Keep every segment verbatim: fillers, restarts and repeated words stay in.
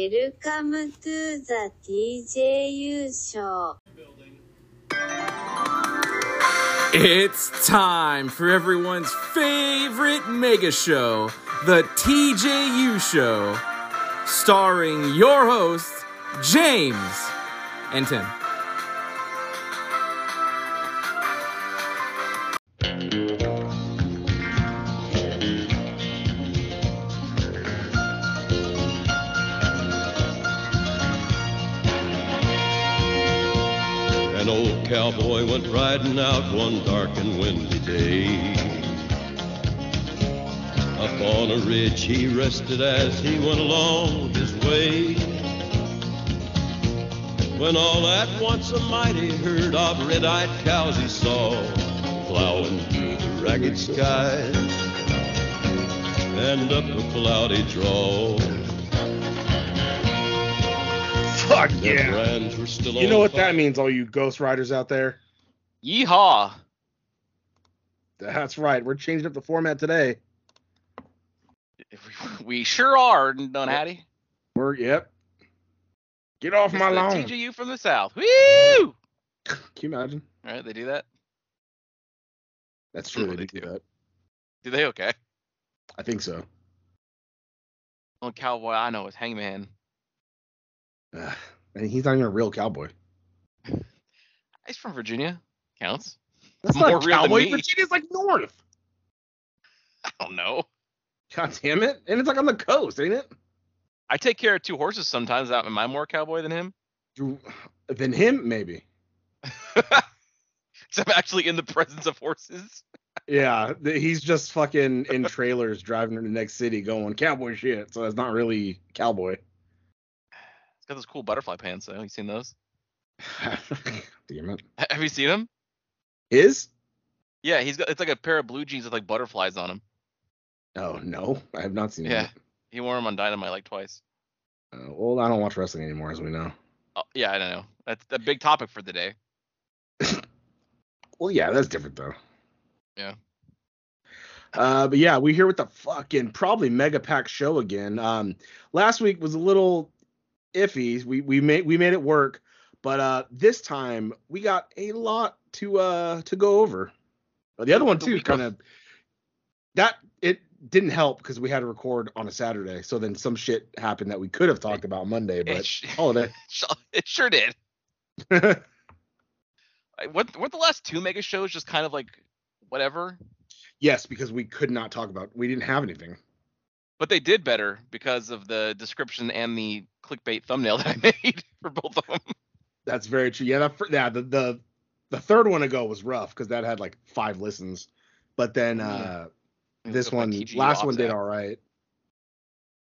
Welcome to the T J U show. It's time for everyone's favorite mega show, the T J U show, starring your hosts, James and Tim. Cowboy went riding out one dark and windy day. Up on a ridge he rested as he went along his way, when all at once a mighty herd of red-eyed cows he saw plowing through the ragged skies and up a cloudy draw. Fuck yeah! You know what that means, all you Ghost Riders out there? Yeehaw! That's right. We're changing up the format today. We sure are, Dunhatty. We're yep. Get off it's my lawn. T G U from the South. Woo! Can you imagine? All right, they do that. That's true. They, they do, do that. Do they? Okay. I think so. Only cowboy I know is Hangman. Uh, and he's not even a real cowboy. He's from Virginia. Counts. That's More not real cowboy. Virginia's like north. I don't know. God damn it. And it's like on the coast, ain't it? I take care of two horses sometimes. Out. Am I more cowboy than him? Than him, maybe. So I'm actually in the presence of horses. Yeah. He's just fucking in trailers driving to the next city going cowboy shit. So that's not really cowboy. Got those cool butterfly pants though. You seen those? Damn it. Have you seen them? His? Yeah, he's got. It's like a pair of blue jeans with like butterflies on them. Oh no, I have not seen yeah. that. Yeah, he wore them on Dynamite like twice. Uh, well, I don't watch wrestling anymore, as we know. Oh, yeah, I don't know. That's a big topic for the day. Well, yeah, that's different though. Yeah. Uh, but yeah, we're here with the fucking probably mega pack show again. Um, last week was a little iffy. We we made we made it work, but uh this time we got a lot to uh to go over. But the other one too kind of that it didn't help because we had to record on a Saturday, so then some shit happened that we could have talked about Monday, but it sh- holiday it sure did. Weren't the last two mega shows just kind of like whatever? Yes, because we could not talk about we didn't have anything. But they did better because of the description and the clickbait thumbnail that I made for both of them. That's very true. Yeah, that, yeah the, the the third one ago was rough because that had like five listens. But then uh, yeah. this one, last one did all right.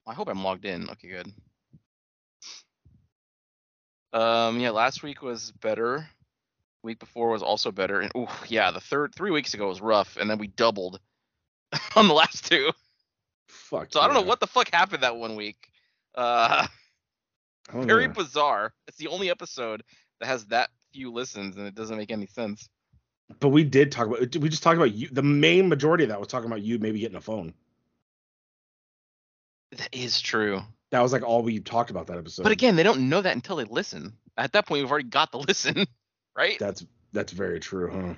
I hope I'm logged in. Okay, good. Um, yeah, last week was better. Week before was also better. And ooh, yeah, the third three weeks ago was rough, and then we doubled on the last two. Fuck so yeah. I don't know what the fuck happened that one week. Uh, very know. bizarre. It's the only episode that has that few listens, and it doesn't make any sense. But we did talk about. We just talked about you. The main majority of that was talking about you maybe getting a phone. That is true. That was like all we talked about that episode. But again, they don't know that until they listen. At that point, we've already got the listen, right? That's that's very true, huh?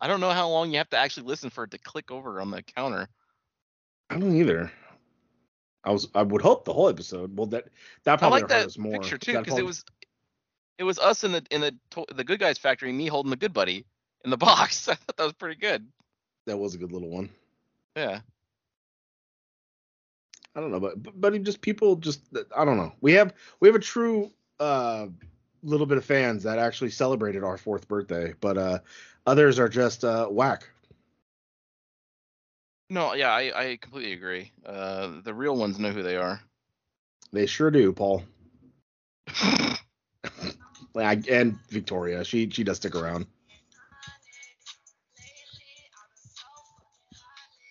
I don't know how long you have to actually listen for it to click over on the counter. I don't either. I was. I would hope the whole episode. Well, that that probably I like hurt us more. I like that picture too, because it was, it was us in the in the the Good Guys factory, me holding the Good Buddy in the box. I thought that was pretty good. That was a good little one. Yeah. I don't know, but but just people just I don't know. We have we have a true uh, little bit of fans that actually celebrated our fourth birthday, but uh, others are just uh, whack. No, yeah, I, I completely agree. Uh, the real ones know who they are. They sure do, Paul. And Victoria, she she does stick around.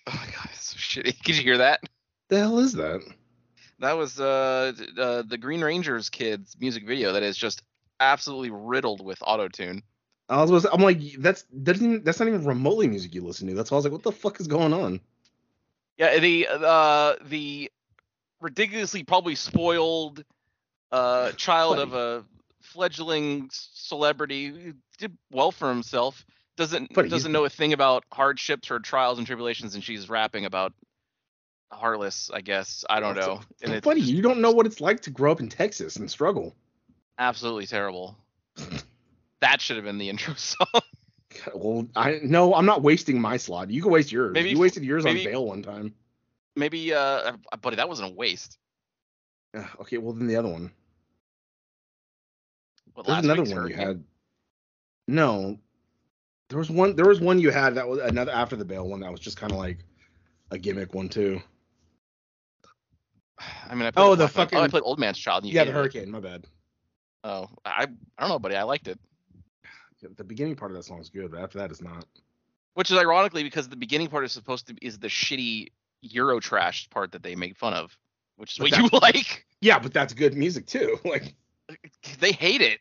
Oh my god, it's so shitty. Could you hear that? The hell is that? That was uh, uh the Green Ranger's kids music video that is just absolutely riddled with auto-tune. I was, I'm like, that's doesn't that's not even remotely music you listen to. That's why I was like, what the fuck is going on? Yeah, the uh, the ridiculously probably spoiled uh, child Funny. of a fledgling celebrity who did well for himself, doesn't Funny. doesn't know a thing about hardships or trials and tribulations, and she's rapping about Heartless, I guess. I don't That's know. A, and it's funny, you don't know what it's like to grow up in Texas and struggle. Absolutely terrible. That should have been the intro song. God, well, I no, I'm not wasting my slot. You can waste yours. Maybe you wasted yours maybe, on Bale one time. Maybe, uh, buddy, that wasn't a waste. Uh, okay, well then the other one. Well, There's another one hurricane. you had. No, there was one. There was one you had that was another after the Bale one that was just kind of like a gimmick one too. I mean, I played oh the fucking oh, I played Old Man's Child. And you yeah, the Hurricane. It. My bad. Oh, I I don't know, buddy. I liked it. Yeah, the beginning part of that song is good, but after that, it's not. Which is ironically because the beginning part is supposed to be, is the shitty Euro trash part that they make fun of, which is but what you like. Yeah, but that's good music too. Like they hate it.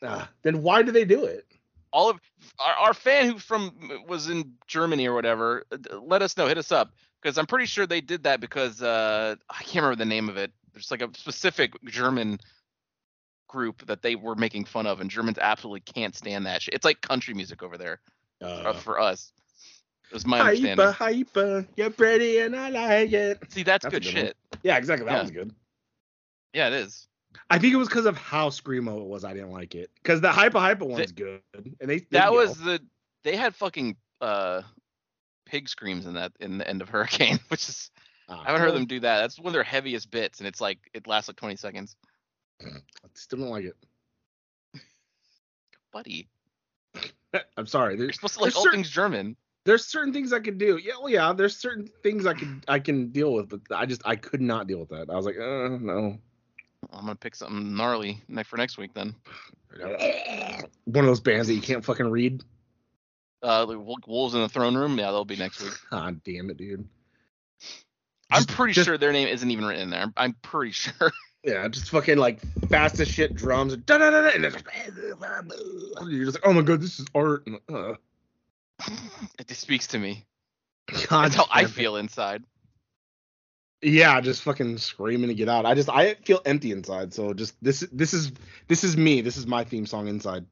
Uh, then why do they do it? All of our, our fan who from was in Germany or whatever, let us know. Hit us up because I'm pretty sure they did that because uh, I can't remember the name of it. There's like a specific German group that they were making fun of, and Germans absolutely can't stand that shit. It's like country music over there uh, for us. It was my hyper, understanding. Hyper, you're pretty and I like it. See, that's, that's good, good shit. One. Yeah, exactly. That yeah. was good. Yeah, it is. I think it was because of how screamo it was. I didn't like it because the hyper hyper one's the, good, and they, they that yell. was the they had fucking uh, pig screams in that in the end of Hurricane, which is uh, I haven't heard them do that. That's one of their heaviest bits, and it's like it lasts like twenty seconds. I still don't like it, buddy. I'm sorry. You're supposed to like all certain, things German. There's certain things I could do. Yeah, well, yeah. There's certain things I could I can deal with, but I just I could not deal with that. I was like, uh, no. I'm gonna pick something gnarly for next week then. One of those bands that you can't fucking read. Uh, like Wolves in the Throne Room. Yeah, that'll be next week. God damn it, dude. I'm pretty just, sure their name isn't even written in there. I'm, I'm pretty sure. Yeah, just fucking like fast as shit drums. And just, you're just like, oh my god, this is art. And, uh. It just speaks to me. God That's how I feel it. inside. Yeah, just fucking screaming to get out. I just I feel empty inside. So just this this is this is me. This is my theme song inside.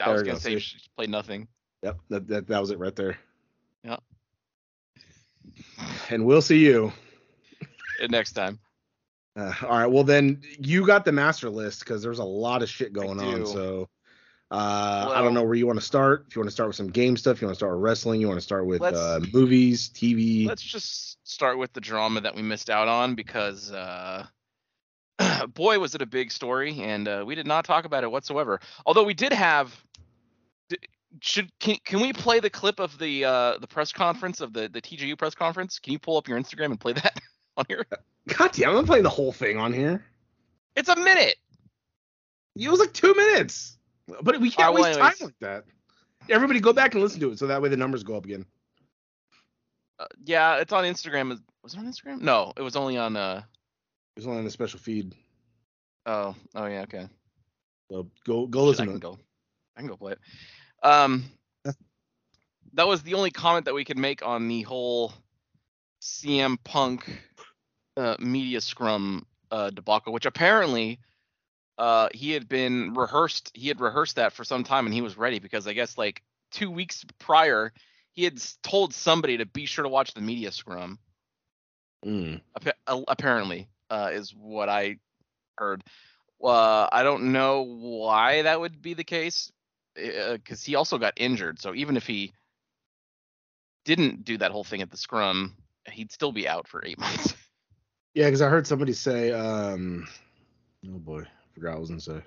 I there was gonna go. say you should play nothing. Yep, that, that that was it right there. Yep. And we'll see you next time. Uh, all right. Well then you got the master list because there's a lot of shit going on. So uh, well, I don't know where you want to start. If you want to start with some game stuff, you want to start with wrestling, you want to start with uh, movies, T V. Let's just start with the drama that we missed out on because uh, boy, was it a big story, and uh, we did not talk about it whatsoever. Although we did have, should can, can we play the clip of the uh, the press conference of the the T J U press conference? Can you pull up your Instagram and play that on here? God damn, I'm playing the whole thing on here. It's a minute. It was like two minutes. But we can't right, waste well, time like that. Everybody go back and listen to it, so that way the numbers go up again. Uh, yeah, it's on Instagram. Was it on Instagram? No, it was only on... Uh... It was only on the special feed. Oh, oh yeah, okay. So go go Shit, listen I to it. Go, I can go play it. Um, That was the only comment that we could make on the whole C M Punk uh, media scrum uh, debacle, which apparently... Uh, he had been rehearsed. He had rehearsed that for some time, and he was ready because I guess like two weeks prior, he had told somebody to be sure to watch the media scrum. Mm. Appa- apparently, uh, is what I heard. Uh, I don't know why that would be the case, because uh, he also got injured. So even if he didn't do that whole thing at the scrum, he'd still be out for eight months. Yeah, because I heard somebody say, um, "Oh boy." Forgot I was gonna say.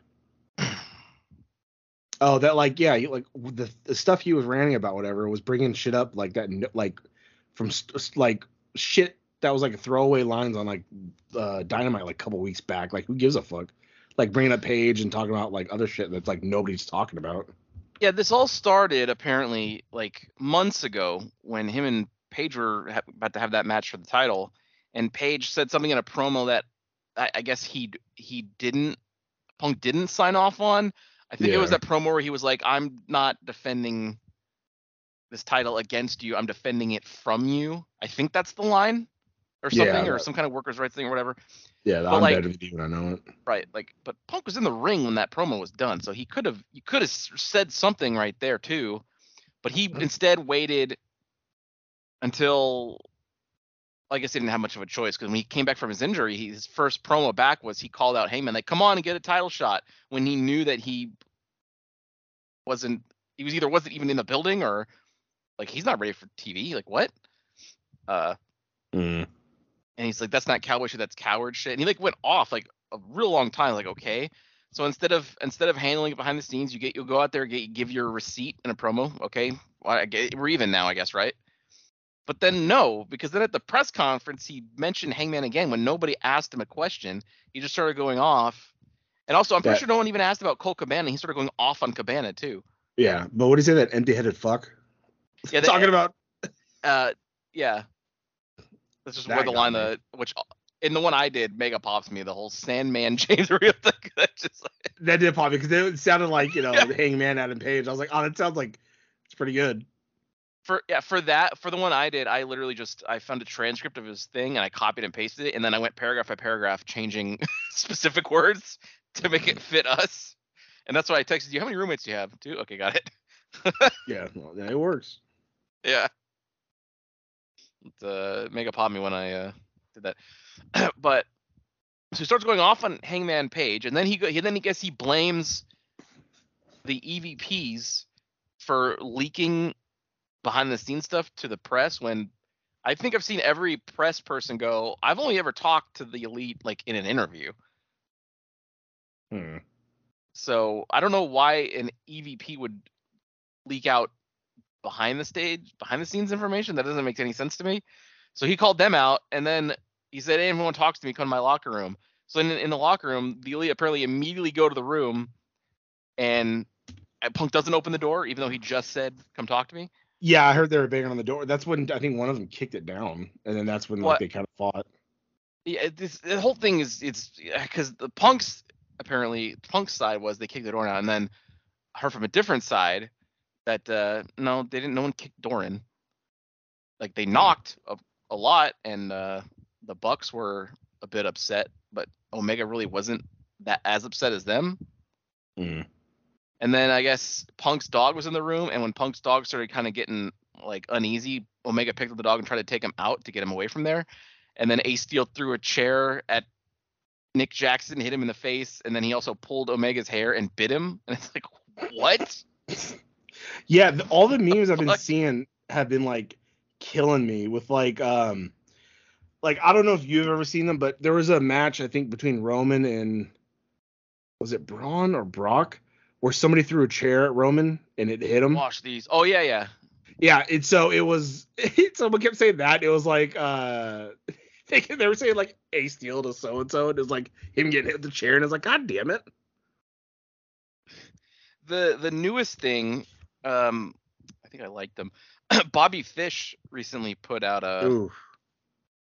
Oh, that like yeah, you, like the, the stuff he was ranting about, whatever, was bringing shit up like that, like from st- like shit that was like throwaway lines on like uh, Dynamite like a couple weeks back. Like who gives a fuck? Like bringing up Paige and talking about like other shit that's like nobody's talking about. Yeah, this all started apparently like months ago when him and Paige were ha- about to have that match for the title, and Paige said something in a promo that I, I guess he he didn't. Punk didn't sign off on. I think yeah. it was that promo where he was like, I'm not defending this title against you. I'm defending it from you. I think that's the line. or something, yeah, or that, some kind of workers' rights thing or whatever. Yeah, I'm like, W W E when I know it. Right, like, but Punk was in the ring when that promo was done, so he could have you could have said something right there too, but he instead waited until, I guess he didn't have much of a choice, because when he came back from his injury, he, his first promo back was he called out Hangman, like, come on and get a title shot, when he knew that he wasn't, he was either wasn't even in the building or, like, he's not ready for T V, like, what? Uh, mm. And he's like, that's not cowboy shit, that's coward shit. And he, like, went off, like, a real long time, like, okay. So instead of instead of handling it behind the scenes, you get, you'll go out there, get, give your receipt and a promo, okay? Well, I get, we're even now, I guess, right? But then no, because then at the press conference, he mentioned Hangman again when nobody asked him a question. He just started going off. And also, I'm that, pretty sure no one even asked about Cole Cabana. He started going off on Cabana, too. Yeah, but what do you say, that empty-headed fuck? Yeah, that, Talking about... Uh, yeah. That's just that where the line, the, which in the one I did, Mega pops me, the whole Sandman James Real thing. That, just like, that did pop me, because it sounded like, you know, yeah. Hangman Adam Page. I was like, oh, that sounds like it's pretty good. For yeah, for that, for the one I did, I literally just, I found a transcript of his thing and I copied and pasted it. And then I went paragraph by paragraph, changing specific words to make it fit us. And that's why I texted you. How many roommates do you have? Two? Okay, got it. Yeah, well, it works. Yeah. It, uh, mega popped me when I uh, did that. But so he starts going off on Hangman Page. And then he, go, he then he guess he blames the E V Ps for leaking behind the scenes stuff to the press, when I think I've seen every press person go, I've only ever talked to the elite like in an interview. Hmm. So I don't know why an E V P would leak out behind the stage, behind the scenes information. That doesn't make any sense to me. So he called them out, and then he said, hey, everyone talks to me, come to my locker room. So in, in the locker room, the elite apparently immediately go to the room, and Punk doesn't open the door, even though he just said, come talk to me. Yeah, I heard they were banging on the door. That's when I think one of them kicked it down, and then that's when, like, what? They kind of fought. Yeah, this the whole thing is, it's because the Punk's, apparently, Punk's side was they kicked the door down, and then I heard from a different side that, uh, no, they didn't, no one kicked the door in. Like, they knocked a, a lot, and uh, the Bucks were a bit upset, but Omega really wasn't that as upset as them. Mm. And then I guess Punk's dog was in the room, and when Punk's dog started kind of getting like uneasy, Omega picked up the dog and tried to take him out to get him away from there. And then Ace Steel threw a chair at Nick Jackson, hit him in the face, and then he also pulled Omega's hair and bit him. And it's like, what? Yeah, the, all the memes I've been seeing have been like killing me with like, um, like I don't know if you've ever seen them, but there was a match I think between Roman and, was it Braun or Brock? Where somebody threw a chair at Roman and it hit him. Watch these. Oh yeah, yeah. Yeah, and so it was. Someone kept saying that it was like uh, they, they were saying like Ace Steel to so and so, and it's like him getting hit with the chair, and it's like, God damn it. The the newest thing, um, I think I liked them. Bobby Fish recently put out a. Ooh.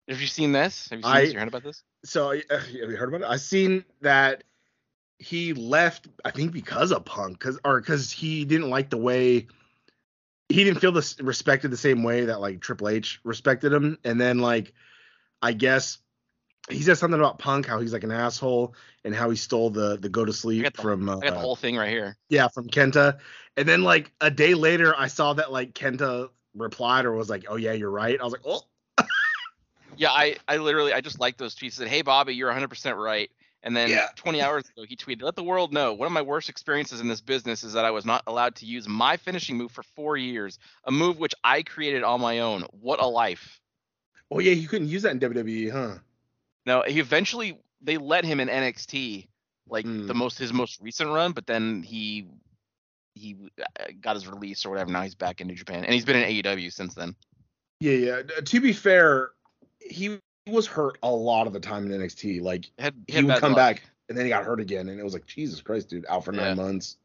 Have you seen this? Have you seen I, this? You heard about this? So uh, have you heard about it? I've seen that. He left, I think, because of Punk, cause, or because he didn't like the way he didn't feel this respected the same way that like Triple H respected him. And then like, I guess he said something about Punk, how he's like an asshole and how he stole the the go to sleep the, from. Uh, I got the whole thing right here. Yeah, from KENTA. And then like a day later, I saw that like KENTA replied or was like, "Oh yeah, you're right." I was like, "Oh." Yeah, I I literally I just liked those tweets. I said, "Hey Bobby, you're one hundred percent right." And then yeah. twenty hours ago, he tweeted, "Let the world know, one of my worst experiences in this business is that I was not allowed to use my finishing move for four years, a move which I created on my own. What a life." Oh, yeah, you couldn't use that in W W E, huh? No, he eventually – they let him in N X T, like mm. the most his most recent run, but then he he got his release or whatever. Now he's back in New Japan, and he's been in A E W since then. Yeah, yeah. To be fair, he – He was hurt a lot of the time in N X T. Like had, he had would come luck. back and then he got hurt again, and it was like, Jesus Christ, dude, out for yeah. nine months.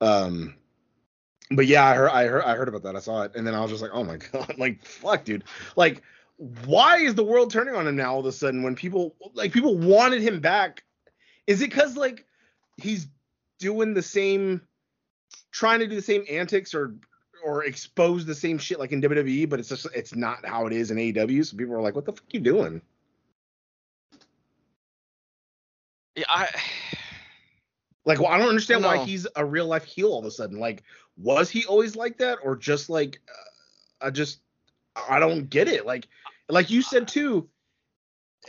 Um, but yeah, I heard, I heard, I heard about that. I saw it, and then I was just like, oh my God, like fuck, dude, like why is the world turning on him now all of a sudden when people like people wanted him back? Is it because like he's doing the same, trying to do the same antics or or expose the same shit like in W W E, but it's just it's not how it is in A E W. So people are like, "What the fuck are you doing?" Yeah, I like. Well, I don't understand no. why he's a real life heel all of a sudden. Like, was he always like that, or just like, uh, I just I don't get it. Like, like you said too.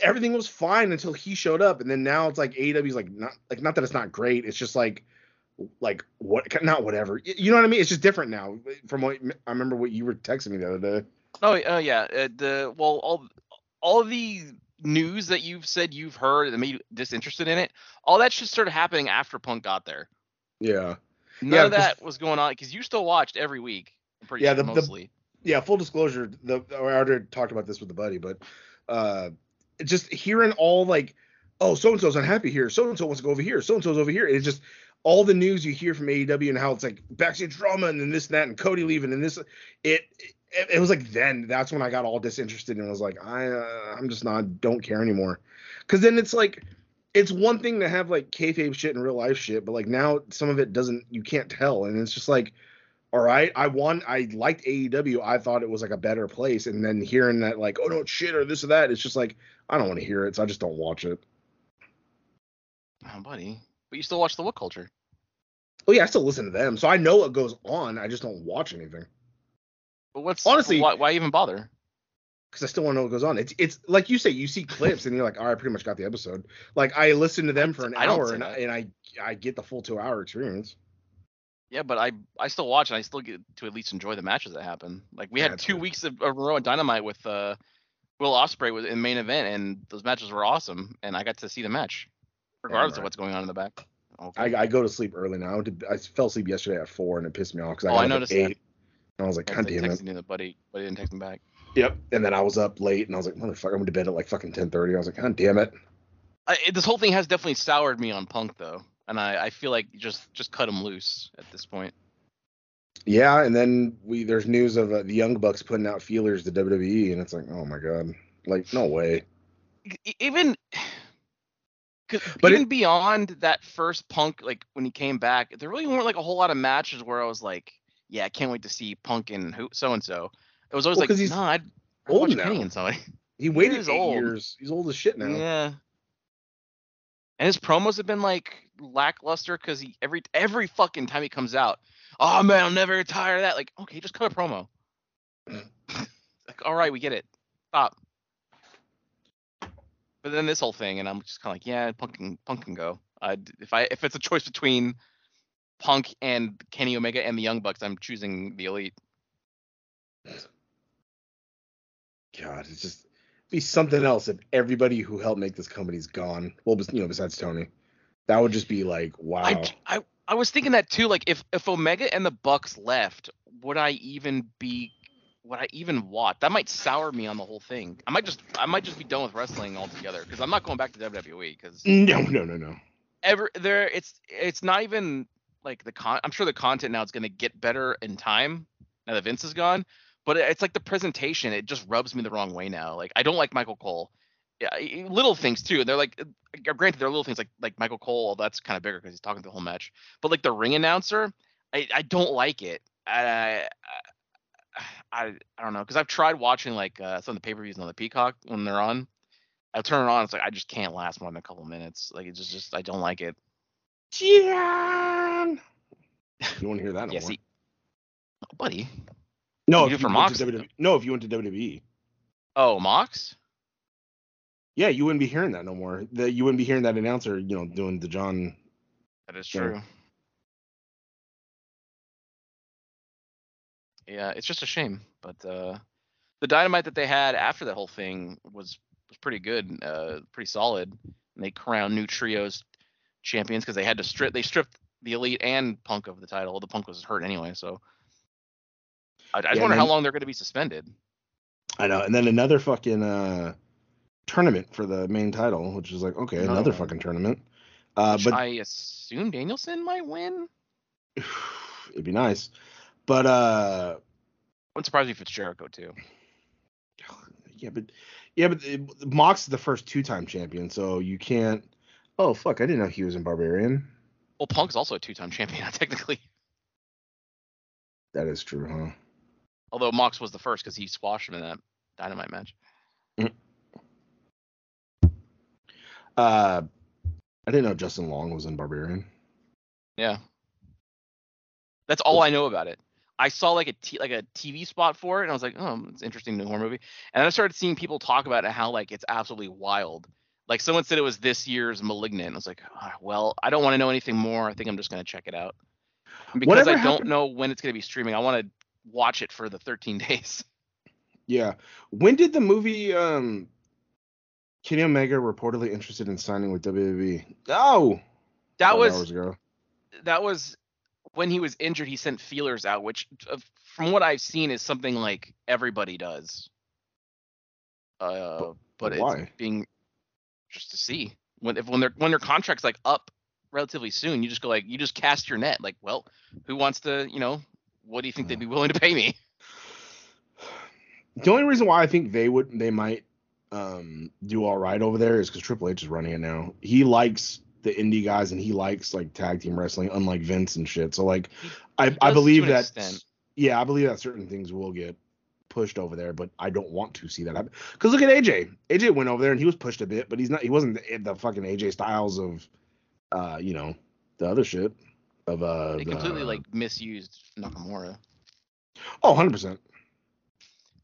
Everything was fine until he showed up, and then now it's like A E W's like not like not that it's not great. It's just like like what not whatever. You know what I mean? It's just different now from what I remember. What you were texting me the other day. Oh uh, yeah, uh, the well all all the news that you've said you've heard that made you disinterested in it. All that shit started happening after Punk got there. Yeah, none yeah, of that was going on because you still watched every week. Pretty yeah, sure, the, mostly. The, yeah, full disclosure. The I already talked about this with the buddy, but. uh Just hearing all like, oh, so-and-so's unhappy here. So-and-so wants to go over here. So-and-so's over here. It's just all the news you hear from A E W and how it's like backstage drama and then this and that and Cody leaving and this. It it, it was like then that's when I got all disinterested and I was like, I, uh, I'm just not, don't care anymore. Because then it's like, it's one thing to have like kayfabe shit and real life shit. But like now some of it doesn't, you can't tell. And it's just like, all right, I won. I liked A E W. I thought it was like a better place. And then hearing that, like, oh, no, shit or this or that. It's just like, I don't want to hear it. So I just don't watch it. Oh, buddy. But you still watch the What Culture. Oh, yeah. I still listen to them. So I know what goes on. I just don't watch anything. But what's honestly, why, why even bother? Because I still want to know what goes on. It's it's like you say, you see clips and you're like, all right, I pretty much got the episode. Like I listened to them for an I hour and, I, and I, I get the full two hour experience. Yeah, but I, I still watch and I still get to at least enjoy the matches that happen. Like we had yeah, two right. weeks of a row of Dynamite with uh, Will Ospreay was in main event, and those matches were awesome. And I got to see the match, regardless yeah, right. of what's going on in the back. Okay. I, I go to sleep early now. I fell asleep yesterday at four, and it pissed me off because I oh, got I noticed like at eight. And I was like, God damn it! Texting the buddy, but he didn't text me back. Yep. And then I was up late, and I was like, motherfucker, I went to bed at like fucking ten thirty. I was like, God damn it! I, it, this whole thing has definitely soured me on Punk though. And I, I feel like just just cut him loose at this point. Yeah, and then we there's news of uh, the Young Bucks putting out feelers to W W E, and it's like, oh my god, like no way. Even, but even it, beyond that first Punk, like when he came back, there really weren't like a whole lot of matches where I was like, yeah, I can't wait to see Punk and who so and so. It was always well, like, he's nah, I'd, I'd old watch now. Kenny and somebody. He waited he's eight old. years. He's old as shit now. Yeah. And his promos have been like lackluster because he every every fucking time he comes out, oh man, I'm never tired of that. Like, okay, just cut a promo. Like, all right, we get it. Stop. But then this whole thing, and I'm just kind of like, yeah, Punk can Punk can go. Uh, if I if it's a choice between Punk and Kenny Omega and the Young Bucks, I'm choosing the Elite. God, it's just. Be something else if everybody who helped make this company's gone. Well, you know, besides Tony, that would just be like, wow. I, I, I was thinking that too. Like, if, if Omega and the Bucks left, would I even be? Would I even watch? That might sour me on the whole thing. I might just I might just be done with wrestling altogether because I'm not going back to W W E. Because no, no, no, no. Ever there, it's it's not even like the con. I'm sure the content now is going to get better in time now that Vince is gone. But it's like the presentation, it just rubs me the wrong way now. Like, I don't like Michael Cole. Yeah, little things, too. They're like, granted, they're little things like like Michael Cole. That's kind of bigger because he's talking the whole match. But, like, the ring announcer, I, I don't like it. I I, I, I don't know. Because I've tried watching, like, uh, some of the pay-per-views on the Peacock when they're on. I'll turn it on. It's like, I just can't last more than a couple minutes. Like, it's just, just I don't like it. Gian! You want to hear that no yeah, more. See, oh, buddy. No, you if you Mox, to W W E, no, if you went to W W E. Oh, Mox? Yeah, you wouldn't be hearing that no more. The, you wouldn't be hearing that announcer, you know, doing the John. That is true. Know. Yeah, it's just a shame. But uh, the Dynamite that they had after that whole thing was, was pretty good, uh, pretty solid. And they crowned new trios champions because they had to strip. They stripped the Elite and Punk of the title. The Punk was hurt anyway, so. I, I just yeah, wonder then, how long they're going to be suspended. I know. And then another fucking uh, tournament for the main title, which is like, okay, no. another fucking tournament. Uh, but I assume Danielson might win. It'd be nice. But uh, I wouldn't surprise me if it's Jericho, too. Yeah, but yeah, but it, Mox is the first two-time champion, so you can't. Oh, fuck. I didn't know he was in Barbarian. Well, Punk's also a two-time champion, technically. That is true, huh? Although Mox was the first because he squashed him in that Dynamite match. Mm-hmm. Uh, I didn't know Justin Long was in Barbarian. Yeah, that's all I know about it. I saw like a t- like a T V spot for it, and I was like, oh, it's interesting, new horror movie. And I started seeing people talk about it, how like it's absolutely wild. Like someone said it was this year's Malignant. I was like, oh, well, I don't want to know anything more. I think I'm just gonna check it out. And because Whatever I happened- don't know when it's gonna be streaming, I want to watch it for the thirteen days. Yeah. When did the movie um, Kenny Omega reportedly interested in signing with W W E? Oh, that was hours ago. That was when he was injured. He sent feelers out, which, uh, from what I've seen, is something like everybody does. Uh, but, but it's being. Just to see when if when their when their contract's like up relatively soon, you just go like you just cast your net like, well, who wants to, you know, what do you think they'd be willing to pay me? The only reason why I think they would they might um, do all right over there is because Triple H is running it now. He likes the indie guys and he likes like tag team wrestling, unlike Vince and shit. So like I, I believe that extent. yeah I believe that certain things will get pushed over there, but I don't want to see that happen. Because look at A J. A J went over there and he was pushed a bit, but he's not. He wasn't the, the fucking A J Styles of, uh, you know, the other shit of uh. They completely the, like misused Nakamura. Oh, one hundred percent.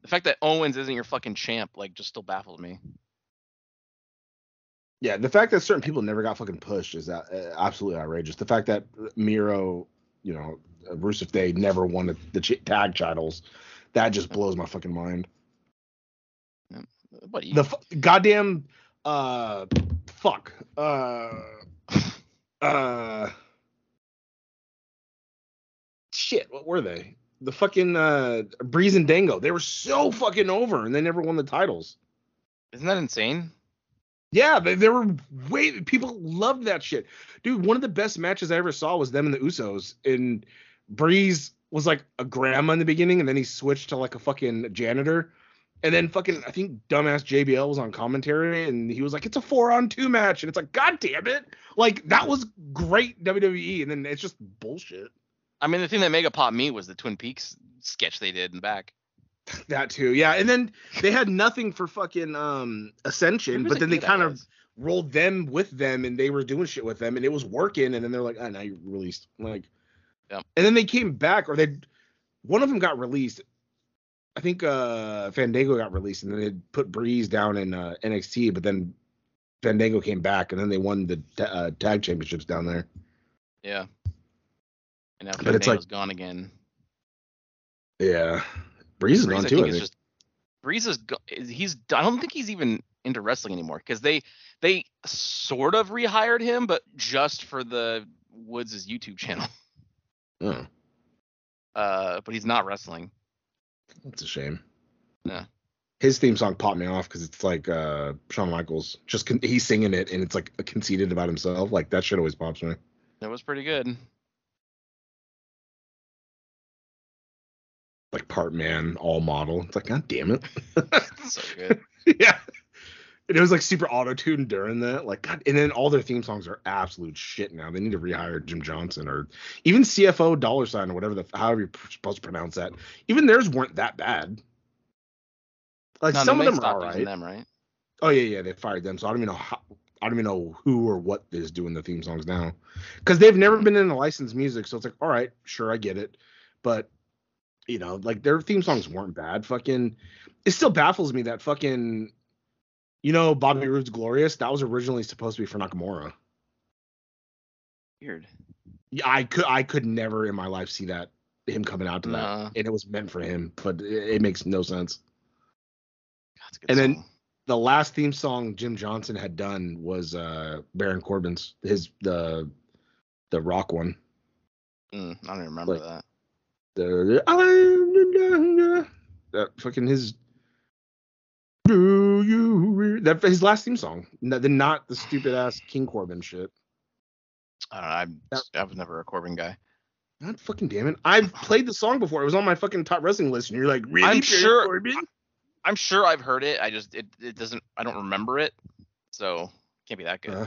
The fact that Owens isn't your fucking champ, like, just still baffles me. Yeah, the fact that certain people never got fucking pushed is uh, absolutely outrageous. The fact that Miro, you know, Rusev Day never won the, the ch- tag titles. That just blows my fucking mind. What you... The f- goddamn uh fuck uh uh shit. What were they? The fucking uh Breeze and Dango. They were so fucking over, and they never won the titles. Isn't that insane? Yeah, they, they were way. People loved that shit, dude. One of the best matches I ever saw was them and the Usos, and Breeze was like a grandma in the beginning, and then he switched to like a fucking janitor, and then fucking I think dumbass J B L was on commentary, and he was like, it's a four on two match, and it's like, god damn it, like that was great W W E, and then it's just bullshit. I mean, the thing that mega popped me was the Twin Peaks sketch they did in the back. That too, yeah, and then they had nothing for fucking um Ascension, but then they kind of was. rolled them with them, and they were doing shit with them, and it was working, and then they're like, oh, now you released like. Yeah. And then they came back, or they, one of them got released. I think uh, Fandango got released, and then they put Breeze down in uh, N X T, but then Fandango came back, and then they won the t- uh, tag championships down there. Yeah. And now but Fandango's like, gone again. Yeah. Breeze is Breeze, gone too, I think. I think. Just, Breeze is, go- he's, I don't think he's even into wrestling anymore, because they, they sort of rehired him, but just for the Woods' YouTube channel. Oh. Uh, but he's not wrestling. That's a shame. Yeah. His theme song popped me off because it's like uh, Shawn Michaels. Just con- he's singing it, and it's like conceited about himself. Like that shit always pops me. That was pretty good. Like part man, all model. It's like, god damn it. So good. Yeah. And it was like super auto-tuned during that, like god. And then all their theme songs are absolute shit now. They need to rehire Jim Johnson or even C F O dollar sign or whatever the however you're supposed to pronounce that. Even theirs weren't that bad. Like no, some of them are all right. Them, right. Oh yeah, yeah, they fired them. So I don't even know how, I don't even know who or what is doing the theme songs now, because they've never been into licensed music. So it's like, all right, sure, I get it, but you know, like their theme songs weren't bad. Fucking, it still baffles me that fucking. You know, Bobby Roode's Glorious, that was originally supposed to be for Nakamura. Weird. Yeah, I could I could never in my life see that him coming out to nah. that. And it was meant for him, but it, it makes no sense. That's a good and song. Then the last theme song Jim Johnson had done was uh, Baron Corbin's, his the the rock one. Mm, I don't even remember like, that. The, the, that fucking his... Do you re- that his last theme song? No, the not the stupid ass King Corbin shit. I don't know. I I was never a Corbin guy. God fucking damn it! I've played the song before. It was on my fucking top wrestling list, and you're like, really? I'm sure. Corbin? I'm sure I've heard it. I just it, it doesn't. I don't remember it, so can't be that good. Uh,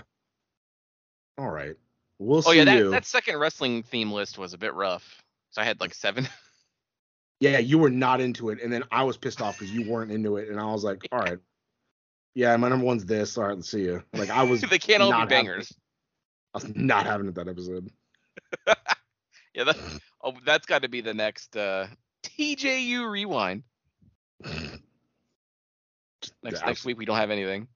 all right, we'll oh, see. Oh yeah, that, that second wrestling theme list was a bit rough. So I had like seven. Yeah, you were not into it, and then I was pissed off because you weren't into it, and I was like, all right, yeah, my number one's this. All right, let's see you. Like I was. They can't all be bangers. I was not having it that episode. Yeah, that, oh, that's got to be the next uh, T J U rewind. Next, next week we don't have anything.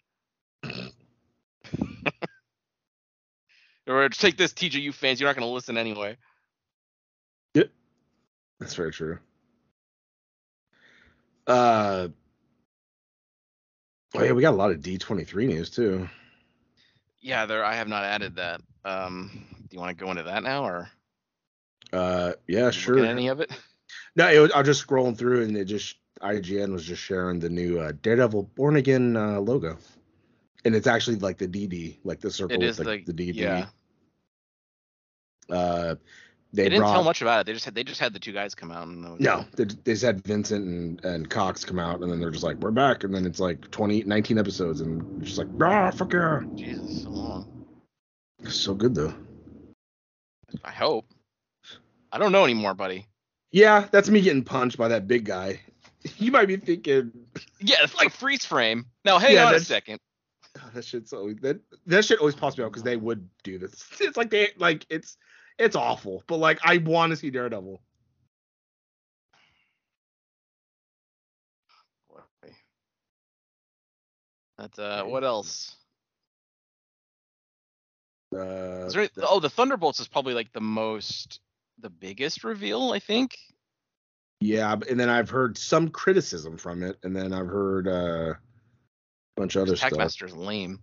Or take this, T J U fans, you're not going to listen anyway. Yep, that's very true. Uh, oh yeah, we got a lot of D twenty-three news too. Yeah, there. I have not added that. Um, do you want to go into that now, or? Uh, yeah, sure. Any of it? No, it was, I was just scrolling through, and it just I G N was just sharing the new uh, Daredevil Born Again uh, logo, and it's actually like the D D, like the circle. It is with, like, the, the D D. Yeah. Uh, they, they didn't brought, tell much about it. They just had they just had the two guys come out. And no, they, they just had Vincent and, and Cox come out, and then they're just like, we're back, and then it's like twenty, nineteen episodes, and it's just like, ah, fuck yeah. Jesus, so long. It's so good though. I hope. I don't know anymore, buddy. Yeah, that's me getting punched by that big guy. You might be thinking, yeah, it's like freeze frame. Now, hang yeah, on a second. Oh, that shit's always that that shit always pops me out because they would do this. It's like they like it's it's awful, but like I want to see Daredevil. That's uh, what else? Uh, Is there, oh, the Thunderbolts is probably like the most. The biggest reveal, I think. Yeah, and then I've heard some criticism from it, and then I've heard uh, a bunch of other stuff. Taskmaster's lame.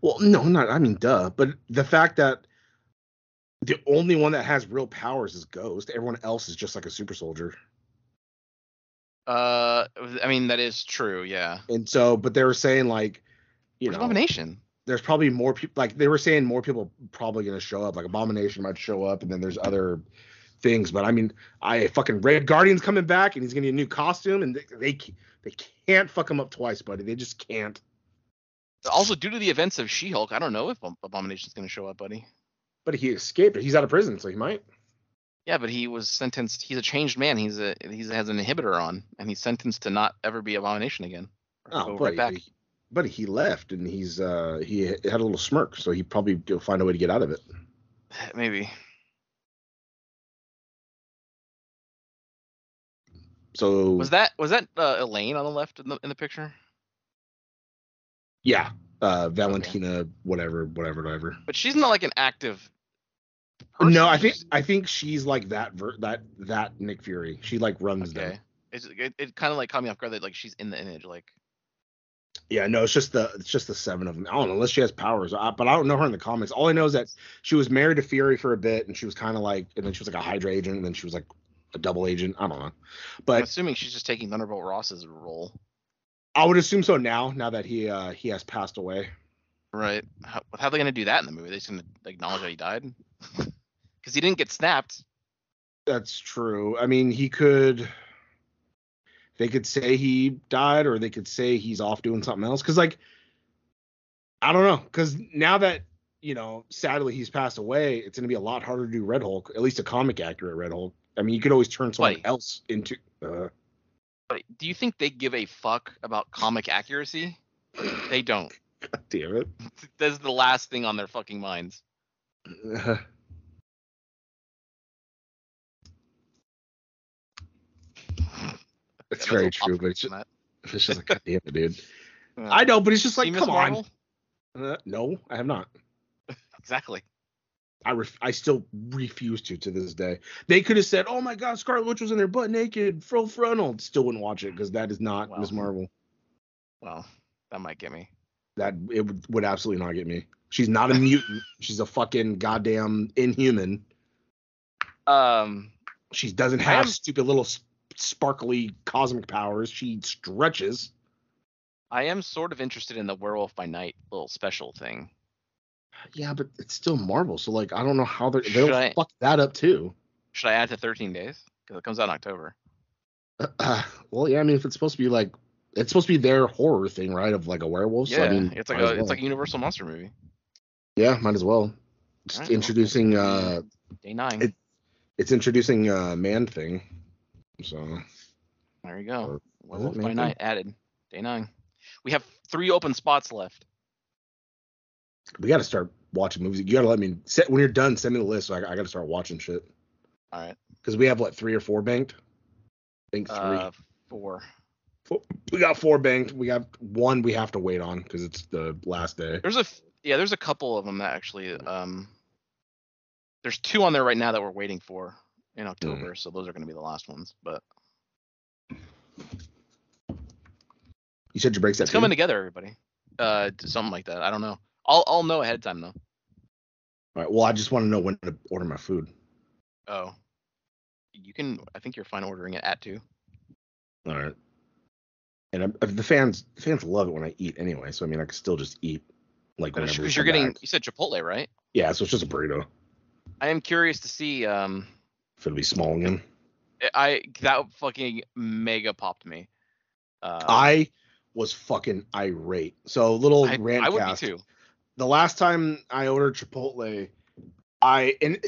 Well, no, not. I mean, duh. But the fact that the only one that has real powers is Ghost. Everyone else is just like a super soldier. Uh, I mean, that is true. Yeah. And so, but they were saying like, you Where's know, Abomination. There's probably more people, like they were saying more people probably going to show up, like Abomination might show up, and then there's other things. But I mean, I fucking Red Guardian's coming back, and he's going to get a new costume, and they, they they can't fuck him up twice, buddy. They just can't. Also, due to the events of She-Hulk, I don't know if Abomination's going to show up, buddy. But he escaped. He's out of prison, so he might. Yeah, but he was sentenced. He's a changed man. He's a he has an inhibitor on, and he's sentenced to not ever be Abomination again. Oh, buddy. Right back. But he left, and he's uh, he had a little smirk, so he probably will find a way to get out of it. Maybe. So was that was that uh, Elaine on the left in the in the picture? Yeah, uh, Valentina, okay. whatever, whatever, whatever. But she's not like an active person. No, I think I think she's like that ver- that that Nick Fury. She like runs okay. them. It's, it it kind of like caught me off guard that like she's in the image, like. Yeah, no, it's just the it's just the seven of them. I don't know, unless she has powers, I, but I don't know her in the comics. All I know is that she was married to Fury for a bit, and she was kind of like, and then she was like a Hydra agent, and then she was like a double agent. I don't know. But I'm assuming she's just taking Thunderbolt Ross's role. I would assume so now, now that he uh, he has passed away. Right. How, how are they going to do that in the movie? Are they just going to acknowledge that he died? Because he didn't get snapped. That's true. I mean, he could... They could say he died, or they could say he's off doing something else. Because, like, I don't know. Because now that, you know, sadly he's passed away, it's going to be a lot harder to do Red Hulk, at least a comic accurate Red Hulk. I mean, you could always turn someone Wait. else into... Uh, do you think they give a fuck about comic accuracy? They don't. God damn it. That's the last thing on their fucking minds. That's yeah, very true, but it's just, it's just like, God damn it, dude. Uh, I know, but it's just like, come on. Uh, no, I have not. Exactly. I ref- I still refuse to to this day. They could have said, oh my God, Scarlet Witch was in there butt naked, full frontal. Still wouldn't watch it because that is not well, Miz Marvel. Well, that might get me. That it would, would absolutely not get me. She's not a mutant. She's a fucking goddamn inhuman. Um, She doesn't have stupid little... Sp- sparkly cosmic powers. She stretches. I am sort of interested in the Werewolf by Night little special thing. Yeah, but it's still Marvel, so like I don't know how they're, they'll I, fuck that up too. Should I add to thirteen days? Because it comes out in October. Uh, uh, well, yeah, I mean, if it's supposed to be like, it's supposed to be their horror thing, right? Of like a werewolf. Yeah, so, I mean, it's like a, well. it's like a Universal monster movie. Yeah, might as well. Just right, introducing well, uh, day nine. It, it's introducing uh, Man Thing. So there you go. Werewolf by Night added day nine. We have three open spots left. We got to start watching movies. You got to let me set when you're done. Send me the list. So I, I got to start watching shit. All right. Because we have what, three or four banked? I think three. Uh, four. four. We got four banked. We got one we have to wait on because it's the last day. There's a yeah. There's a couple of them that actually. Um, there's two on there right now that we're waiting for in October. Mm. So those are going to be the last ones. But. You said you break that. It's coming together, everybody. Uh, something like that. I don't know. I'll I'll know ahead of time though. All right. Well, I just want to know when to order my food. Oh. You can. I think you're fine ordering it at two. All right. And I'm, the fans the fans love it when I eat anyway. So I mean, I can still just eat like whenever. Because you're getting. Back. You said Chipotle, right? Yeah. So it's just a burrito. I am curious to see. Um, if it'll be small again. I that fucking mega popped me. Uh, I was fucking irate. So little I, rant I would cast. Be too. The last time I ordered Chipotle, I and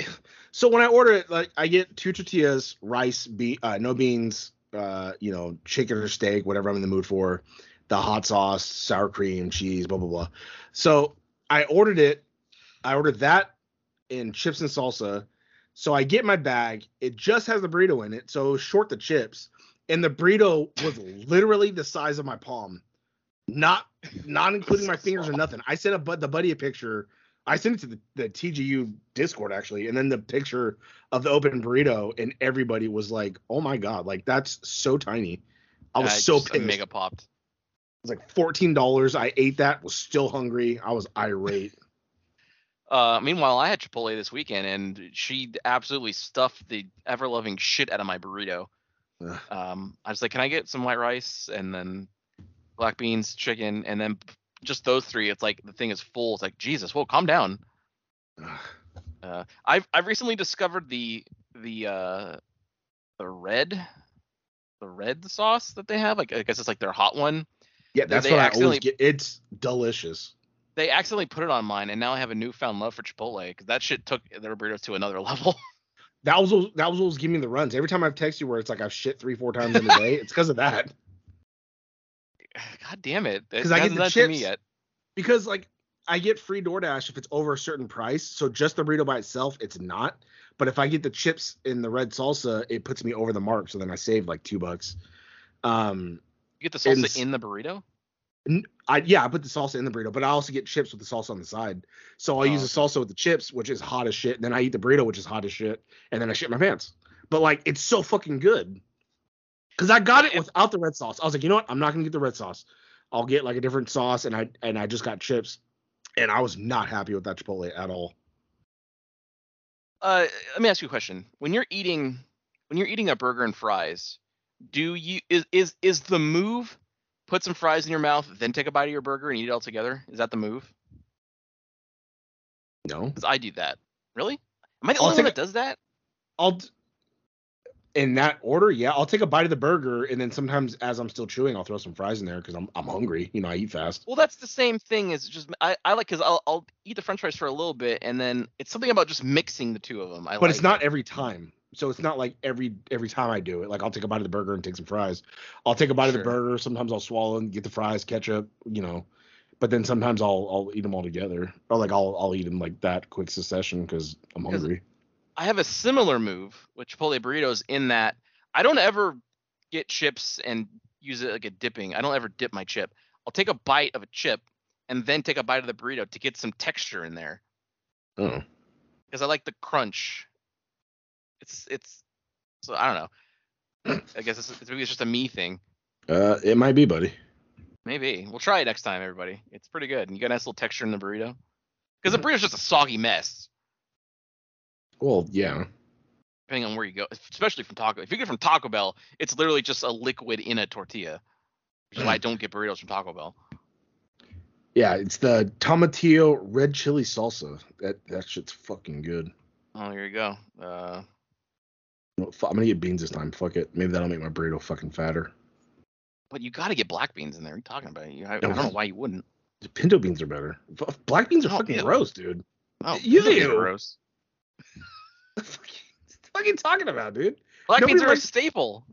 so when I order it, like I get two tortillas, rice, be uh, no beans, uh, you know, chicken or steak, whatever I'm in the mood for, the hot sauce, sour cream, cheese, blah blah blah. So I ordered it. I ordered that and chips and salsa. So I get my bag. It just has the burrito in it, so short the chips, and the burrito was literally the size of my palm. Not not including my fingers or nothing. I sent a but the buddy a picture. I sent it to the, the T G U Discord actually, and then the picture of the open burrito, and everybody was like, "Oh my god, like that's so tiny." I was uh, so pissed. Mega popped. It was like fourteen dollars. I ate that. Was still hungry. I was irate. uh, meanwhile, I had Chipotle this weekend, and she absolutely stuffed the ever loving shit out of my burrito. um, I was like, "Can I get some white rice?" And then. Black beans, chicken, and then just those three. It's like the thing is full. It's like, Jesus, whoa, calm down. Uh, I've I've recently discovered the the uh, the red the red sauce that they have. Like I guess it's like their hot one. Yeah, that's they, they what I always get. It's delicious. They accidentally put it on mine, and now I have a newfound love for Chipotle because that shit took their burritos to another level. That was that was what was giving me the runs. Every time I've texted you where it's like I've shit three four times in a day, it's because of that. God damn it. Because I get the chips. To me yet. Because, like, I get free DoorDash if it's over a certain price. So just the burrito by itself, it's not. But if I get the chips in the red salsa, it puts me over the mark. So then I save, like, two bucks. Um, you get the salsa in the burrito? I, yeah, I put the salsa in the burrito. But I also get chips with the salsa on the side. So I oh, use the salsa with the chips, which is hot as shit. And then I eat the burrito, which is hot as shit. And then I shit my pants. But, like, it's so fucking good. Because I got it without the red sauce. I was like, you know what? I'm not going to get the red sauce. I'll get, like, a different sauce, and I and I just got chips. And I was not happy with that Chipotle at all. Uh, let me ask you a question. When you're eating when you're eating a burger and fries, do you is, is, is the move put some fries in your mouth, then take a bite of your burger and eat it all together? Is that the move? No. Because I do that. Really? Am I the I'll only one that does that? I'll... In that order, yeah, I'll take a bite of the burger, and then sometimes as I'm still chewing, I'll throw some fries in there because I'm I'm hungry. You know, I eat fast. Well, that's the same thing as just I, I like because I'll I'll eat the French fries for a little bit, and then it's something about just mixing the two of them. I but like it's not it. every time, so it's not like every every time I do it. Like I'll take a bite of the burger and take some fries. I'll take a bite sure. of the burger. Sometimes I'll swallow and get the fries, ketchup, you know. But then sometimes I'll I'll eat them all together, or like I'll I'll eat them like that quick succession because I'm Cause hungry. I have a similar move with Chipotle burritos in that I don't ever get chips and use it like a dipping. I don't ever dip my chip. I'll take a bite of a chip and then take a bite of the burrito to get some texture in there. Oh. Because I like the crunch. It's, it's, so I don't know. I guess it's, it's maybe it's just a me thing. Uh, it might be, buddy. Maybe. We'll try it next time, everybody. It's pretty good. And you got a nice little texture in the burrito. Because the burrito's just a soggy mess. Well, yeah. Depending on where you go, especially from Taco. If you get from Taco Bell, it's literally just a liquid in a tortilla. Which is why I don't get burritos from Taco Bell. Yeah, it's the tomatillo red chili salsa. That that shit's fucking good. Oh, here you go. Uh, I'm gonna get beans this time. Fuck it. Maybe that'll make my burrito fucking fatter. But you gotta get black beans in there. What are you talking about? You, I, no, I don't know why you wouldn't. The pinto beans are better. Black beans are oh, fucking ew. gross, dude. Oh, you do gross. What the fuck are you talking about, dude? Black Nobody beans are likes... a staple.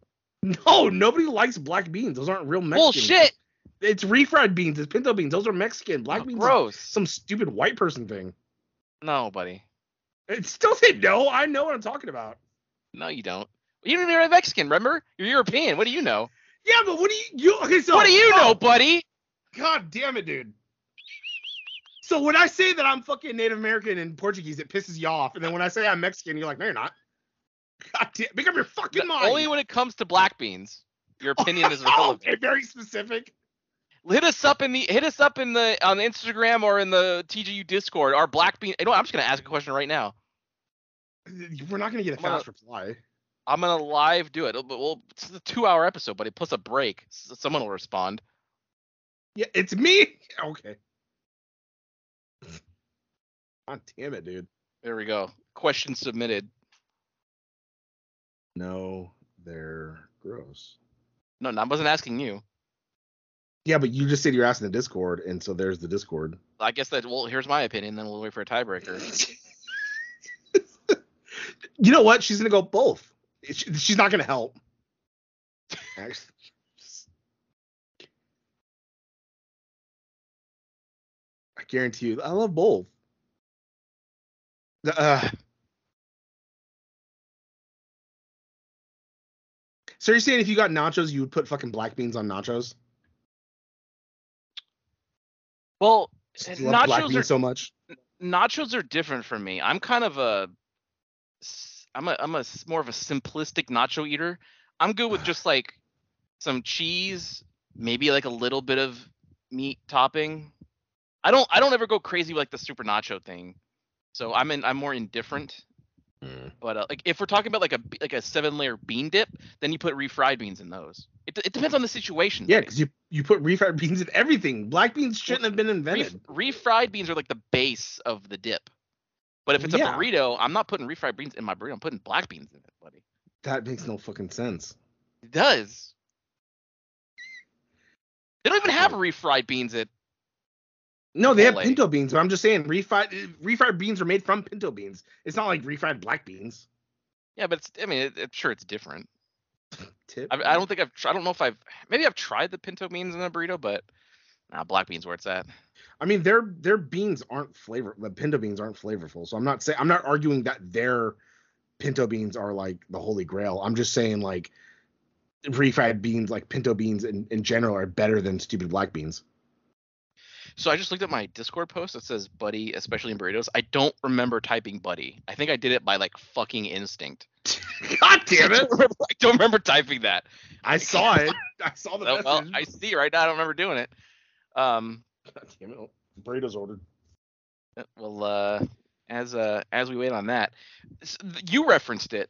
No, nobody likes black beans. Those aren't real Mexican. Bullshit. It's refried beans. It's pinto beans. Those are Mexican. Black oh, beans gross. Are some stupid white person thing. No, buddy. It still said no. I know what I'm talking about. No, you don't. You don't even have Mexican, remember? You're European. What do you know? Yeah, but what do you... you okay, so, what do you oh, know, buddy? God damn it, dude. So when I say that I'm fucking Native American and Portuguese, it pisses you off. And then when I say I'm Mexican, you're like, no, you're not. God damn, make up your fucking mind. Only when it comes to black beans, your opinion is irrelevant. Okay, very specific. Hit us up in the hit us up in the on Instagram or in the T G U Discord. Our black bean. You know what, I'm just gonna ask a question right now. We're not gonna get a I'm fast gonna, reply. I'm gonna live do it. But we'll it's a two hour episode, buddy. Plus a break. Someone will respond. Yeah, it's me. Okay. God damn it, dude. There we go. Question submitted. No, they're gross. No, no, I wasn't asking you. Yeah, but you just said you're asking the Discord, and so there's the Discord. I guess that, well, here's my opinion, then we'll wait for a tiebreaker. You know what? She's going to go both. She, she's not going to help. Actually. I guarantee you, I love both. Uh, so you're saying if you got nachos, you would put fucking black beans on nachos? Well, nachos are so much. Nachos are different for me. I'm kind of a, I'm a, I'm a more of a simplistic nacho eater. I'm good with just like some cheese, maybe like a little bit of meat topping. I don't, I don't ever go crazy with like the super nacho thing. So I'm in, I'm more indifferent. Mm. But uh, like if we're talking about like a like a seven layer bean dip, then you put refried beans in those. It it depends on the situation. Yeah, because you, you put refried beans in everything. Black beans shouldn't have been invented. Ref, refried beans are like the base of the dip. But if it's yeah. a burrito, I'm not putting refried beans in my burrito. I'm putting black beans in it, buddy. That makes no fucking sense. It does. They don't even have refried beans at. No, they have pinto beans, but I'm just saying refried refried beans are made from pinto beans. It's not like refried black beans. Yeah, but it's, I mean, it, I'm sure it's different. Tip. I, I don't think I've, I don't know if I've, maybe I've tried the pinto beans in a burrito, but nah, black beans where it's at. I mean, their their beans aren't flavor, the pinto beans aren't flavorful, so I'm not saying, I'm not arguing that their pinto beans are like the holy grail. I'm just saying like refried beans, like pinto beans in, in general are better than stupid black beans. So I just looked at my Discord post that says buddy, especially in burritos. I don't remember typing buddy. I think I did it by like fucking instinct. God damn it. I don't remember, I don't remember typing that. I saw it. I saw the so, message. Well, I see right now. I don't remember doing it. Um, God damn it. Burritos ordered. Well, uh, as uh, as we wait on that, you referenced it.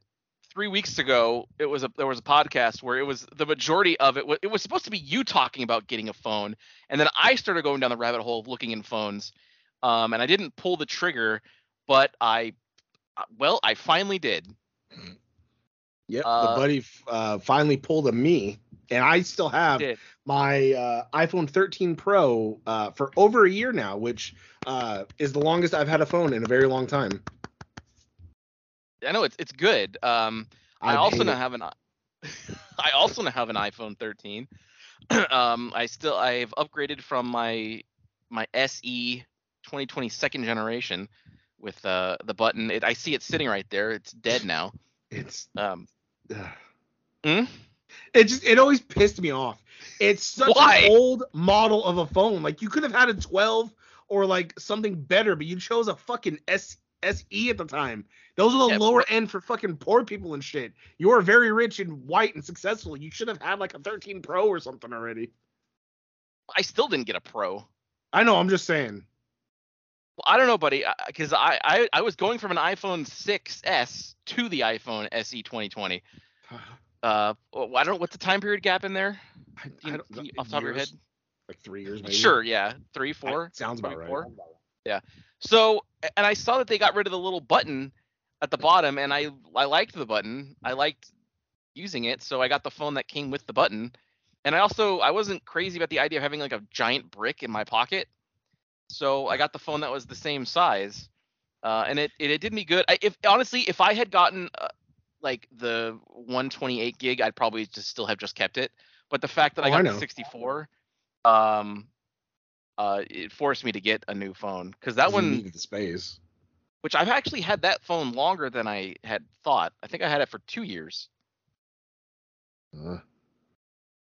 Three weeks ago, it was a there was a podcast where it was the majority of it. It was supposed to be you talking about getting a phone, and then I started going down the rabbit hole of looking in phones, um, and I didn't pull the trigger, but I, well, I finally did. Yep, uh, the buddy uh, finally pulled a me, and I still have did. my uh, iPhone thirteen Pro uh, for over a year now, which uh, is the longest I've had a phone in a very long time. I know it's it's good. Um, I, I also now have an I also now have an iPhone thirteen. um, I still I've upgraded from my my S E twenty twenty second generation with uh, the button. It, I see it sitting right there. It's dead now. It's um. Hmm? It just it always pissed me off. It's such Why? an old model of a phone. Like you could have had a twelve or like something better, but you chose a fucking S E. S E at the time. Those are the yeah, lower but, end for fucking poor people and shit. You are very rich and white and successful. You should have had like a thirteen Pro or something already. I still didn't get a Pro. I know. I'm just saying. Well, I don't know, buddy, because I, I, I was going from an iPhone six S to the iPhone S E twenty twenty. Uh, well, I don't know. What's the time period gap in there? Do you, I don't, do you, off the top years, of your head? Like three years maybe? Sure, yeah. Three, four. I, sounds about right. Four. Yeah. So, and I saw that they got rid of the little button at the bottom, and I, I liked the button. I liked using it, so I got the phone that came with the button. And I also, I wasn't crazy about the idea of having like a giant brick in my pocket, so I got the phone that was the same size. Uh, and it, it, it did me good. I, if honestly, if I had gotten uh, like the one twenty-eight gig, I'd probably just still have just kept it. But the fact that oh, I got I the sixty-four, um, uh, it forced me to get a new phone because that one needed the space. Which I've actually had that phone longer than I had thought. I think I had it for two years. Uh,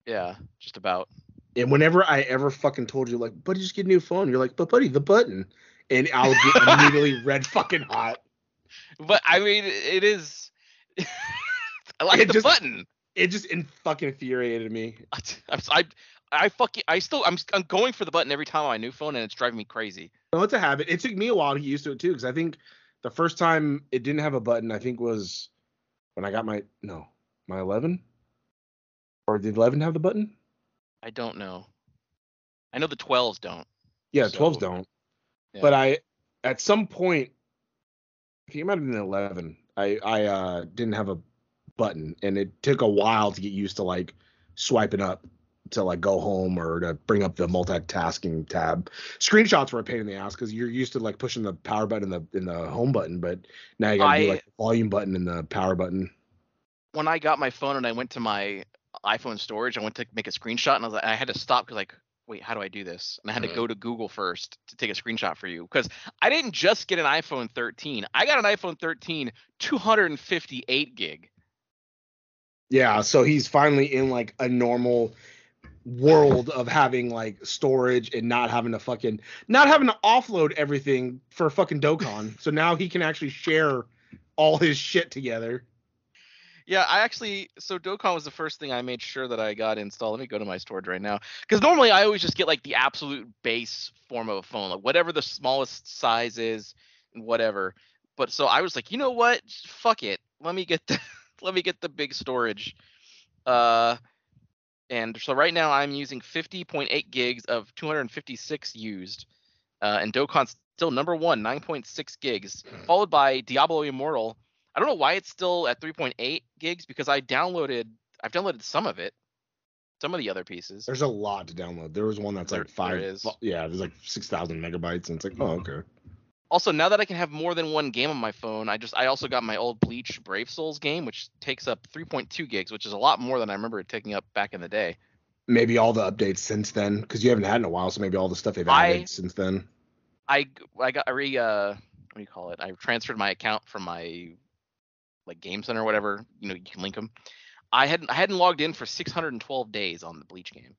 yeah, just about. And whenever I ever fucking told you, like, buddy, just get a new phone, you're like, but buddy, the button, and I'll get immediately red fucking hot. But I mean, it is. I like it the just, button. It just in fucking infuriated me. I, I'm, I, I fucking, I still, I'm, I'm going for the button every time on my new phone, and it's driving me crazy. No, it's a habit. It took me a while to get used to it too, because I think the first time it didn't have a button, I think was when I got my no, my eleven, or did eleven have the button? I don't know. I know the twelves don't. Yeah, so, twelves don't. Yeah. But I, at some point, I think it might have been eleven. I I uh, didn't have a button, and it took a while to get used to like swiping up to like go home or to bring up the multitasking tab. Screenshots were a pain in the ass because you're used to like pushing the power button and the in the home button, but now you gotta I, do like the volume button and the power button. When I got my phone and I went to my iPhone storage, I went to make a screenshot, and I was like, I had to stop because like, wait, how do I do this? And I had uh, to go to Google first to take a screenshot for you because I didn't just get an iPhone thirteen. I got an iPhone thirteen, two hundred fifty-eight gig. Yeah, so he's finally in like a normal world of having like storage and not having to fucking not having to offload everything for fucking Dokkan. So now he can actually share all his shit together. Yeah, I actually so Dokkan was the first thing I made sure that I got installed. Let me go to my storage right now because normally I always just get like the absolute base form of a phone, like whatever the smallest size is and whatever. But so I was like, you know what? Fuck it. Let me get the let me get the big storage. Uh, and so right now I'm using fifty point eight gigs of two hundred fifty-six used, uh, and Dokkan's still number one, nine point six gigs, followed by Diablo Immortal. I don't know why it's still at three point eight gigs because I downloaded I've downloaded some of it. Some of the other pieces. There's a lot to download. There was one that's there, like five. There is. Yeah, there's like six thousand megabytes and it's like, oh, okay. Also, now that I can have more than one game on my phone, I just I also got my old Bleach Brave Souls game, which takes up three point two gigs, which is a lot more than I remember it taking up back in the day. Maybe all the updates since then, because you haven't had in a while, so maybe all the stuff they've added I, since then. I I got I re uh what do you call it? I transferred my account from my like Game Center or whatever, you know, you can link them. I hadn't I hadn't logged in for six hundred twelve days on the Bleach game.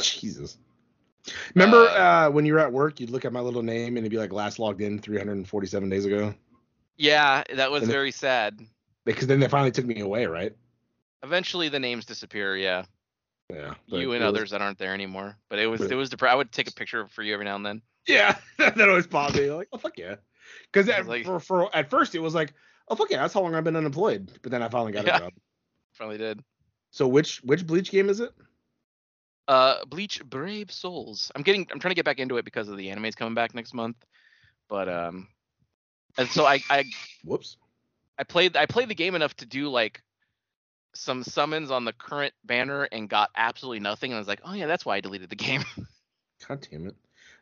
Jesus. Remember uh, uh, when you were at work, you'd look at my little name and it'd be like last logged in three hundred forty-seven days ago. Yeah, that was and very it, sad. Because then they finally took me away, right? Eventually the names disappear, yeah. Yeah. You and others was, that aren't there anymore. But it was but, it was depressing. I would take a picture for you every now and then. Yeah, that always bothered me. Like, oh fuck yeah. Because like, for, for at first it was like, oh fuck yeah, that's how long I've been unemployed. But then I finally got yeah, a job. Finally did. So which which Bleach game is it? Uh, Bleach Brave Souls. I'm getting I'm trying to get back into it because of the anime's coming back next month. But um, and so I I whoops. I played I played the game enough to do like some summons on the current banner and got absolutely nothing. And I was like, oh yeah, that's why I deleted the game. God damn it.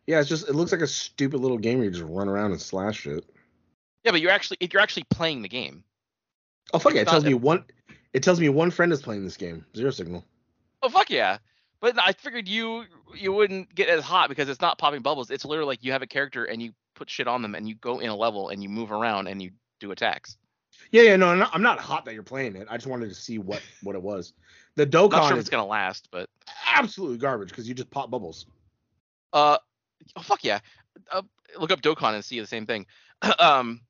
Yeah, it's just it looks like a stupid little game where you just run around and slash it. Yeah, but you're actually you're actually playing the game. Oh fuck it's yeah! It tells me one. It tells me one friend is playing this game. Zero Signal. Oh fuck yeah! But I figured you you wouldn't get as hot because it's not popping bubbles. It's literally like you have a character and you put shit on them and you go in a level and you move around and you do attacks. Yeah, yeah, no, I'm not, I'm not hot that you're playing it. I just wanted to see what, what it was. The Dokkan. Not sure if it's gonna last, but absolutely garbage because you just pop bubbles. Uh, oh fuck yeah! Uh, look up Dokkan and see the same thing. um.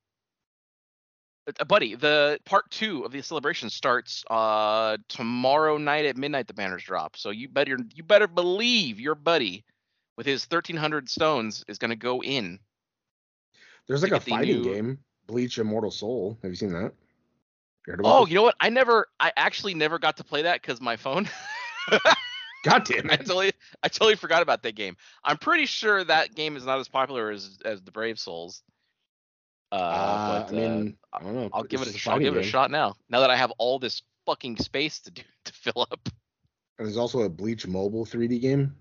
Uh, buddy, the part two of the celebration starts uh, tomorrow night at midnight. The banners drop, so you better you better believe your buddy with his thirteen hundred stones is going to go in. There's like a fighting new... game, Bleach Immortal Soul. Have you seen that? You oh, it? You know what? I never, I actually never got to play that because my phone. God damn it! I totally, I totally forgot about that game. I'm pretty sure that game is not as popular as as the Brave Souls. Uh, uh, but, I mean, uh, I don't know. I'll give it a shot. I'll give it a shot now. Now that I have all this fucking space to do to fill up. And there's also a Bleach Mobile three D game.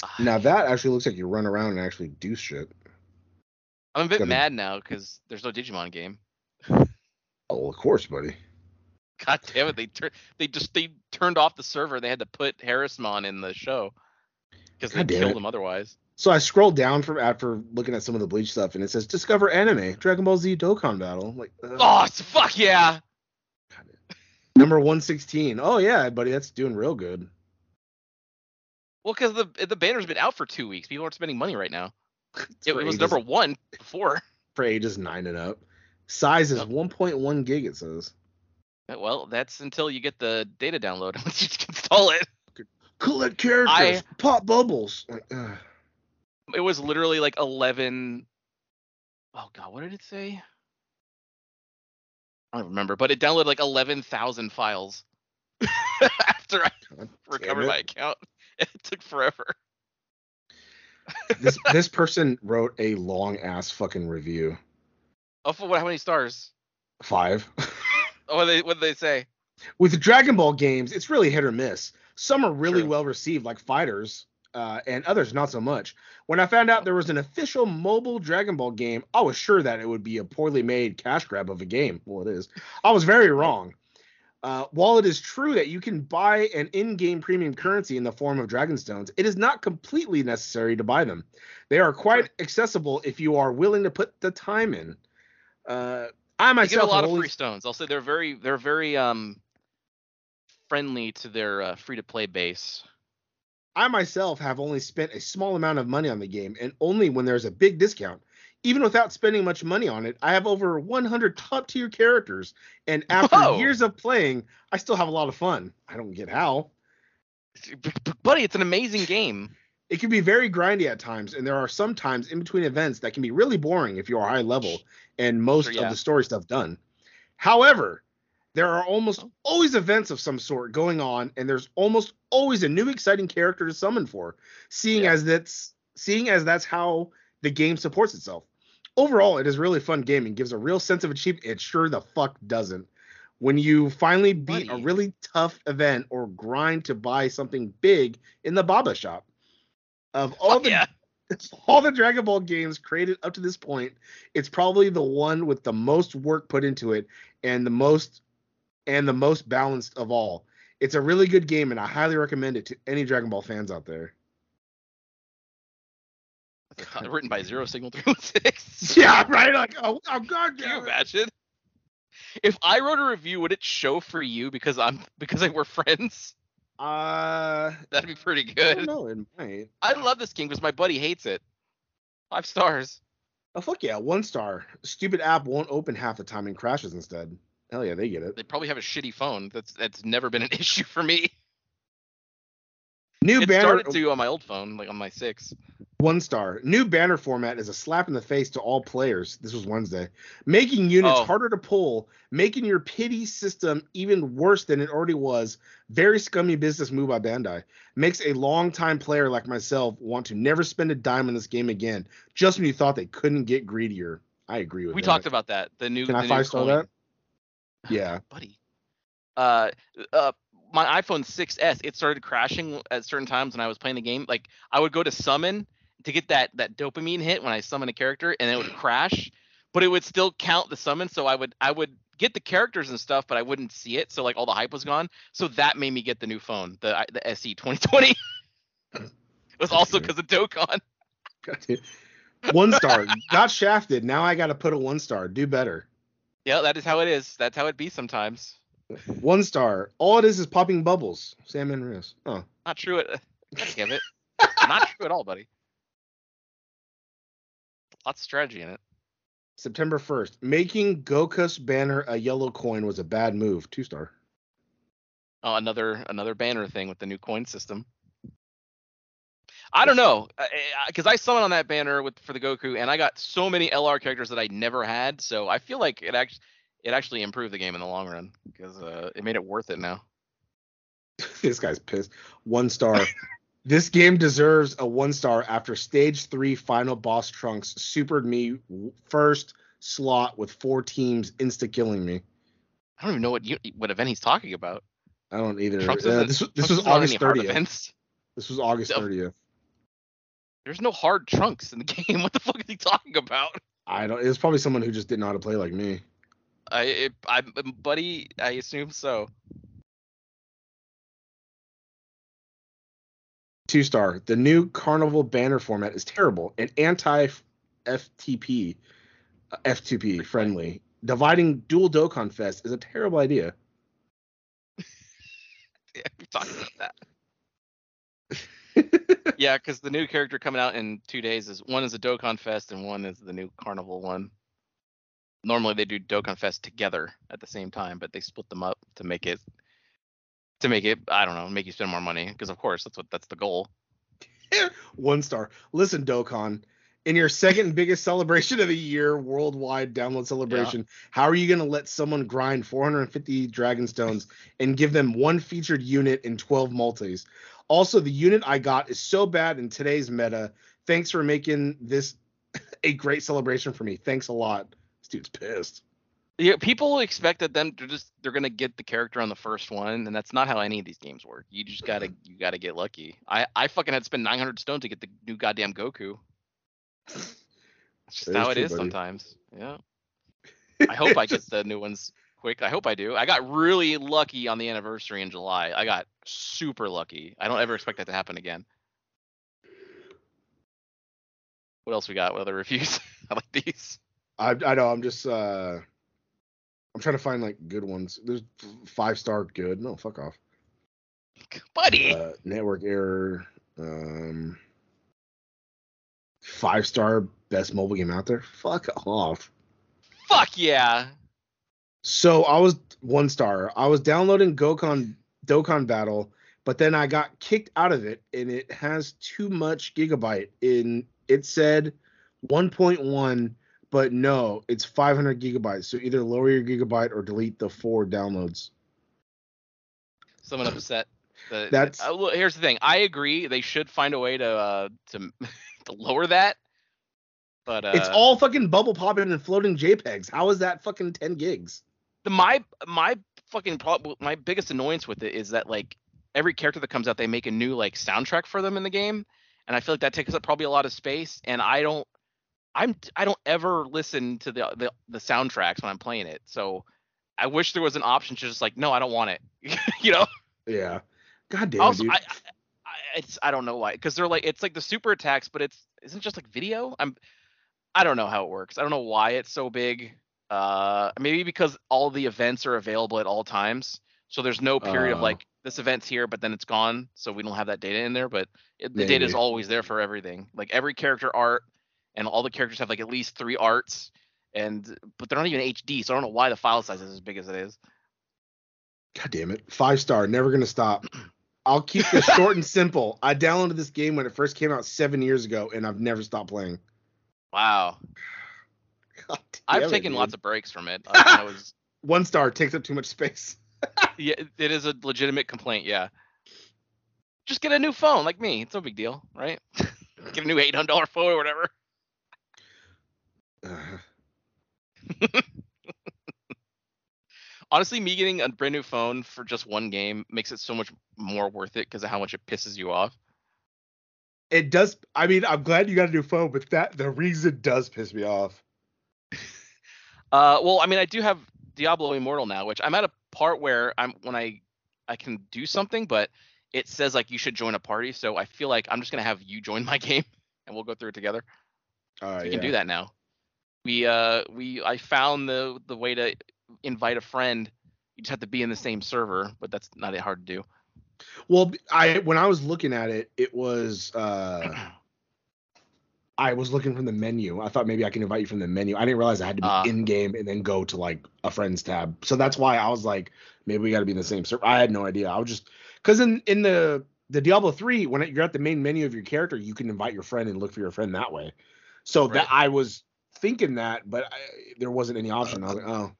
I... Now that actually looks like you run around and actually do shit. I'm a bit Gotta... mad now because there's no Digimon game. Oh, of course, buddy. God damn it! They tur- they just they turned off the server. They had to put Harrismon in the show because they killed it. him otherwise. So I scrolled down from after looking at some of the Bleach stuff, and it says discover anime Dragon Ball Z Dokkan Battle. I'm like, uh, oh fuck yeah! Number one sixteen. Oh yeah, buddy, that's doing real good. Well, because the the banner's been out for two weeks. People aren't spending money right now. It, it was ages, number one before. For ages nine and up. Size is oh. one point one gig. It says. Well, that's until you get the data download and once you install it. Collect characters, I, pop bubbles. Like, uh. It was literally like eleven. Oh god, what did it say? I don't remember, but it downloaded like eleven thousand files after I god recovered my account. It took forever. This this person wrote a long ass fucking review. Oh, for what? How many stars? Five. Oh, what did they, what they say? With Dragon Ball games, it's really hit or miss. Some are really True. well received, like Fighters, uh, and others not so much. When I found out there was an official mobile Dragon Ball game, I was sure that it would be a poorly made cash grab of a game. Well, it is. I was very wrong. Uh, while it is true that you can buy an in-game premium currency in the form of Dragonstones, it is not completely necessary to buy them. They are quite accessible if you are willing to put the time in. Uh, I myself they give a lot of free stones. I'll say they're very, they're very um, friendly to their uh, free-to-play base. I myself have only spent a small amount of money on the game, and only when there's a big discount. Even without spending much money on it, I have over one hundred top-tier characters, and after Whoa. years of playing, I still have a lot of fun. I don't get how. Buddy, it's an amazing game. It can be very grindy at times, and there are some times in between events that can be really boring if you are high level and most sure, yeah. of the story stuff done. However, there are almost always events of some sort going on, and there's almost always a new exciting character to summon for, seeing yeah. as that's seeing as that's how the game supports itself. Overall, it is really fun game and gives a real sense of achievement. It sure the fuck doesn't. When you finally beat Buddy. a really tough event or grind to buy something big in the Baba shop. Of all oh, the yeah. all the Dragon Ball games created up to this point, it's probably the one with the most work put into it and the most and the most balanced of all. It's a really good game, and I highly recommend it to any Dragon Ball fans out there. God. Written by Zero Signal three sixteen. Yeah, right. Like, oh, oh god, can you imagine? If I wrote a review, would it show for you because I'm because I we're friends? Uh, that'd be pretty good. I don't know, it might. I love this game because my buddy hates it. Five stars. Oh fuck yeah, one star. Stupid app won't open half the time and crashes instead. Hell yeah, they get it. They probably have a shitty phone. That's that's never been an issue for me. New it banner started to on my old phone, like on my six. One star. New banner format is a slap in the face to all players. This was Wednesday. Making units oh. harder to pull, making your pity system even worse than it already was. Very scummy business move by Bandai. Makes a longtime player like myself want to never spend a dime on this game again. Just when you thought they couldn't get greedier. I agree with that. We talked about that. The new. Can the I five star that? Yeah. Buddy. Uh. Uh. My iPhone six S, it started crashing at certain times when I was playing the game. Like I would go to summon to get that that dopamine hit when I summon a character, and it would crash, but it would still count the summon. So I would I would get the characters and stuff, but I wouldn't see it. So like all the hype was gone. So that made me get the new phone, the the S E twenty twenty. It was also because of Dokkan. One star. Got shafted. Now I got to put a one star. Do better. Yeah, that is how it is. That's how it be sometimes. One star. All it is is popping bubbles. Sam and Riz. Oh, not true. At, God damn it. Not true at all, buddy. Lots of strategy in it. September first. Making Goku's banner a yellow coin was a bad move. Two star. Oh, another another banner thing with the new coin system. I don't know, because I summoned on that banner with for the Goku, and I got so many L R characters that I never had. So I feel like it actually. It actually improved the game in the long run because uh, it made it worth it now. This guy's pissed. One star. This game deserves a one star after stage three final boss Trunks supered me first slot with four teams insta-killing me. I don't even know what you, what event he's talking about. I don't either. Trunks uh, this, this Trunks was August thirtieth. This was August thirtieth. There's no hard Trunks in the game. What the fuck is he talking about? I don't. It was probably someone who just didn't know how to play like me. I, it, I, buddy, I assume so. Two star. The new Carnival banner format is terrible and anti-F T P, F two P friendly. Dividing dual Dokkan Fest is a terrible idea. Yeah, we talked about that. Yeah, because the new character coming out in two days is one is a Dokkan Fest and one is the new Carnival one. Normally they do Dokkan Fest together at the same time, but they split them up to make it. To make it, I don't know, make you spend more money. Because, of course, that's what that's the goal. One star. Listen, Dokkan, in your second biggest celebration of the year, worldwide download celebration, yeah. How are you going to let someone grind four hundred fifty Dragonstones and give them one featured unit and twelve multis? Also, the unit I got is so bad in today's meta. Thanks for making this a great celebration for me. Thanks a lot. This dude's pissed. Yeah, people expect that them to just they're gonna get the character on the first one, and that's not how any of these games work. You just gotta you gotta get lucky. I, I fucking had to spend nine hundred stone to get the new goddamn Goku. That's just that how is it true, is buddy. Sometimes. Yeah. I hope I get the new ones quick. I hope I do. I got really lucky on the anniversary in July. I got super lucky. I don't ever expect that to happen again. What else we got? What other reviews? I like these. I I know. I'm just. Uh... I'm trying to find like good ones. There's five star good. No, fuck off, buddy. Uh, network error. Um, five star best mobile game out there. Fuck off. Fuck yeah. So I was one star. I was downloading Dokkan Dokkan Battle, but then I got kicked out of it, and it has too much gigabyte. In it said one point one. But no, it's five hundred gigabytes. So either lower your gigabyte or delete the four downloads. Someone upset. The, That's uh, well, here's the thing. I agree. They should find a way to uh, to, to lower that. But uh, it's all fucking bubble popping and floating JPEGs. How is that fucking ten gigs? The my my fucking pro- my biggest annoyance with it is that like every character that comes out, they make a new like soundtrack for them in the game, and I feel like that takes up probably a lot of space. And I don't. I'm I don't ever listen to the, the the soundtracks when I'm playing it, so I wish there was an option to just like, no, I don't want it, you know? Yeah. God damn. Also, dude. I, I, it's I don't know why, because they're like it's like the super attacks, but it's isn't it just like video. I'm I don't know how it works. I don't know why it's so big. Uh, maybe because all the events are available at all times, so there's no period uh, of like this event's here, but then it's gone, so we don't have that data in there. But it, the data is always there for everything, like every character art. And all the characters have like at least three arts, and but they're not even H D, so I don't know why the file size is as big as it is. God damn it. Five star, never gonna stop. I'll keep this short and simple. I downloaded this game when it first came out seven years ago, and I've never stopped playing. Wow. God damn I've it, taken dude. lots of breaks from it. I, I was... One star, takes up too much space. Yeah, it is a legitimate complaint, yeah. Just get a new phone like me. It's no big deal, right? Get a new eight hundred dollars phone or whatever. Honestly, me getting a brand new phone for just one game makes it so much more worth it because of how much it pisses you off. It does. I mean, I'm glad you got a new phone, but that the reason does piss me off. uh, well, I mean, I do have Diablo Immortal now, which I'm at a part where I'm when I I can do something, but it says like you should join a party, so I feel like I'm just gonna have you join my game and we'll go through it together. Uh, so you yeah. can do that now. We uh we I found the the way to invite a friend. You just have to be in the same server, but that's not hard to do. Well, I when I was looking at it, it was uh I was looking from the menu. I thought maybe I can invite you from the menu. I didn't realize I had to be uh, in game and then go to like a friends tab. So that's why I was like, maybe we got to be in the same server. I had no idea. I was just because in in the the Diablo three, when you're at the main menu of your character, you can invite your friend and look for your friend that way. So right. that I was. thinking that, but I, there wasn't any option. I was like, oh.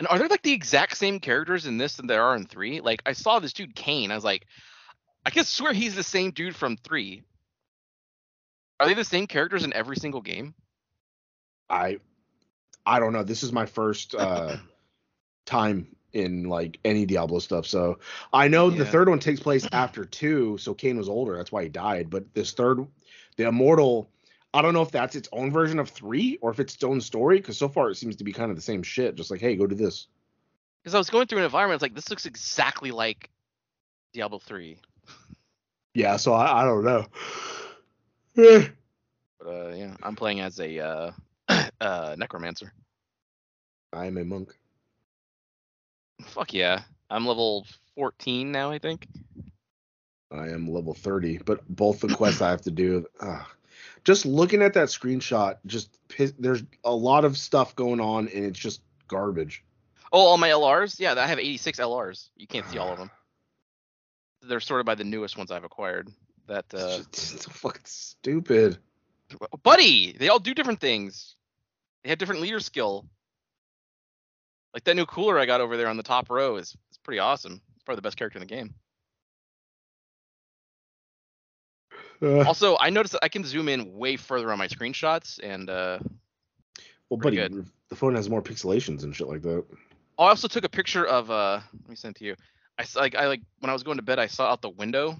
And are there like the exact same characters in this than there are in three? Like I saw this dude Kane. I was like, I can swear he's the same dude from three. Are they the same characters in every single game? I, I don't know. This is my first uh, time in like any Diablo stuff. So I know yeah. the third one takes place after two. So Kane was older. That's why he died. But this third, the Immortal. I don't know if that's its own version of three or if it's its own story, because so far it seems to be kind of the same shit. Just like, hey, go do this. Because I was going through an environment, it's like, this looks exactly like Diablo three. Yeah, so I, I don't know. But uh, yeah, I'm playing as a uh, uh, necromancer. I'm a monk. Fuck yeah. I'm level fourteen now, I think. I am level thirty, but both the quests I have to do... Uh, just looking at that screenshot, just piss, there's a lot of stuff going on, and it's just garbage. Oh, all my L Rs? Yeah, I have eighty-six L Rs. You can't see all of them. They're sorted by the newest ones I've acquired. That uh, it's just, it's so fucking stupid. Buddy, they all do different things. They have different leader skill. Like that new cooler I got over there on the top row is, is pretty awesome. It's probably the best character in the game. Uh, also, I noticed that I can zoom in way further on my screenshots, and uh, well, buddy, good. The phone has more pixelations and shit like that. I also took a picture of uh, let me send it to you. I like I like when I was going to bed, I saw out the window,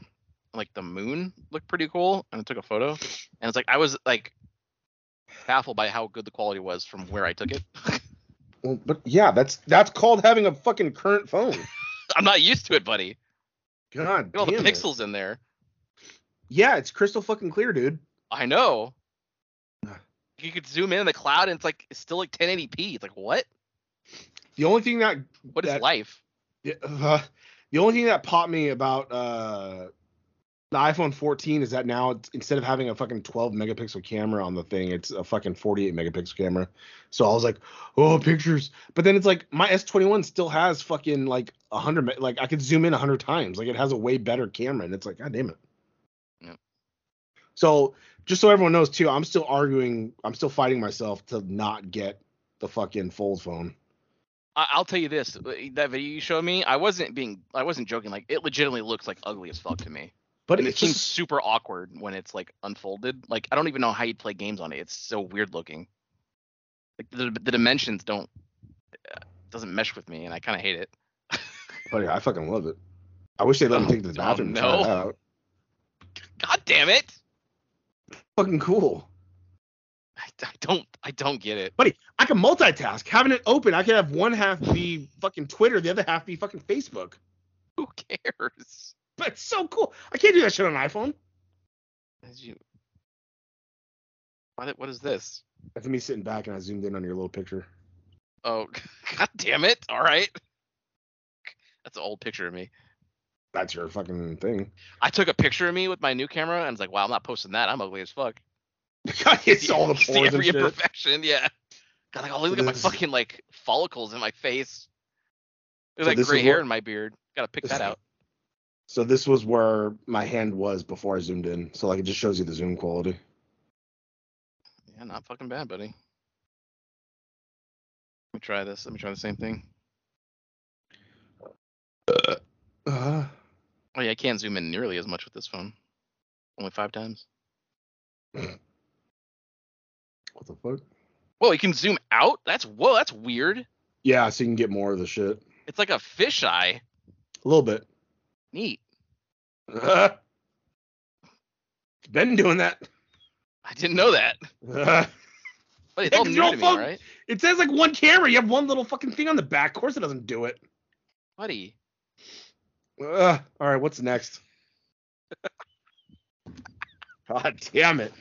like the moon looked pretty cool, and I took a photo, and it's like I was like baffled by how good the quality was from where I took it. Well, but yeah, that's that's called having a fucking current phone. I'm not used to it, buddy. God, all the pixels in there. Yeah, it's crystal fucking clear, dude. I know. You could zoom in on the cloud, and it's like it's still like ten eighty p. It's like, what? The only thing that what that, is life? The, uh, the only thing that popped me about uh, the iPhone fourteen is that now it's, instead of having a fucking twelve megapixel camera on the thing, it's a fucking forty-eight megapixel camera. So I was like, oh, pictures. But then it's like my S twenty-one still has fucking like a hundred. Like I could zoom in a hundred times. Like it has a way better camera, and it's like, god damn it. So just so everyone knows, too, I'm still arguing. I'm still fighting myself to not get the fucking fold phone. I'll tell you this. That video you showed me, I wasn't being I wasn't joking. Like it legitimately looks like ugly as fuck to me. But and it seems just... super awkward when it's like unfolded. Like I don't even know how you'd play games on it. It's so weird looking. Like the, the dimensions don't uh, doesn't mesh with me, and I kind of hate it. Buddy, I fucking love it. I wish they let oh, me take the bathroom oh, no. and try it out. God damn it. Fucking cool. I, I don't I don't get it. Buddy, I can multitask. Having it open, I can have one half be fucking Twitter, the other half be fucking Facebook. Who cares? But it's so cool. I can't do that shit on an iPhone. As you what, what is this? That's me sitting back and I zoomed in on your little picture. Oh, god damn it. All right. That's an old picture of me. That's your fucking thing. I took a picture of me with my new camera, and I was like, wow, I'm not posting that. I'm ugly as fuck. God, it's all the pores and shit. Every imperfection, yeah. God, like, oh, look at my fucking, like, follicles in my face. There's, like, gray hair in my beard. Gotta pick that out. So this was where my hand was before I zoomed in. So, like, it just shows you the zoom quality. Yeah, not fucking bad, buddy. Let me try this. Let me try the same thing. Uh. Uh. Oh, yeah, I can't zoom in nearly as much with this phone. Only five times. What the fuck? Well, you can zoom out? That's whoa, that's weird. Yeah, so you can get more of the shit. It's like a fisheye. A little bit. Neat. Uh, been doing that. I didn't know that. Uh, but it's all new to me, right? It says like one camera. You have one little fucking thing on the back. Of course it doesn't do it. Buddy. Uh, all right, what's next? God damn it.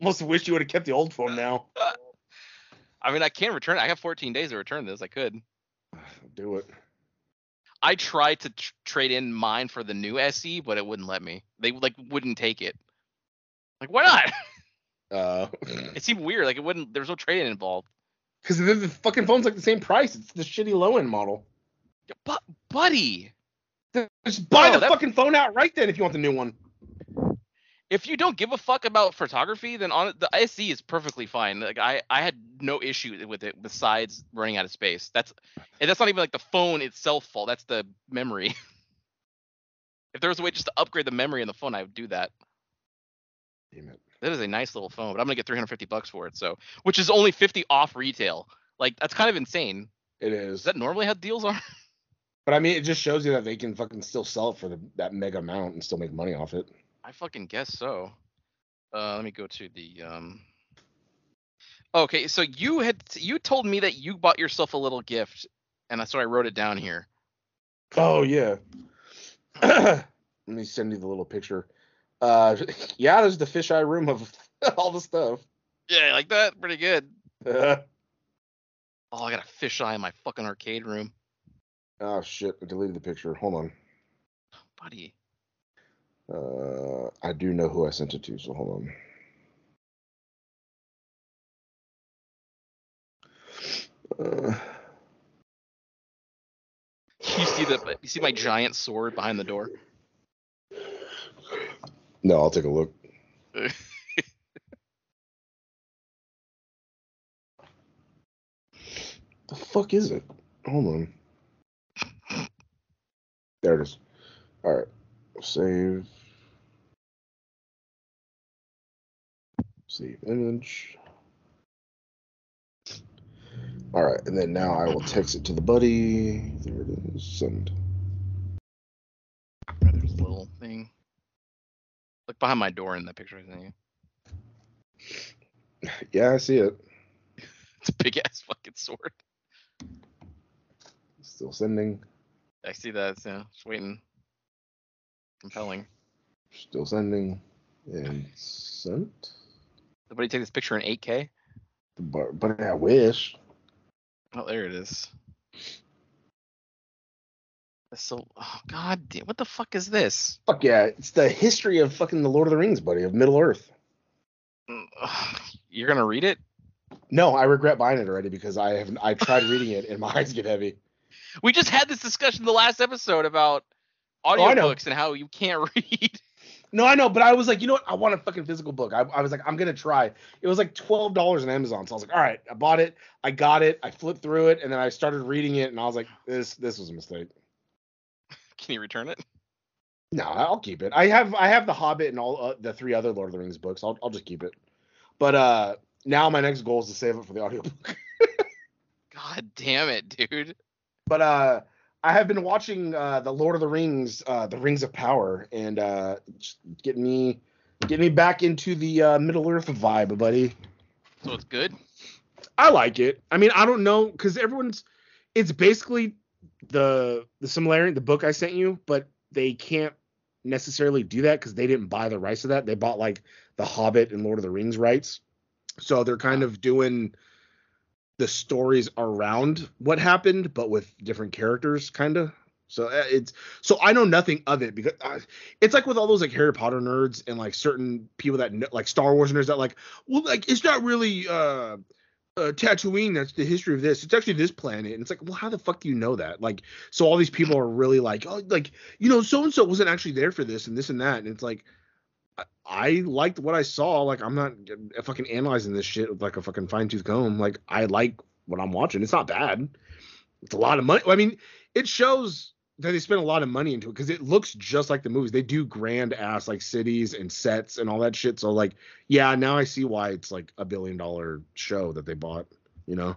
Almost wish you would have kept the old phone now. I mean, I can return it. I have fourteen days to return this. I could. Do it. I tried to tr- trade in mine for the new S E, but it wouldn't let me. They like wouldn't take it. Like, why not? uh, it seemed weird. Like, it wouldn't. There's no trade-in involved. Because the fucking phone's like the same price. It's the shitty low-end model. But, buddy, just buy oh, the that... fucking phone out right then if you want the new one. If you don't give a fuck about photography, then on the S E is perfectly fine. Like I, I had no issue with it besides running out of space. That's and that's not even like the phone itself fault. That's the memory. If there was a way just to upgrade the memory in the phone, I would do that. Damn it. That is a nice little phone, but I'm gonna get three hundred fifty bucks for it. So, which is only fifty off retail. Like that's kind of insane. It is. Is that normally how deals are? But, I mean, it just shows you that they can fucking still sell it for the, that mega amount and still make money off it. I fucking guess so. Uh, let me go to the. Um... Okay, so you had you told me that you bought yourself a little gift, and so I wrote it down here. Oh yeah. Let me send you the little picture. Uh, yeah, there's the fisheye room of all the stuff. Yeah, like that, pretty good. Uh, oh, I got a fisheye in my fucking arcade room. Oh shit! I deleted the picture. Hold on, oh, buddy. Uh, I do know who I sent it to, so hold on. Uh, you see the you see my giant sword behind the door? No, I'll take a look. The fuck is it? Hold on. There it is. All right. Save. Save image. All right, and then now I will text it to the buddy. There it is. Send. There's a little thing. Look behind my door in that picture, isn't it? Yeah, I see it. It's a big ass fucking sword. Still sending. I see that. Yeah, just waiting. Compelling. Still sending and sent. Somebody take this picture in eight K? But, but I wish. Oh, there it is. That's so. Oh, God damn. What the fuck is this? Fuck yeah. It's the history of fucking the Lord of the Rings, buddy, of Middle Earth. You're going to read it? No, I regret buying it already because I have I tried reading it and my eyes get heavy. We just had this discussion in the last episode about audiobooks oh, and how you can't read. No, I know, but I was like, you know what? I want a fucking physical book. I, I was like, I'm going to try. It was like twelve dollars on Amazon. So I was like, all right, I bought it. I got it. I flipped through it. And then I started reading it. And I was like, this this was a mistake. Can you return it? No, I'll keep it. I have I have The Hobbit and all uh, the three other Lord of the Rings books. I'll, I'll just keep it. But uh, now my next goal is to save it for the audiobook. God damn it, dude. But uh. I have been watching uh, the Lord of the Rings, uh, the Rings of Power, and uh, getting me, getting me back into the uh, Middle Earth vibe, buddy. So it's good. I like it. I mean, I don't know because everyone's, it's basically the the similarity, the book I sent you, but they can't necessarily do that because they didn't buy the rights to that. They bought like the Hobbit and Lord of the Rings rights, so they're kind of doing the stories around what happened, but with different characters, kind of. So it's so I know nothing of it because I, it's like with all those like Harry Potter nerds and like certain people that know, like Star Wars nerds that like, well, like it's not really uh, uh, Tatooine. That's the history of this. It's actually this planet. And it's like, well, how the fuck do you know that? Like, so all these people are really like, oh, like, you know, so and so wasn't actually there for this and this and that. And it's like, I liked what I saw. Like, I'm not fucking analyzing this shit with like a fucking fine tooth comb. Like, I like what I'm watching. It's not bad. It's a lot of money. I mean, it shows that they spent a lot of money into it because it looks just like the movies. They do grand ass like cities and sets and all that shit. So like, yeah, now I see why it's like a billion dollar show that they bought, you know?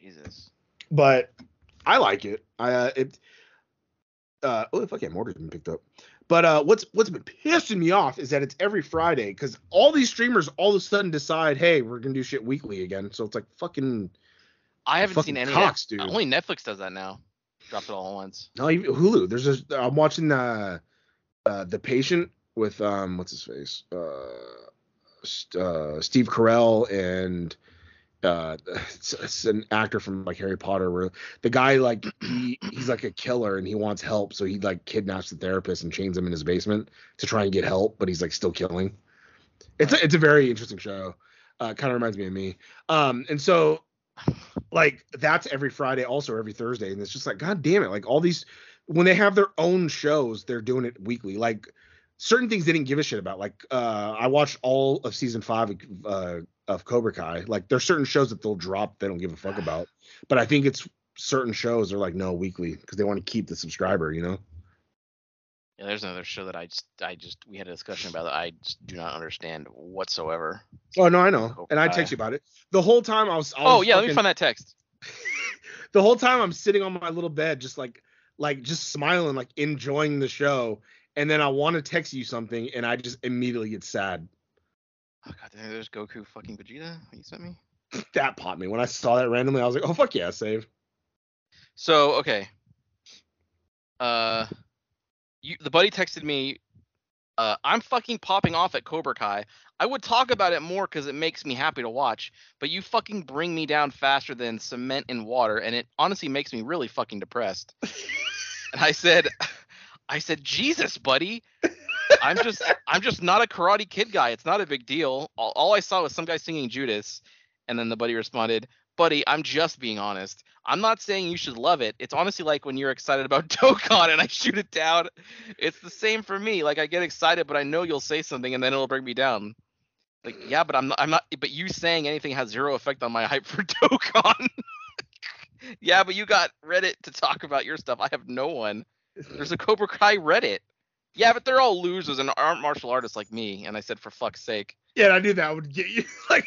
Jesus. But I like it. I, uh, it, uh, oh, fucking mortar's been picked up. But uh, what's what's been pissing me off is that it's every Friday because all these streamers all of a sudden decide, hey, we're gonna do shit weekly again. So it's like fucking. I haven't fucking seen any Cox, dude. Only Netflix does that now. Dropped it all at once. No, even Hulu. There's a. I'm watching uh, uh, The Patient with um, what's his face? Uh, uh, Steve Carell and uh, it's, it's an actor from like Harry Potter where the guy like he he's like a killer and he wants help, so he like kidnaps the therapist and chains him in his basement to try and get help, but he's like still killing. It's a, it's a very interesting show. Uh, kind of reminds me of me. Um, and so like that's every Friday, also every Thursday, and it's just like God damn it! Like all these when they have their own shows, they're doing it weekly. Like certain things they didn't give a shit about. Like uh, I watched all of season five. Uh, of Cobra Kai. Like there's certain shows that they'll drop they don't give a fuck about, but I think it's certain shows are like no weekly because they want to keep the subscriber, you know. Yeah, there's another show that I just I just we had a discussion about that I just do not understand whatsoever. Oh no, I know. Cobra and I text you about it the whole time I was I oh was yeah fucking, let me find that text. The whole time I'm sitting on my little bed just like like just smiling like enjoying the show, and then I want to text you something and I just immediately get sad. Oh god, there's Goku fucking Vegeta. You sent me. That popped me when I saw that randomly. I was like, oh fuck yeah, save. So okay, uh, you, the buddy texted me. Uh, I'm fucking popping off at Cobra Kai. I would talk about it more because it makes me happy to watch, but you fucking bring me down faster than cement and water, and it honestly makes me really fucking depressed. And I said, I said, Jesus, buddy. I'm just, I'm just not a Karate Kid guy. It's not a big deal. All, all I saw was some guy singing Judas, and then the buddy responded, buddy, I'm just being honest. I'm not saying you should love it. It's honestly like when you're excited about Dokkan and I shoot it down. It's the same for me. Like I get excited, but I know you'll say something and then it'll bring me down. Like, yeah, but I'm not, I'm not, but you saying anything has zero effect on my hype for Dokkan. Yeah, but you got Reddit to talk about your stuff. I have no one. There's a Cobra Kai Reddit. Yeah, but they're all losers and aren't martial artists like me. And I said, for fuck's sake. Yeah, I knew that would get you. Like.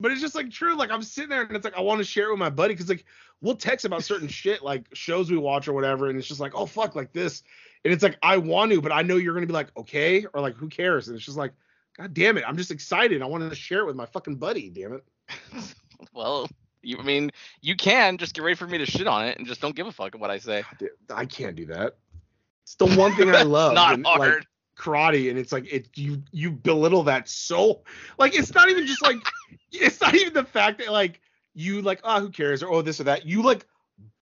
But it's just, like, true. Like, I'm sitting there, and it's like, I want to share it with my buddy. Because, like, we'll text about certain shit, like, shows we watch or whatever. And it's just like, oh, fuck, like this. And it's like, I want to, but I know you're going to be like, okay. Or, like, who cares? And it's just like, god damn it. I'm just excited. I want to share it with my fucking buddy, damn it. Well, you, I mean, you can. Just get ready for me to shit on it and just don't give a fuck what I say. Dude, I can't do that. It's the one thing I love. Not and, hard. Like, karate, and it's like it you you belittle that so, like, it's not even just like it's not even the fact that like you like oh who cares or oh this or that, you like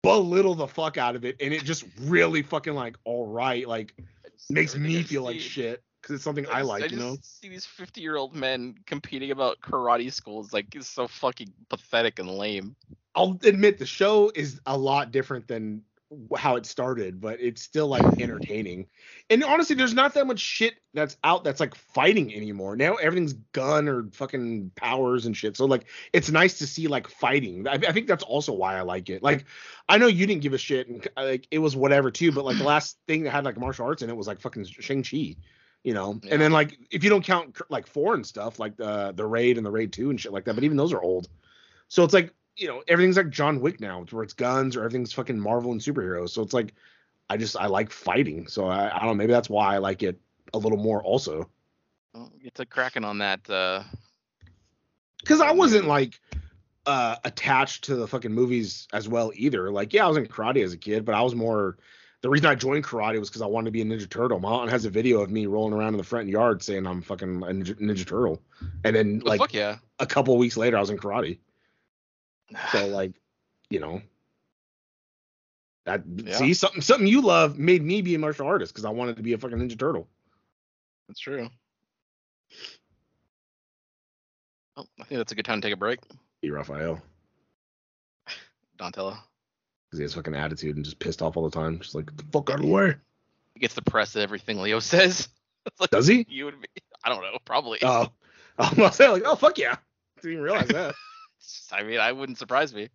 belittle the fuck out of it, and it just really fucking like all right like makes me feel see. like shit because it's something I, I just, like I you just know see these fifty year old men competing about karate schools, like it's so fucking pathetic and lame. I'll admit the show is a lot different than how it started, but it's still like entertaining. And honestly, there's not that much shit that's out that's like fighting anymore. Now everything's gun or fucking powers and shit, so like it's nice to see like fighting. I, I think that's also why I like it. Like I know you didn't give a shit and like it was whatever too, but like the last thing that had like martial arts in it was like fucking Shang-Chi, you know. Yeah. And then like if you don't count like foreign stuff like the the Raid and the Raid two and shit like that, but even those are old. So it's like, you know, everything's like John Wick now, where it's guns, or everything's fucking Marvel and superheroes. So it's like, I just, I like fighting. So I, I don't know, maybe that's why I like it a little more also. Well, it's a cracking on that. Uh... Cause I wasn't like uh, attached to the fucking movies as well either. Like, yeah, I was in karate as a kid, but I was more, the reason I joined karate was cause I wanted to be a Ninja Turtle. My aunt has a video of me rolling around in the front yard saying I'm fucking a Ninja, Ninja Turtle. And then well, like yeah. a couple of weeks later, I was in karate. So like, you know, that yeah. see something something you love made me be a martial artist because I wanted to be a fucking Ninja Turtle. That's true. Oh, I think that's a good time to take a break. Be Raphael. Donatello. Because he has fucking attitude and just pissed off all the time. Just like, get the fuck out of the way. He gets the press at everything Leo says. Like, does he? You and me. I don't know. Probably. Oh, I'm about to say like, oh fuck yeah. Didn't even realize that. I mean, I wouldn't surprise me.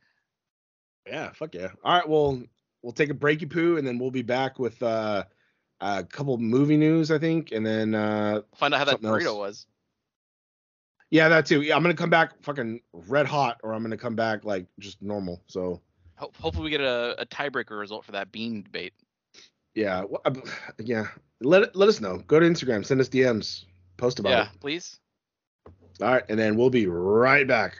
Yeah, fuck yeah. All right, well, we'll take a breaky poo, and then we'll be back with uh, a couple movie news, I think, and then uh, find out how that burrito else. was. Yeah, that too. Yeah, I'm gonna come back fucking red hot, or I'm gonna come back like just normal. So Ho- hopefully we get a, a tiebreaker result for that bean debate. Yeah, well, uh, yeah. Let let us know. Go to Instagram, send us D Ms, post about yeah, it. Yeah, please. All right, and then we'll be right back.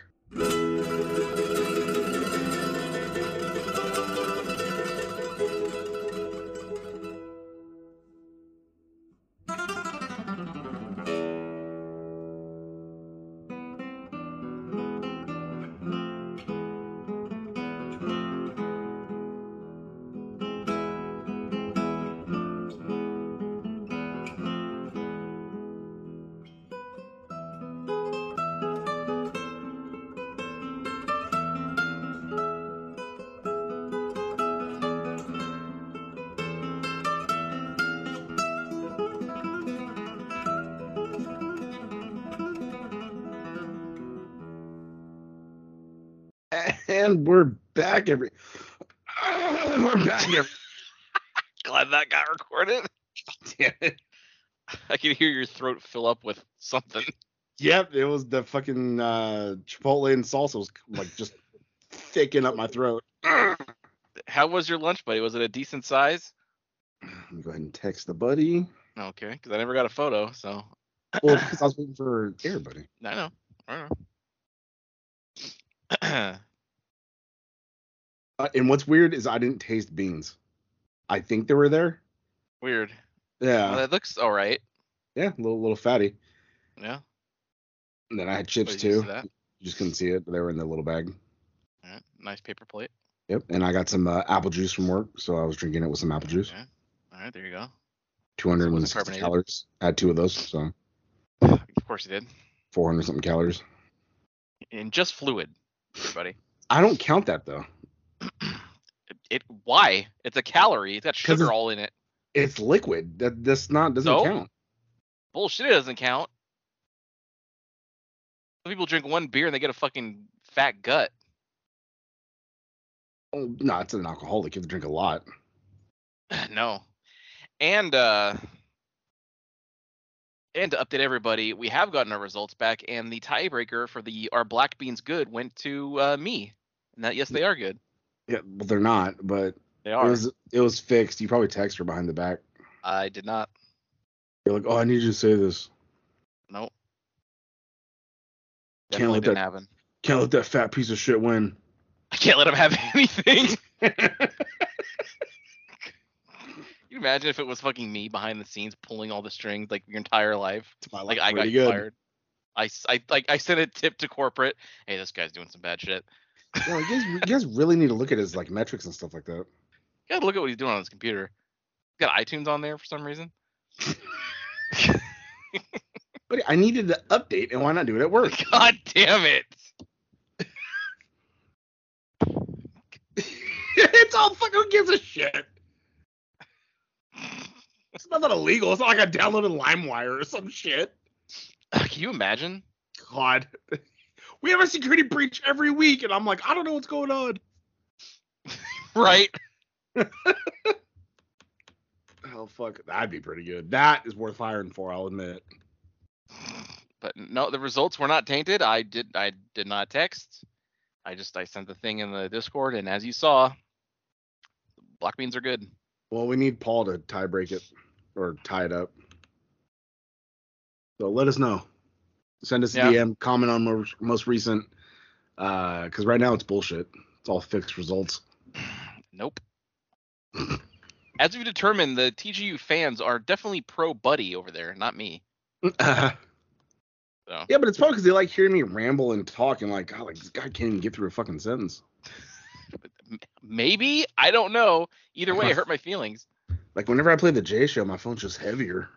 And we're back every uh, we're back every glad that got recorded. God damn it. I can hear your throat fill up with something. Yep, it was the fucking uh Chipotle and salsa was like just thickening up my throat. How was your lunch, buddy? Was it a decent size? Let me go ahead and text the buddy. Okay, because I never got a photo, so. Well, because I was waiting for everybody. I know. I know. uh, and what's weird is I didn't taste beans. I think they were there. Weird. Yeah. Well, it looks all right. Yeah, a little, little fatty. Yeah. And then I had chips too. Just couldn't see it, but they were in the little bag. All right. Nice paper plate. Yep. And I got some uh, apple juice from work, so I was drinking it with some apple juice. Okay. All right, there you go. two hundred sixty calories. I had two of those, so. Of course you did. four hundred something calories. And just fluid, everybody. I don't count that though. it, it why? It's a calorie. It's got sugar it's, all in it. It's liquid. That that's not doesn't so? count. Bullshit, it doesn't count. Some people drink one beer and they get a fucking fat gut. Oh no, it's an alcoholic. You have to drink a lot. No. And uh and to update everybody, we have gotten our results back, and the tiebreaker for the "Are Black Beans Good?" went to uh, me. And that yes, they are good. Yeah, well, they're not, but they are. It was, it was fixed. You probably text her behind the back. I did not. You're like, oh, I need you to say this. Nope. Can't let that happen. Can't let that fat piece of shit win. I can't let him have anything. You imagine if it was fucking me behind the scenes pulling all the strings like your entire life. My life like I got good. fired. I, I like I sent a tip to corporate. Hey, this guy's doing some bad shit. Well, you guys, you guys really need to look at his like metrics and stuff like that. You gotta look at what he's doing on his computer. He's got iTunes on there for some reason. But I needed the update, and why not do it at work? God damn it! It's all fucking who gives a shit. It's nothing illegal. It's not like I downloaded LimeWire or some shit. Can you imagine? God. We have a security breach every week, and I'm like, I don't know what's going on. Right. Oh, fuck. That'd be pretty good. That is worth hiring for, I'll admit. But no, the results were not tainted. I did I did not text. I just I sent the thing in the Discord, and as you saw, black beans are good. Well, we need Paul to tie break it or tie it up. So let us know. Send us yeah. a D M, comment on most, most recent, because uh, right now it's bullshit. It's all fixed results. Nope. As we've determined, the T G U fans are definitely pro Buddy over there, not me. Uh, so. Yeah, but it's probably because they like hearing me ramble and talk and like, God, like this guy can't even get through a fucking sentence. Maybe I don't know. Either way, it hurt my feelings. Like whenever I play the J Show, my phone's just heavier.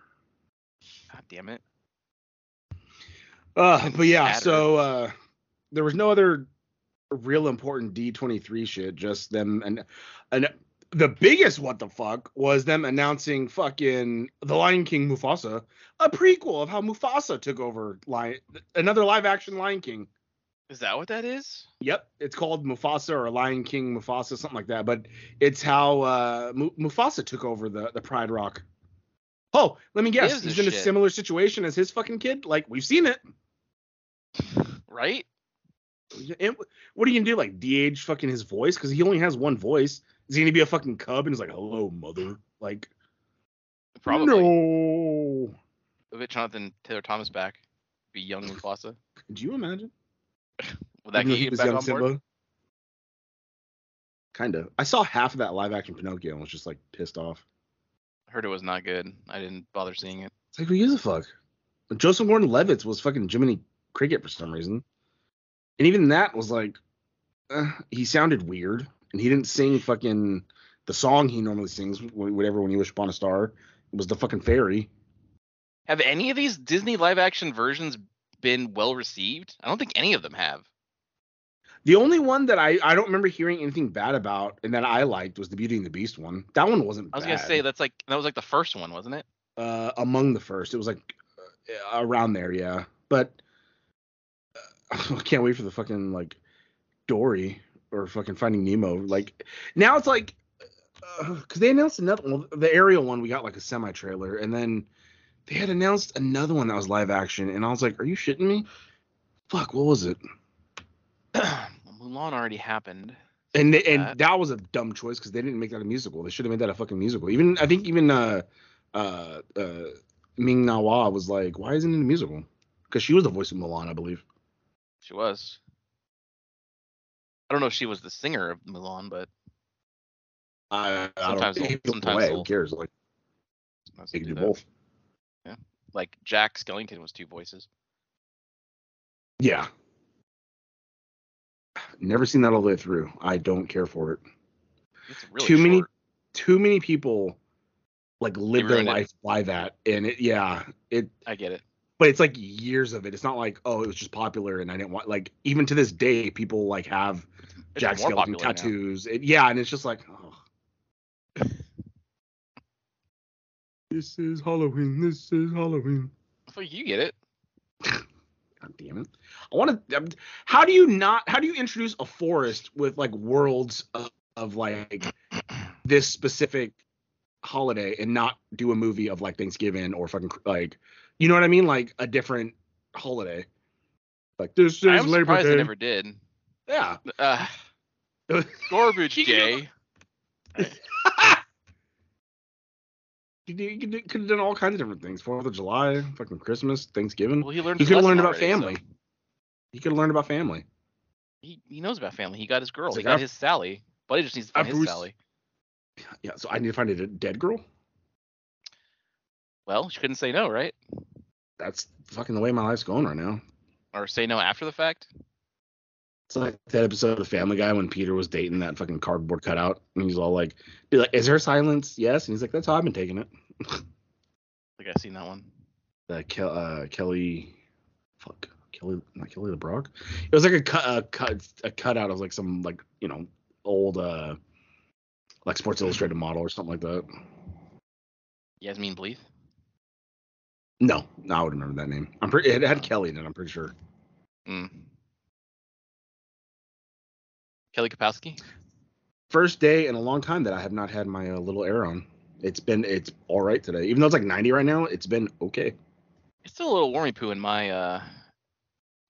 God damn it. Uh, but yeah, so uh, there was no other real important D twenty-three shit. Just them and and the biggest what the fuck was them announcing fucking The Lion King Mufasa, a prequel of how Mufasa took over Lion, another live action Lion King. Is that what that is? Yep. It's called Mufasa or Lion King Mufasa, something like that. But it's how uh, M- Mufasa took over the, the Pride Rock. Oh, let me guess. He's in shit. a similar situation as his fucking kid. Like, we've seen it. Right? And what are you going to do? Like, de-age fucking his voice? Because he only has one voice. Is he going to be a fucking cub? And he's like, hello, mother. Like, probably. No. I bet Jonathan Taylor Thomas back. Be young Mufasa. Could you imagine? Will that get you back on board? Kind of. I saw half of that live-action Pinocchio and was just, like, pissed off. I heard it was not good. I didn't bother seeing it. It's like, who gives a fuck? But Joseph Gordon-Levitt was fucking Jiminy Cricket for some reason. And even that was like, uh, he sounded weird. And he didn't sing fucking the song he normally sings, whatever, When You Wish Upon a Star. It was the fucking fairy. Have any of these Disney live-action versions been well received? I don't think any of them have. The only one that I, I don't remember hearing anything bad about and that I liked was the Beauty and the Beast one. That one wasn't bad. I was going to say that's like that was like the first one, wasn't it? Uh, among the first. It was like uh, around there, yeah. But uh, I can't wait for the fucking like Dory or fucking Finding Nemo. Like now it's like uh, cuz they announced another one. The Ariel one we got like a semi-trailer, and then they had announced another one that was live action, and I was like, are you shitting me? Fuck, what was it? Mulan already happened. And they, and that. that was a dumb choice because they didn't make that a musical. They should have made that a fucking musical. Even I think even uh, uh, uh, Ming-Na Wa was like, why isn't it a musical? Because she was the voice of Mulan, I believe. She was. I don't know if she was the singer of Mulan, but I, I sometimes don't, they'll, sometimes who cares? Like, sometimes they can do, do both. Yeah, like Jack Skellington was two voices. Yeah. Never seen that all the way through. I don't care for it. It's really too short. many, too many people like live their life it. by that, and it, yeah, it. I get it. But it's like years of it. It's not like, oh, it was just popular and I didn't want, like, even to this day, people like have it's Jack Skellington tattoos. It, yeah. And it's just like, oh, this is Halloween. This is Halloween. Well, you get it. God damn it. I want to, how do you not, how do you introduce a forest with like worlds of, of like this specific holiday and not do a movie of like Thanksgiving or fucking like, you know what I mean? Like a different holiday. Like this is Labor Day. I'm surprised I never did. Yeah. Uh, garbage day. You could have done all kinds of different things. Fourth of July, fucking Christmas, Thanksgiving. Well, he learned. He could have learned about family. So. He could have learned about family. He he knows about family. He got his girl. He like, got I've, his Sally. But he just needs to find I've his Bruce. Sally. Yeah. So I need to find a dead girl. Well, she couldn't say no, right? That's fucking the way my life's going right now. Or say no after the fact? It's like that episode of Family Guy when Peter was dating that fucking cardboard cutout. And he's all like, like is there silence? Yes. And he's like, that's how I've been taking it. I think I've seen that one. The Ke- uh, Kelly. Fuck. Kelly. Not Kelly LeBrock. It was like a, cu- a, cu- a cutout of like some, like, you know, old, uh, like Sports Illustrated model or something like that. Yasmin Bleeth? No, no, I would remember that name. I'm pretty. It had uh, Kelly in it. I'm pretty sure. Mm. Kelly Kapowski. First day in a long time that I have not had my uh, little air on. It's been it's all right today, even though it's like ninety right now. It's been okay. It's still a little warmy poo in my uh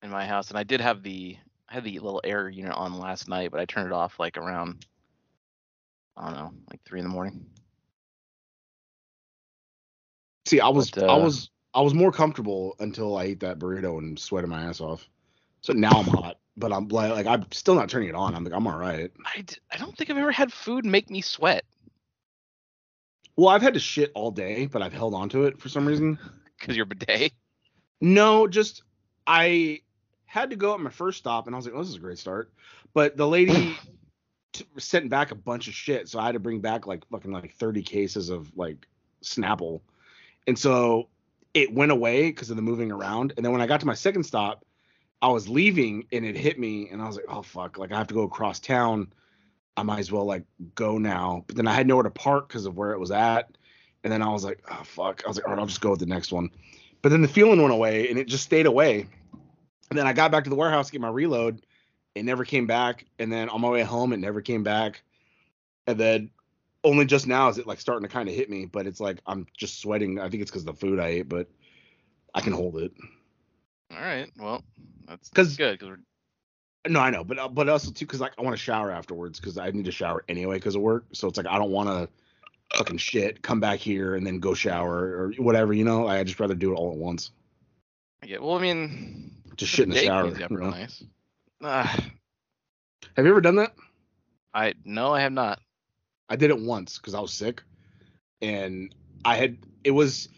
in my house, and I did have the I had the little air unit on last night, but I turned it off like around I don't know, like three in the morning. See, I was but, uh, I was. I was more comfortable until I ate that burrito and sweated my ass off. So now I'm hot, but I'm like, like I'm still not turning it on. I'm like, I'm all right. I, d- I don't think I've ever had food make me sweat. Well, I've had to shit all day, but I've held on to it for some reason. Because you're bidet? No, just I had to go at my first stop, and I was like, oh, this is a great start. But the lady t- sent back a bunch of shit, so I had to bring back like fucking like thirty cases of like Snapple. And so it went away because of the moving around. And then when I got to my second stop, I was leaving and it hit me. And I was like, oh, fuck. Like, I have to go across town. I might as well, like, go now. But then I had nowhere to park because of where it was at. And then I was like, oh, fuck. I was like, all right, I'll just go with the next one. But then the feeling went away and it just stayed away. And then I got back to the warehouse to get my reload. It never came back. And then on my way home, it never came back. And then only just now is it like starting to kind of hit me, but it's like I'm just sweating. I think it's because of the food I ate, but I can hold it. All right, well, that's, that's good. Cause we're... No, I know, but uh, but also too because like I want to shower afterwards because I need to shower anyway because of work. So it's like I don't want to fucking shit, come back here and then go shower or whatever, you know. I just rather do it all at once. Yeah, well, I mean, just shit in the shower. You know? Nice. Uh, have you ever done that? I no, I have not. I did it once because I was sick, and I had it was.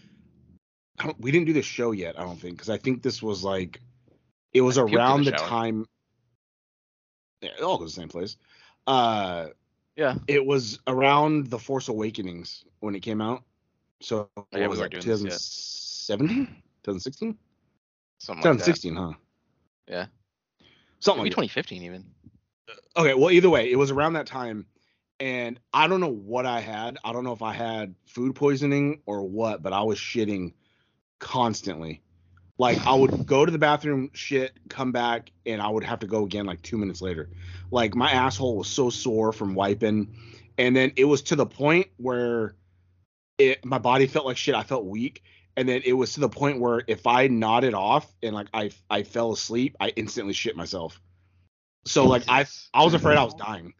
I don't, we didn't do the show yet, I don't think, because I think this was like it was I around the, the time. Yeah, it all goes to the same place. Uh, yeah, it was around The Force Awakens when it came out. So what yeah, was we it like twenty seventeen, twenty sixteen, something twenty sixteen, like that. huh? Yeah, something maybe like twenty fifteen that. Even. Okay, well either way, it was around that time. And I don't know what I had. I don't know if I had food poisoning or what, but I was shitting constantly. Like, I would go to the bathroom, shit, come back, and I would have to go again like two minutes later. Like, my asshole was so sore from wiping. And then it was to the point where it, my body felt like shit. I felt weak. And then it was to the point where if I nodded off and, like, I, I fell asleep, I instantly shit myself. So, like, I I was afraid I was dying.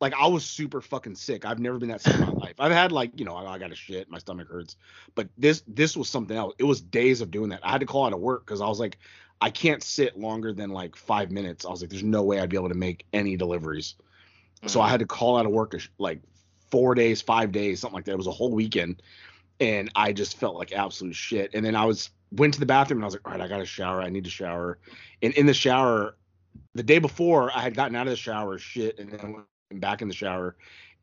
Like, I was super fucking sick. I've never been that sick in my life. I've had, like, you know, I, I got a shit. My stomach hurts. But this this was something else. It was days of doing that. I had to call out of work because I was like, I can't sit longer than, like, five minutes. I was like, there's no way I'd be able to make any deliveries. Mm-hmm. So I had to call out of work, like, four days, five days, something like that. It was a whole weekend. And I just felt like absolute shit. And then I was went to the bathroom, and I was like, all right, I got to shower. I need to shower. And in the shower, the day before, I had gotten out of the shower, shit, and then back in the shower,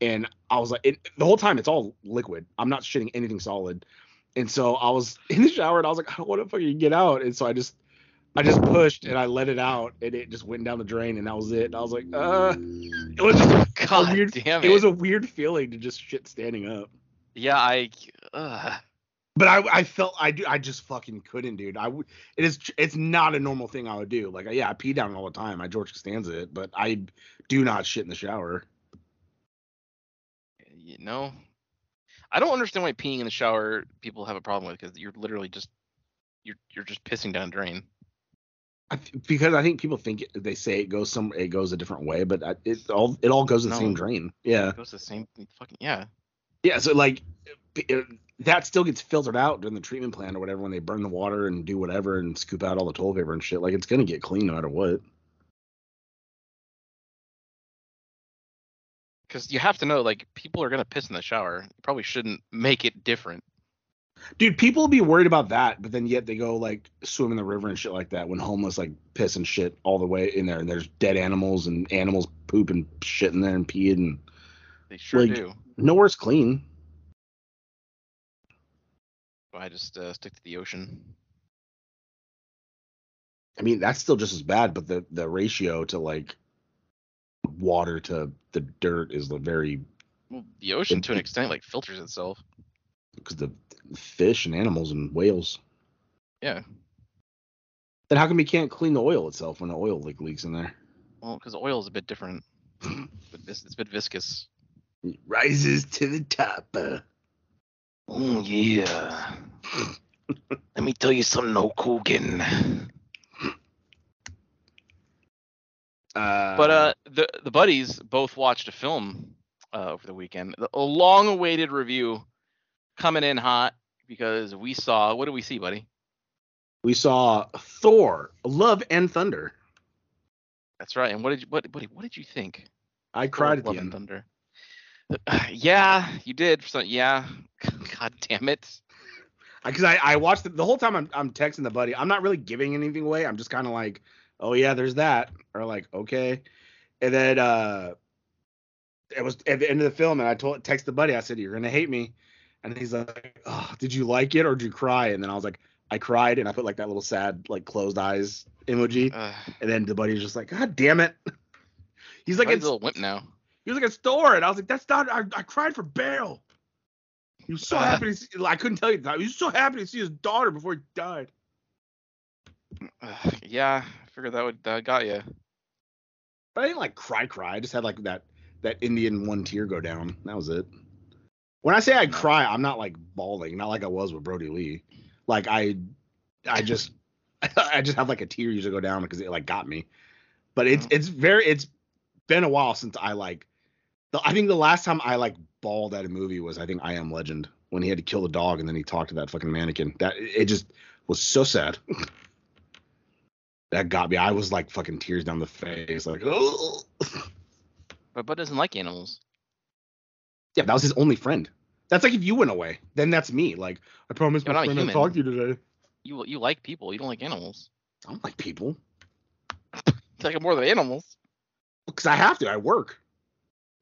and I was like, it, the whole time it's all liquid. I'm not shitting anything solid. And so I was in the shower, and I was like, I don't want to fucking get out. And so I just, I just pushed, and I let it out, and it just went down the drain, and that was it. And I was like, uh, it was just God a weird. Damn it. It was a weird feeling to just shit standing up. Yeah, I. Uh. But I, I felt I, I just fucking couldn't, dude. I would. It is. It's not a normal thing I would do. Like, yeah, I pee down all the time. I George Costanza it, but I do not shit in the shower. You know, I don't understand why peeing in the shower people have a problem with, because you're literally just you're you're just pissing down a drain. I th- because I think people think it, they say it goes some it goes a different way, but I, it all it all goes to the no, same drain. Yeah, it goes to the same fucking yeah. Yeah, so like. It, it, that still gets filtered out during the treatment plant or whatever when they burn the water and do whatever and scoop out all the toilet paper and shit. Like, it's going to get clean no matter what. Because you have to know, like, people are going to piss in the shower. You probably shouldn't make it different. Dude, people will be worried about that, but then yet they go, like, swim in the river and shit like that when homeless, like, piss and shit all the way in there. And there's dead animals and animals poop and shit in there and pee and... They sure like, do. Nowhere's clean. I just uh, stick to the ocean. I mean, that's still just as bad, but the, the ratio to, like, water to the dirt is the very... Well, the ocean, it, to an extent, like, filters itself. Because the fish and animals and whales. Yeah. Then how come you can't clean the oil itself when the oil, like, leaks in there? Well, because oil is a bit different. It's, it's a bit viscous. It rises to the top, uh. Oh, yeah. Let me tell you something, old Coogan. Uh, but uh, the the buddies both watched a film uh, over the weekend. A long-awaited review coming in hot because we saw... What did we see, buddy? We saw Thor, Love and Thunder. That's right. And what did you, what, buddy, what did you think? I cried at the end. Love and Thunder. Yeah, you did. So yeah, god damn it. Because I, I watched it the whole time. I'm I'm texting the buddy. I'm not really giving anything away. I'm just kind of like, oh yeah, there's that, or like okay. And then uh, it was at the end of the film, and I told text the buddy. I said, you're gonna hate me, and he's like, oh, did you like it or did you cry? And then I was like, I cried, and I put like that little sad like closed eyes emoji. Uh, and then the buddy's just like, god damn it. He's like, it's a little wimp now. He was like, it's Thor. And I was like, that's not, I, I cried for Bale. He was so uh, happy to see, I couldn't tell you that. He was so happy to see his daughter before he died. Uh, yeah, I figured that would, that got you. But I didn't like cry, cry. I just had like that, that Indian one tear go down. That was it. When I say I cry, I'm not like bawling, not like I was with Brody Lee. Like I, I just, I just have like a tear usually go down because it like got me. But it's, it's very, it's been a while since I like, I think the last time I like bawled at a movie was I think I Am Legend when he had to kill the dog and then he talked to that fucking mannequin. That it just was so sad. That got me. I was like fucking tears down the face, like oh. But Bud doesn't like animals. Yeah, that was his only friend. That's like if you went away, then that's me. Like I promised my friend I'd talk to you today. You you like people. You don't like animals. I don't like people. You like more than animals. Because I have to. I work.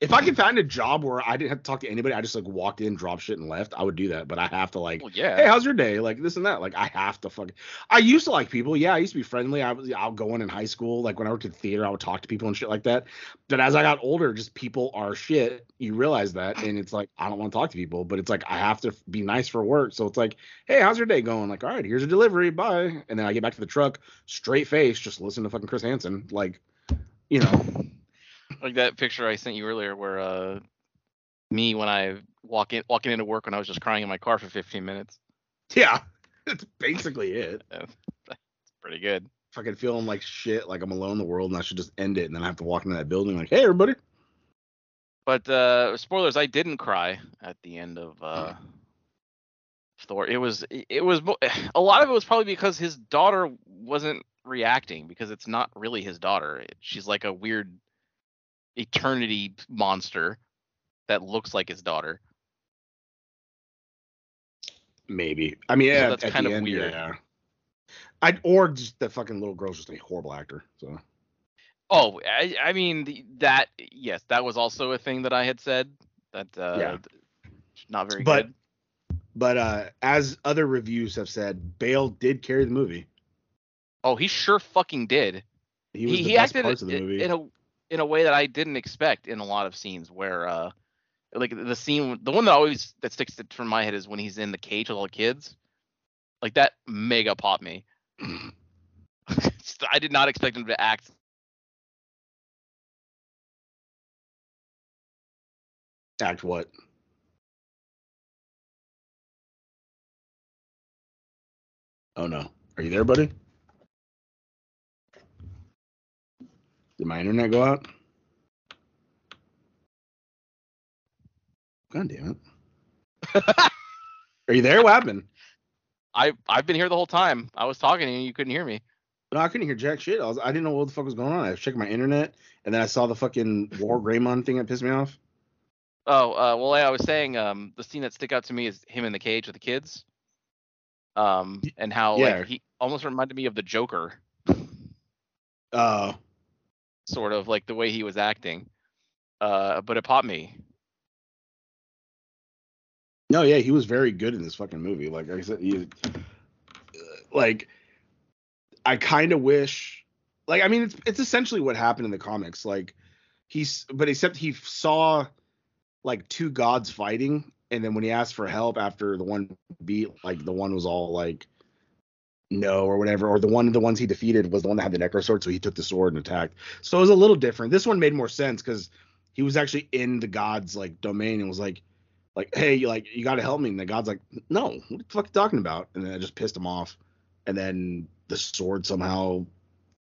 If I could find a job where I didn't have to talk to anybody, I just like walked in, dropped shit, and left, I would do that. But I have to like, well, yeah. Hey, how's your day? Like this and that. Like I have to fucking. I used to like people. Yeah, I used to be friendly. I was. I'll go in in high school. Like when I worked at theater, I would talk to people and shit like that. But as I got older, just people are shit. You realize that, and it's like I don't want to talk to people. But it's like I have to be nice for work. So it's like, hey, how's your day going? Like all right, here's a delivery. Bye. And then I get back to the truck, straight face, just listen to fucking Chris Hansen. Like, you know. Like that picture I sent you earlier where uh, me when I walk in walking into work when I was just crying in my car for fifteen minutes. Yeah, that's basically it. That's pretty good. Fucking feeling like shit, like I'm alone in the world and I should just end it and then I have to walk into that building like, hey, everybody. But uh, spoilers, I didn't cry at the end of uh, Thor. It was it was a lot of it was probably because his daughter wasn't reacting, because it's not really his daughter. She's like a weird eternity monster that looks like his daughter. Maybe. I mean, yeah, so that's at kind the of end, weird. Yeah. I or just that fucking little girl's just a horrible actor. So. Oh, I, I mean the, that. Yes, that was also a thing that I had said. That uh, yeah. not very but, good. But uh, as other reviews have said, Bale did carry the movie. Oh, he sure fucking did. He was he, the he best acted parts of the movie. in a in a way that I didn't expect in a lot of scenes where. Uh, Like the scene, the one that always that sticks from my head is when he's in the cage with all the kids. Like that mega popped me. I did not expect him to act. Act what? Oh no, are you there, buddy? Did my internet go out? God damn it. Are you there? What happened? I, I've been here the whole time. I was talking and you couldn't hear me. No, I couldn't hear jack shit. I, was, I didn't know what the fuck was going on. I was checking my internet, and then I saw the fucking War Greymon thing that pissed me off. Oh, uh, well, I was saying um, the scene that stick out to me is him in the cage with the kids. Um, and how yeah. like, he almost reminded me of the Joker. Oh. Uh, sort of, like, the way he was acting. Uh, but it popped me. No, yeah, he was very good in this fucking movie. Like I said, he, like I kind of wish, like I mean, it's it's essentially what happened in the comics. Like he's, but except he saw like two gods fighting, and then when he asked for help after the one beat, like the one was all like no or whatever, or the one of the ones he defeated was the one that had the necro sword, so he took the sword and attacked. So it was a little different. This one made more sense because he was actually in the gods' like domain and was like. Like, hey, you like you gotta help me, and the god's like, no, what the fuck are you talking about? And then I just pissed him off, and then the sword somehow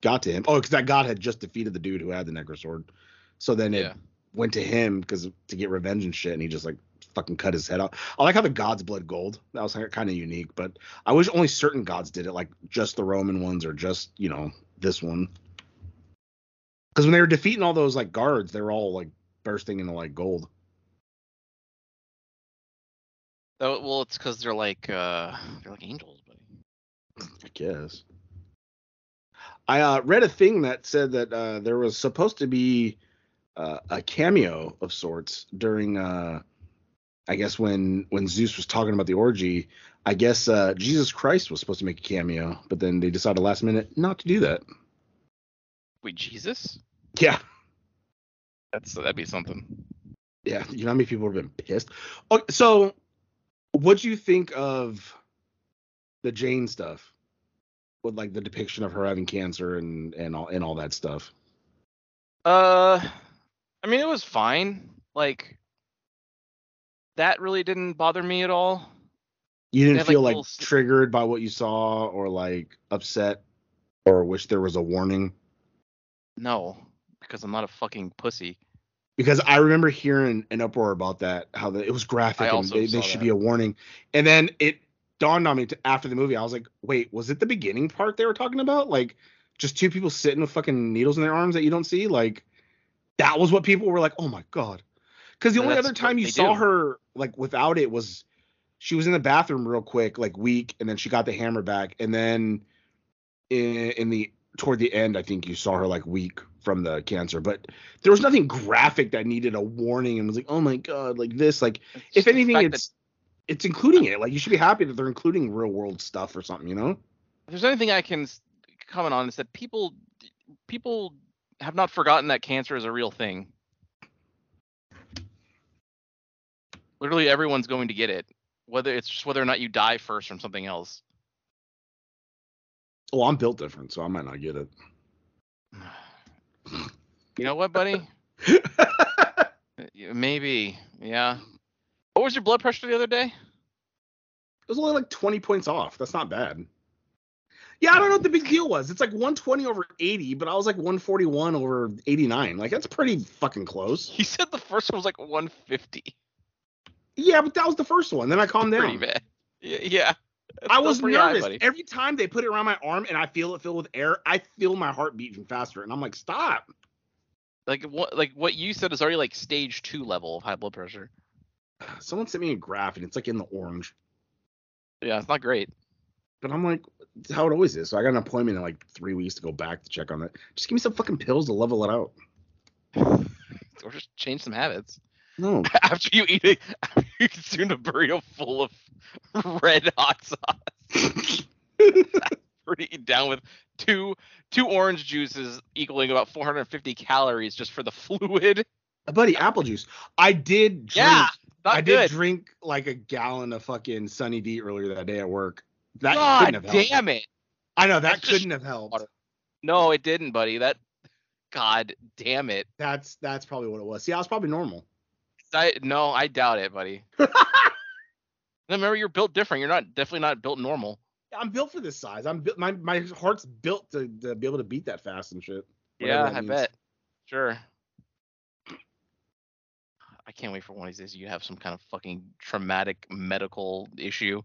got to him. Oh, because that god had just defeated the dude who had the necro sword, so then yeah. it went to him because to get revenge and shit, and he just like fucking cut his head off. I like how the gods bled gold. That was kind of unique, but I wish only certain gods did it, like just the Roman ones or just you know this one. Because when they were defeating all those like guards, they were all like bursting into like gold. Oh, well, it's because they're like uh, they're like angels, buddy. I guess. I uh, read a thing that said that uh, there was supposed to be uh, a cameo of sorts during, uh, I guess, when when Zeus was talking about the orgy. I guess uh, Jesus Christ was supposed to make a cameo, but then they decided last minute not to do that. Wait, Jesus? Yeah. That's that'd be something. Yeah, you know how many people have been pissed? Oh, so. What do you think of the Jane stuff with like the depiction of her having cancer and, and all and all that stuff? Uh, I mean, it was fine. Like that really didn't bother me at all. You didn't had, feel like, like little... triggered by what you saw or like upset or wish there was a warning? No, because I'm not a fucking pussy. Because I remember hearing an uproar about that, how the, it was graphic and they, they should that. be a warning. And then it dawned on me to, after the movie, I was like, wait, was it the beginning part they were talking about? Like, just two people sitting with fucking needles in their arms that you don't see? Like, that was what people were like, oh my God. Because the and only other time you saw do. her, like, without it was she was in the bathroom real quick, like, weak, and then she got the hammer back. And then in, in the toward the end, I think you saw her, like, weak. From the cancer, but there was nothing graphic that needed a warning and was like, oh my God, like this, like it's if anything, it's that, it's including it. Like you should be happy that they're including real world stuff or something, you know. If there's anything I can comment on is that people people have not forgotten that cancer is a real thing. Literally, everyone's going to get it, whether it's just whether or not you die first from something else. Well, I'm built different, so I might not get it. You know what, buddy? Maybe, yeah. What was your blood pressure the other day? It was only like twenty points off. That's not bad. Yeah, I don't know what the big deal was. It's like one twenty over eighty, but I was like one forty-one over eighty-nine. Like, that's pretty fucking close. He said the first one was like one fifty. Yeah, but that was the first one. Then I calmed down. Pretty bad. Yeah. yeah. I was nervous. High, Every time they put it around my arm and I feel it fill with air, I feel my heart beating faster. And I'm like, stop. Like what like what you said is already like stage two level of high blood pressure. Someone sent me a graph and it's like in the orange. Yeah, it's not great. But I'm like, it's how it always is. So I got an appointment in like three weeks to go back to check on that. Just give me some fucking pills to level it out. Or just change some habits. No. After you eat it, after you consume a burrito full of red hot sauce. Pretty down with two two orange juices equaling about four hundred fifty calories just for the fluid. Buddy, apple juice. I did drink. Yeah, I did good. drink like a gallon of fucking Sunny D earlier that day at work. That God couldn't have helped. damn it. I know that That's couldn't have helped. Water. No, it didn't, buddy. That God damn it. That's that's probably what it was. See, I was probably normal. I, no, I doubt it, buddy. Remember, you're built different. You're not definitely not built normal. I'm built for this size. I'm built. My, my heart's built to, to be able to beat that fast and shit. Yeah, I means. bet. Sure. I can't wait for one of these days. You have some kind of fucking traumatic medical issue.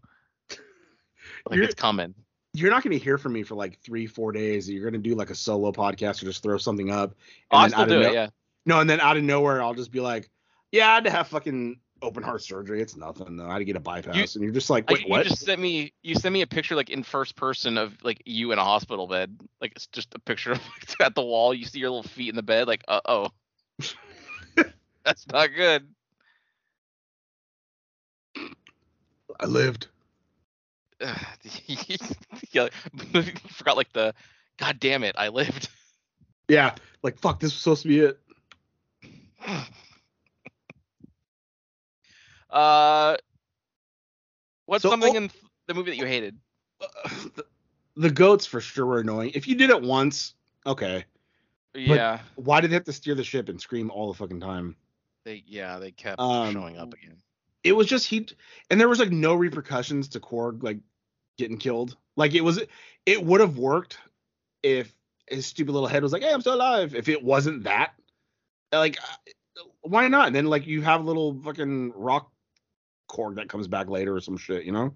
Like you're, it's coming. You're not going to hear from me for like three, four days. You're going to do like a solo podcast or just throw something up. And oh, I still do no- it, yeah. No, and then out of nowhere, I'll just be like, yeah, I had to have fucking open heart surgery. It's nothing, though. I had to get a bypass. You, and you're just like, wait, I, you what? You just sent me, you sent me a picture, like, in first person of, like, you in a hospital bed. Like, it's just a picture of, like, at the wall. You see your little feet in the bed. Like, uh-oh. That's not good. I lived. Yeah, forgot, like, the, God damn it, I lived. Yeah, like, fuck, this was supposed to be it. Uh, what's so, something oh, in the movie that you hated? The, the goats for sure were annoying. If you did it once, okay. Yeah. But why did they have to steer the ship and scream all the fucking time? They yeah, they kept um, showing up again. It was just he, and there was like no repercussions to Korg like getting killed. Like it was, it would have worked if his stupid little head was like, "Hey, I'm still alive." If it wasn't that, like, why not? And then like you have a little fucking rock Korg that comes back later or some shit, you know?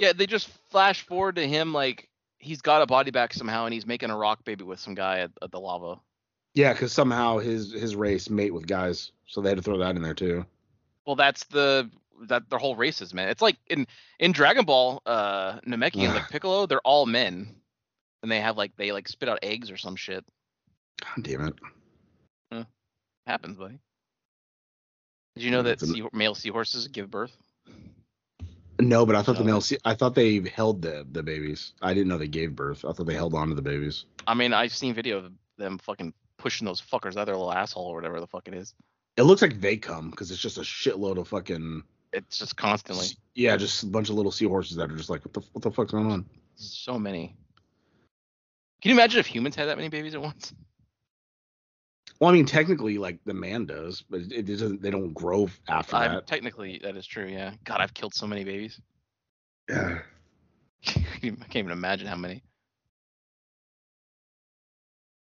Yeah, they just flash forward to him like he's got a body back somehow and he's making a rock baby with some guy at, at the lava. Yeah, because somehow his his race mate with guys, so they had to throw that in there too. Well, that's the that their whole race is men. It's like in in Dragon Ball, uh, Namekian and like Piccolo, they're all men, and they have like they like spit out eggs or some shit. God damn it! Huh. Happens, buddy. Did you know that sea, male seahorses give birth? No, but I thought no. the male sea, I thought they held the the babies. I didn't know they gave birth. I thought they held on to the babies. I mean, I've seen video of them fucking pushing those fuckers out of their little asshole or whatever the fuck it is. It looks like they come because it's just a shitload of fucking. It's just constantly. Yeah, just a bunch of little seahorses that are just like, what the what the fuck's going on? So many. Can you imagine if humans had that many babies at once? Well, I mean, technically, like, the man does, but it doesn't. They don't grow after I'm, that. Technically, that is true, yeah. God, I've killed so many babies. Yeah. I can't even imagine how many.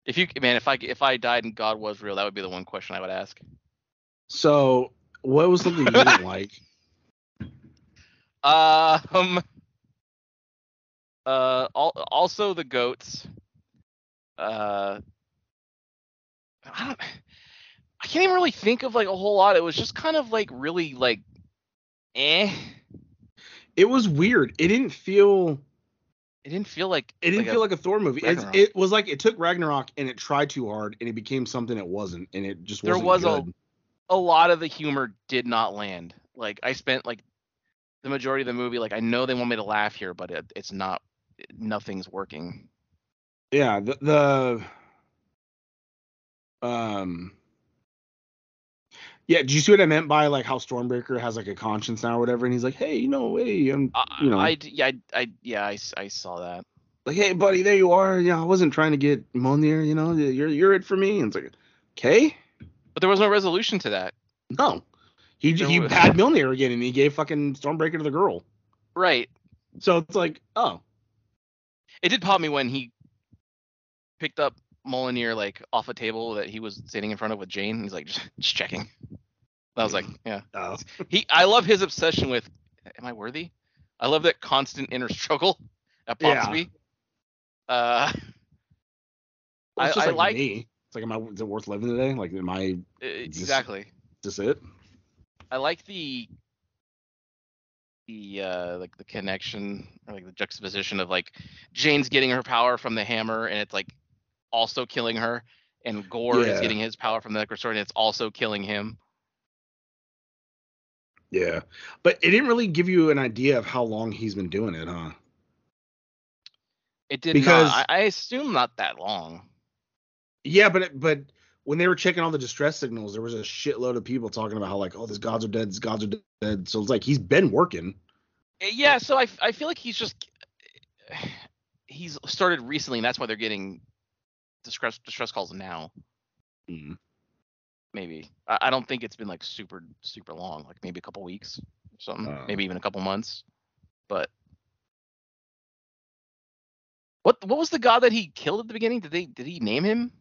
If you, man, if I, if I died and God was real, that would be the one question I would ask. So, what was something you didn't like? Uh, um. Uh, al- also the goats. Uh. I don't. I can't even really think of like a whole lot. It was just kind of like really like, eh. It was weird. It didn't feel. It didn't feel like. It didn't like feel a, like a Thor movie. It, it was like it took Ragnarok and it tried too hard and it became something it wasn't and it just wasn't. There was good. a, a lot of the humor did not land. Like I spent like, the majority of the movie like I know they want me to laugh here, but it, it's not. It, nothing's working. Yeah. The. the... Um. Yeah, do you see what I meant by like how Stormbreaker has like a conscience now or whatever, and he's like, "Hey, you know, hey, I'm, uh, you know." I yeah, I, I yeah, I, I saw that. Like, hey, buddy, there you are. Yeah, I wasn't trying to get Mjolnir. You know, you're you're it for me. And it's like, okay. But there was no resolution to that. No, he there he was... had Mjolnir again, and he gave fucking Stormbreaker to the girl. Right. So it's like, oh. It did pop me when he picked up Mjolnir like off a table that he was sitting in front of with Jane. He's like, just, just checking. I was like, yeah. Oh. He, I love his obsession with, am I worthy? I love that constant inner struggle. That pops yeah. me. Uh, well, it's I, just like I like me. It's like, am I, is it worth living today? Like, am I exactly? Just, just it. I like the the uh, like the connection or like the juxtaposition of like Jane's getting her power from the hammer and it's like also killing her, and Gore yeah. is getting his power from the necro sword and it's also killing him. Yeah, but it didn't really give you an idea of how long he's been doing it, huh? It did because, not. I, I assume not that long. Yeah, but it, but when they were checking all the distress signals, there was a shitload of people talking about how like, oh, these gods are dead, these gods are dead. So it's like he's been working. Yeah, so I, I feel like he's just he's started recently, and that's why they're getting distress distress calls now. Mm. Maybe I, I don't think it's been like super super long, like maybe a couple weeks or something, uh, maybe even a couple months. But what what was the god that he killed at the beginning? Did they did he name him?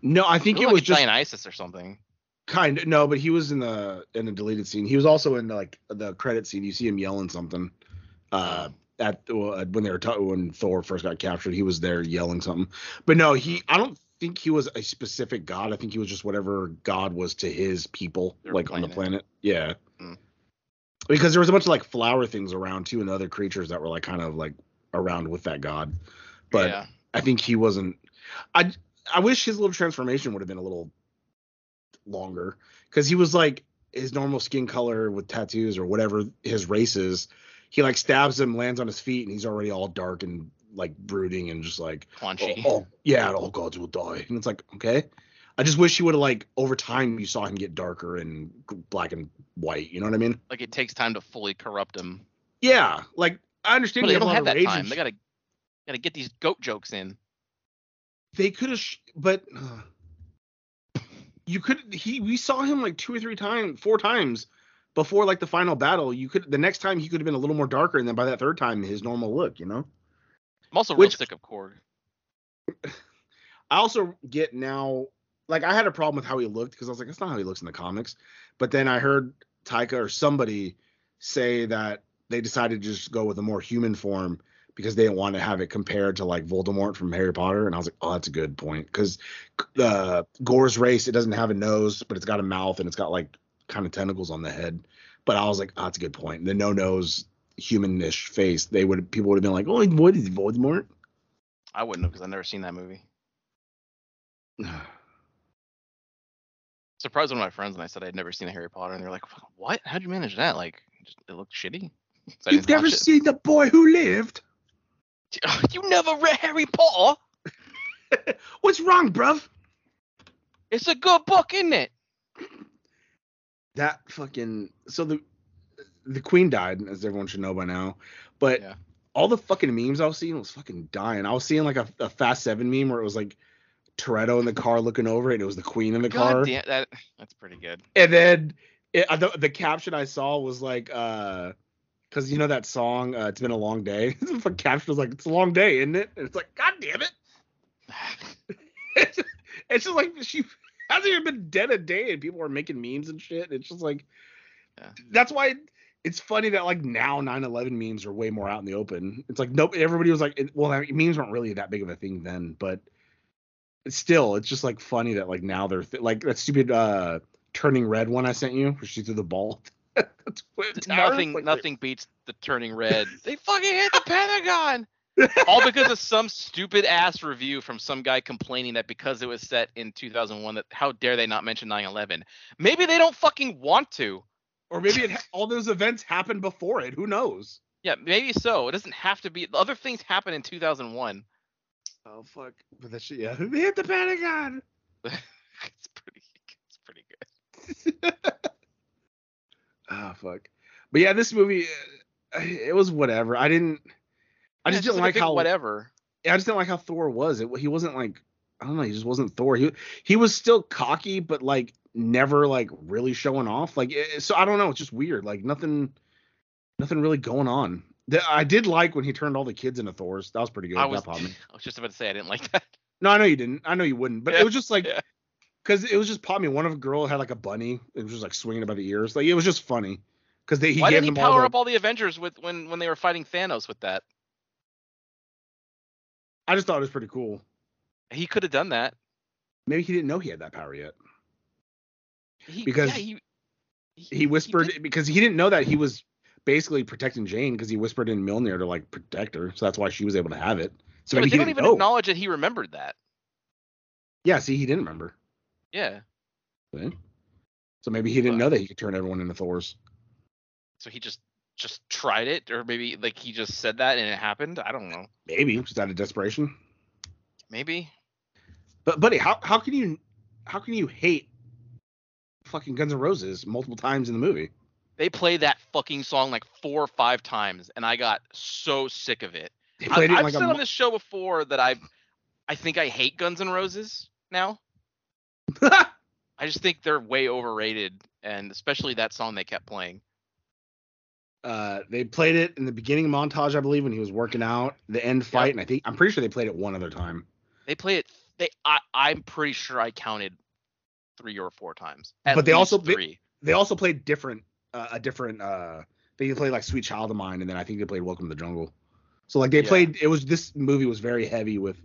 No, I think it, it was like just Dionysus or something. Kind of no, but he was in the in the deleted scene. He was also in the, like the credit scene. You see him yelling something. Uh, at when they were t- when Thor first got captured, he was there yelling something. But no, he I don't think he was a specific god. I think he was just whatever god was to his people, They're like planet. on the planet. Yeah, mm. because there was a bunch of like flower things around too, and other creatures that were like kind of like around with that god. But yeah. I think he wasn't. I I wish his little transformation would have been a little longer, because he was like his normal skin color with tattoos or whatever his race is. He like stabs him, lands on his feet, and he's already all dark and like brooding and just like Crunchy. Oh, oh yeah, all gods will die. And it's like, okay. I just wish he would have like over time you saw him get darker and black and white. You know what I mean? Like it takes time to fully corrupt him. Yeah, like I understand they, they don't have, have that time. They gotta. Gotta get these goat jokes in. They could have, sh- but uh, you could. He we saw him like two or three times, four times before like the final battle. You could the next time he could have been a little more darker, and then by that third time his normal look, you know. I'm also real Which, sick of Korg. I also get now, like I had a problem with how he looked because I was like, that's not how he looks in the comics. But then I heard Taika or somebody say that they decided to just go with a more human form, because they didn't want to have it compared to like Voldemort from Harry Potter. And I was like, oh, that's a good point. Because uh, Gore's race, it doesn't have a nose, but it's got a mouth and it's got like kind of tentacles on the head. But I was like, oh, that's a good point. The no-nose human-ish face, they would people would have been like, oh, what is Voldemort? I wouldn't have, because I've never seen that movie. Surprised one of my friends and I said I had never seen a Harry Potter, and they were like, what? How'd you manage that? Like, just, it looked shitty. So You've never seen The Boy Who Lived? You never read Harry Potter? What's wrong, bruv? It's a good book, isn't it? That fucking... So the the queen died, as everyone should know by now. But yeah. all the fucking memes I was seeing was fucking dying. I was seeing like a, a Fast seven meme where it was like Toretto in the car looking over it, and it was the queen in the God car. Damn, that, that's pretty good. And then it, the, the caption I saw was like... uh Because you know that song, uh, It's Been a Long Day? The caption was like, it's a long day, isn't it? And it's like, God damn it. it's, just, it's just like, she hasn't even been dead a day, and people are making memes and shit. It's just like, yeah. that's why it, it's funny that like now nine eleven memes are way more out in the open. It's like, nope, everybody was like, it, well, I mean, memes weren't really that big of a thing then, but it's still, it's just like funny that like now they're, th- like that stupid uh, Turning Red one I sent you, where she threw the ball. nothing like, nothing beats the Turning Red. They fucking hit the Pentagon, all because of some stupid ass review from some guy complaining that because it was set in two thousand one, that how dare they not mention nine eleven. Maybe they don't fucking want to, or maybe it, all those events happened before it, who knows. Yeah, maybe so. It doesn't have to be. Other things happened in two thousand one. Oh fuck, but that shit, yeah, they hit the Pentagon. it's pretty it's pretty good. Ah, oh, fuck. But yeah, this movie, it was whatever. I didn't, I yeah, just didn't just like, like how, whatever. I just didn't like how Thor was. It, he wasn't like, I don't know, he just wasn't Thor. He he was still cocky, but like never like really showing off. Like, it, so I don't know. It's just weird. Like nothing, nothing really going on. The, I did like when he turned all the kids into Thors. That was pretty good. I was, that popped me. I was just about to say I didn't like that. No, I know you didn't. I know you wouldn't. But yeah, it was just like, because yeah. it was just popped me. One of a girl had like a bunny. It was just like swinging by the ears. Like it was just funny. Because they he Why gave didn't them he power all the, up all the Avengers with when when they were fighting Thanos with that? I just thought it was pretty cool. He could have done that. Maybe he didn't know he had that power yet. He, because yeah, he, he, he whispered he because he didn't know that he was basically protecting Jane because he whispered in Mjolnir to like protect her. So that's why she was able to have it. So yeah, but they don't even know. Acknowledge that he remembered that. Yeah, see, he didn't remember. Yeah. Okay. So maybe he didn't well, know that he could turn everyone into Thors. So he just just tried it, or maybe like he just said that and it happened. I don't know. Maybe just out of desperation. Maybe. But buddy, how how can you how can you hate fucking Guns N' Roses multiple times in the movie? They play that fucking song like four or five times, and I got so sick of it. I, it I've like said on this show before that I I think I hate Guns N' Roses now. I just think they're way overrated, and especially that song they kept playing. Uh, they played it in the beginning montage, I believe, when he was working out, the end fight, yep. and I think I'm pretty sure they played it one other time. They play it. They I I'm pretty sure I counted three or four times. But they also three. They, they also played different. Uh, a different uh they played like Sweet Child of Mine, and then I think they played Welcome to the Jungle. So like they yeah. played it was this movie was very heavy with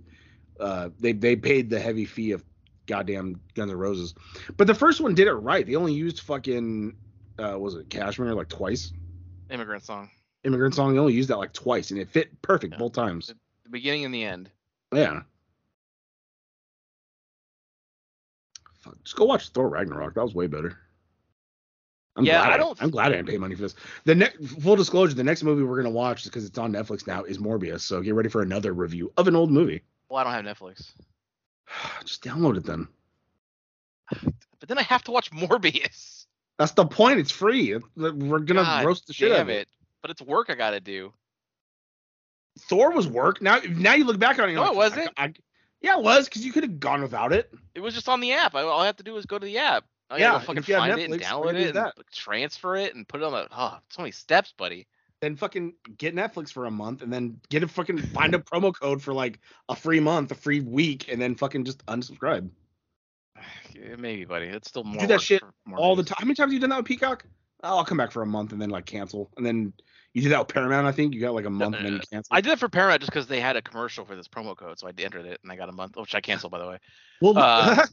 uh they they paid the heavy fee of goddamn Guns N' Roses. But the first one did it right. They only used fucking uh was it Cashmere like twice? Immigrant Song. Immigrant Song, they only used that like twice, and it fit perfect yeah. both times. The beginning and the end. Yeah. Fuck. Just go watch Thor Ragnarok. That was way better. I'm yeah, glad I don't. I, I'm glad I didn't pay money for this. The next full disclosure, the next movie we're gonna watch because it's on Netflix now is Morbius. So get ready for another review of an old movie. Well, I don't have Netflix. Just download it then. But then I have to watch Morbius. That's the point. It's free. We're gonna God roast the shit out of it. it. But it's work I gotta do. Thor was work. Now, now you look back on it. No, like, it wasn't. I, I, yeah, it was because you could have gone without it. It was just on the app. I, all I have to do is go to the app. I yeah, fucking find Netflix, it and download it and that. transfer it and put it on the oh so many steps, buddy. Then fucking get Netflix for a month and then get a fucking find a promo code for like a free month, a free week, and then fucking just unsubscribe. Yeah, maybe, buddy. It's still more. Do that shit all the time. How many times have you done that with Peacock? Oh, I'll come back for a month and then like cancel. And then you did that with Paramount, I think. You got like a month no, no, and then you cancel. I did it for Paramount just because they had a commercial for this promo code, so I entered it and I got a month, which I canceled by the way. Well, uh,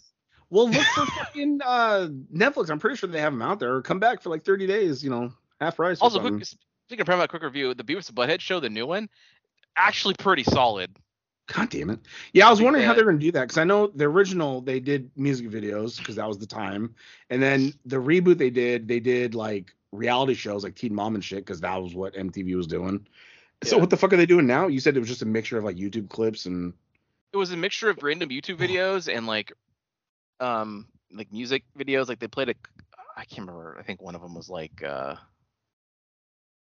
well, look for fucking uh, Netflix. I'm pretty sure they have them out there. Come back for like thirty days, you know, half price. Also, quick, speaking of Paramount, quick review: the Beavis and Butthead show, the new one, actually pretty solid. God damn it! Yeah, I was wondering how they're gonna do that because I know the original they did music videos because that was the time, and then the reboot they did they did like reality shows like Teen Mom and shit because that was what M T V was doing. Yeah. So what the fuck are they doing now? You said it was just a mixture of like YouTube clips and. It was a mixture of random YouTube videos and like. Um, like music videos, like they played a, I can't remember. I think one of them was like, uh,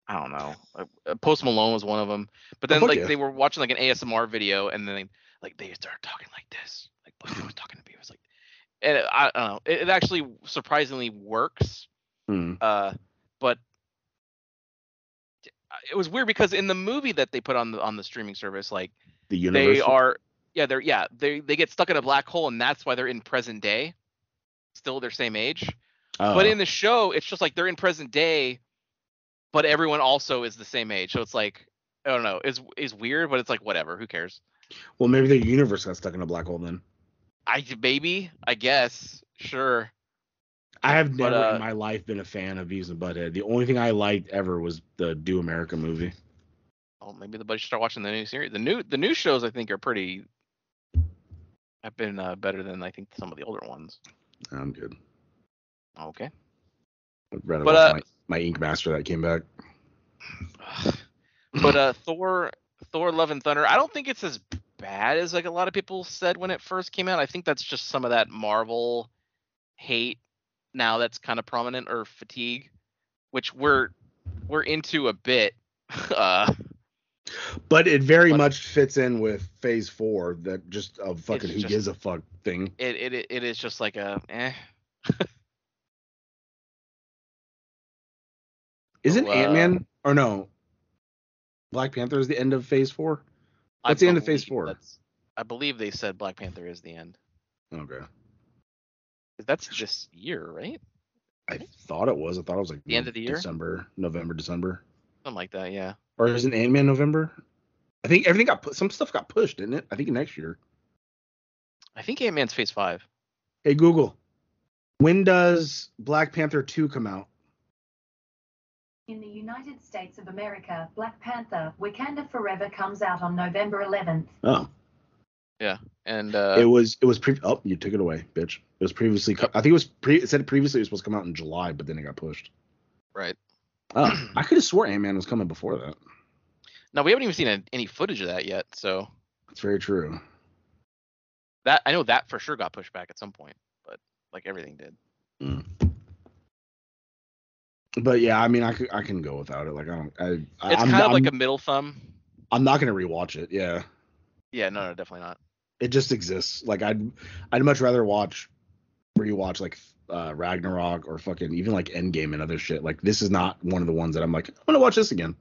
I don't know. Uh, Post Malone was one of them. But then oh, like yeah. they were watching like an A S M R video, and then they, like they started talking like this. Like Buffy was talking to me. It was like, and it, I, I don't know. It, it actually surprisingly works. Mm. Uh, but it was weird because in the movie that they put on the on the streaming service, like the universe they are. Yeah, they're yeah they they get stuck in a black hole, and that's why they're in present day. Still, their same age, oh. But in the show, it's just like they're in present day, but everyone also is the same age. So it's like I don't know, it's is weird, but it's like whatever, who cares? Well, maybe the universe got stuck in a black hole then. I maybe I guess sure. I have never but, uh, in my life been a fan of Beavis and Butthead. The only thing I liked ever was the Do America movie. Oh, maybe the buddy should start watching the new series. The new the new shows I think are pretty. I've been uh, better than I think some of the older ones. I'm good. Okay. I'd rather but, uh, my, my Ink Master that came back. But uh, Thor, Thor Love and Thunder, I don't think it's as bad as like a lot of people said when it first came out. I think that's just some of that Marvel hate now that's kind of prominent or fatigue, which we're we're into a bit. uh, But it very but, much fits in with Phase Four, that just a fucking who just, gives a fuck thing. It it it is just like a eh. Isn't so, uh, Ant-Man or no? Black Panther is the end of Phase Four? That's I the end of Phase Four. I believe they said Black Panther is the end. Okay. That's this year, right? I thought it was. I thought it was like the end of the year, December, November, December, something like that. Yeah. Or is it Ant-Man November? I think everything got put. Some stuff got pushed, didn't it? I think next year. I think Ant-Man's Phase Five. Hey Google, when does Black Panther two come out? In the United States of America, Black Panther: Wakanda Forever comes out on November eleventh. Oh. Yeah, and uh, it was it was pre- oh you took it away, bitch. It was previously co- I think it was pre- it said previously it was supposed to come out in July, but then it got pushed. Right. Oh, I could have swore Ant-Man was coming before that. No, we haven't even seen a, any footage of that yet, so. That's very true. That I know that for sure got pushed back at some point, but like everything did. Mm. But yeah, I mean, I, could, I can go without it. Like I don't. I, I it's I'm, kind of I'm, like a middle thumb. I'm not gonna rewatch it. Yeah. Yeah, no, no, definitely not. It just exists. Like I'd, I'd much rather watch, rewatch like uh, Ragnarok or fucking even like Endgame and other shit. Like this is not one of the ones that I'm like I'm gonna watch this again.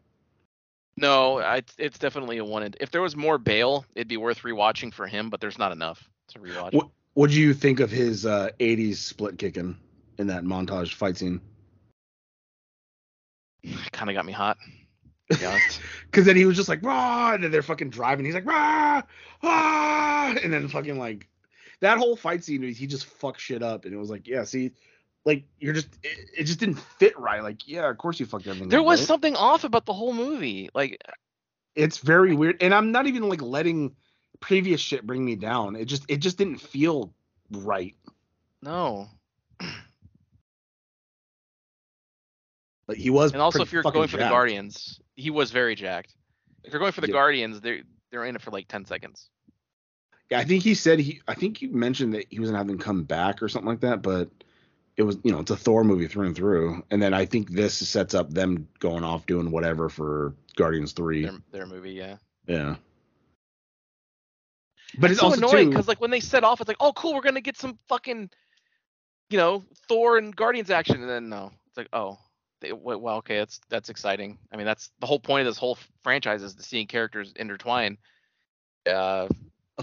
No, I, it's definitely a wanted. If there was more Bale, it'd be worth rewatching for him. But there's not enough to rewatch. What What do you think of his uh, eighties split kicking in that montage fight scene? It kind of got me hot. Because then he was just like, rah, and then they're fucking driving. He's like, rah, rah, and then fucking like that whole fight scene, he just fucked shit up. And it was like, yeah, see, like you're just, it, it just didn't fit right. Like, yeah, of course you fucked everything. There up, was right? something off about the whole movie. Like, it's very weird. And I'm not even like letting previous shit bring me down. It just, it just didn't feel right. No. Like he was, and also if you're going jacked. For the Guardians, he was very jacked. If you're going for the yeah. Guardians, they're they're in it for like ten seconds. Yeah, I think he said he. I think you mentioned that he was gonna have them come back or something like that. But it was, you know, it's a Thor movie through and through. And then I think this sets up them going off doing whatever for Guardians three. Their, their movie, yeah. Yeah. But it's, it's so also annoying because like when they set off, it's like, oh cool, we're gonna get some fucking, you know, Thor and Guardians action, and then no, it's like oh. They, well, okay, that's that's exciting. I mean, that's the whole point of this whole franchise is to seeing characters intertwine. Uh,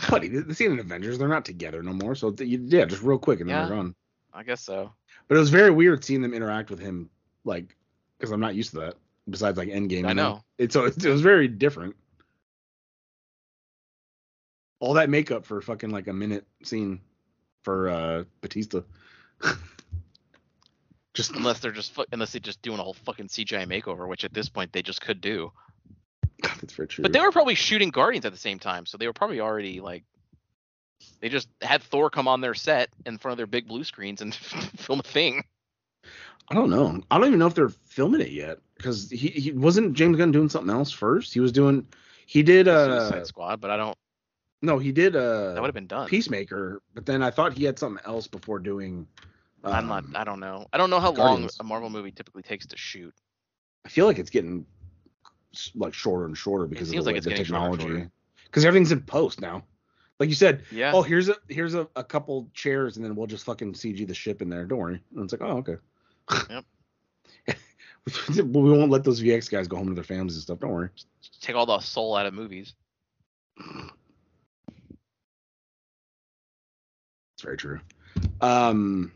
Buddy, the scene in Avengers, they're not together no more. So, th- yeah, just real quick and then yeah, they're gone. I guess so. But it was very weird seeing them interact with him, like, because I'm not used to that, besides, like, Endgame. I know. It, so it, it was very different. All that makeup for fucking, like, a minute scene for uh, Batista. Just unless they're just unless they're just doing a whole fucking C G I makeover, which at this point they just could do. God, that's very true. But they were probably shooting Guardians at the same time, so they were probably already like they just had Thor come on their set in front of their big blue screens and film a thing. I don't know. I don't even know if they're filming it yet because he, he wasn't James Gunn doing something else first. He was doing he did uh, Suicide Squad, but I don't. No, he did uh, that would have been done Peacemaker, but then I thought he had something else before doing. I'm not. I don't know. I don't know how Guardians. Long a Marvel movie typically takes to shoot. I feel like it's getting like shorter and shorter because of the, like the technology. Because everything's in post now. Like you said, yeah. Oh, here's a here's a, a couple chairs, and then we'll just fucking C G the ship in there. Don't worry. And it's like, oh, okay. Yep. We won't let those V X guys go home to their families and stuff. Don't worry. Just take all the soul out of movies. It's very true. Um.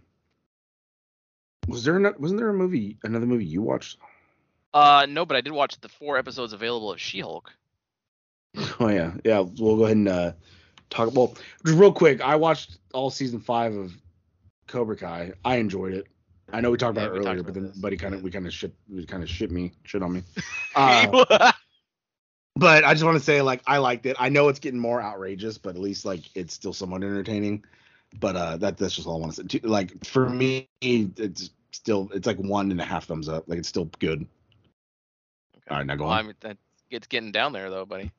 Was there not, wasn't there a movie, another movie you watched? Uh, no, but I did watch the four episodes available of She-Hulk. Oh, yeah. Yeah, we'll go ahead and uh, talk. Well, just real quick, I watched all season five of Cobra Kai. I enjoyed it. I know we talked yeah, about it earlier, but then buddy kind of, we kind of shit, we kind of shit me, shit on me. Uh, but I just want to say, like, I liked it. I know it's getting more outrageous, but at least, like, it's still somewhat entertaining. But uh, that that's just all I want to say. Like, for me, it's... Still, it's like one and a half thumbs up. Like, it's still good. Okay. All right, now go well, on. I mean, that, it's getting down there, though, buddy.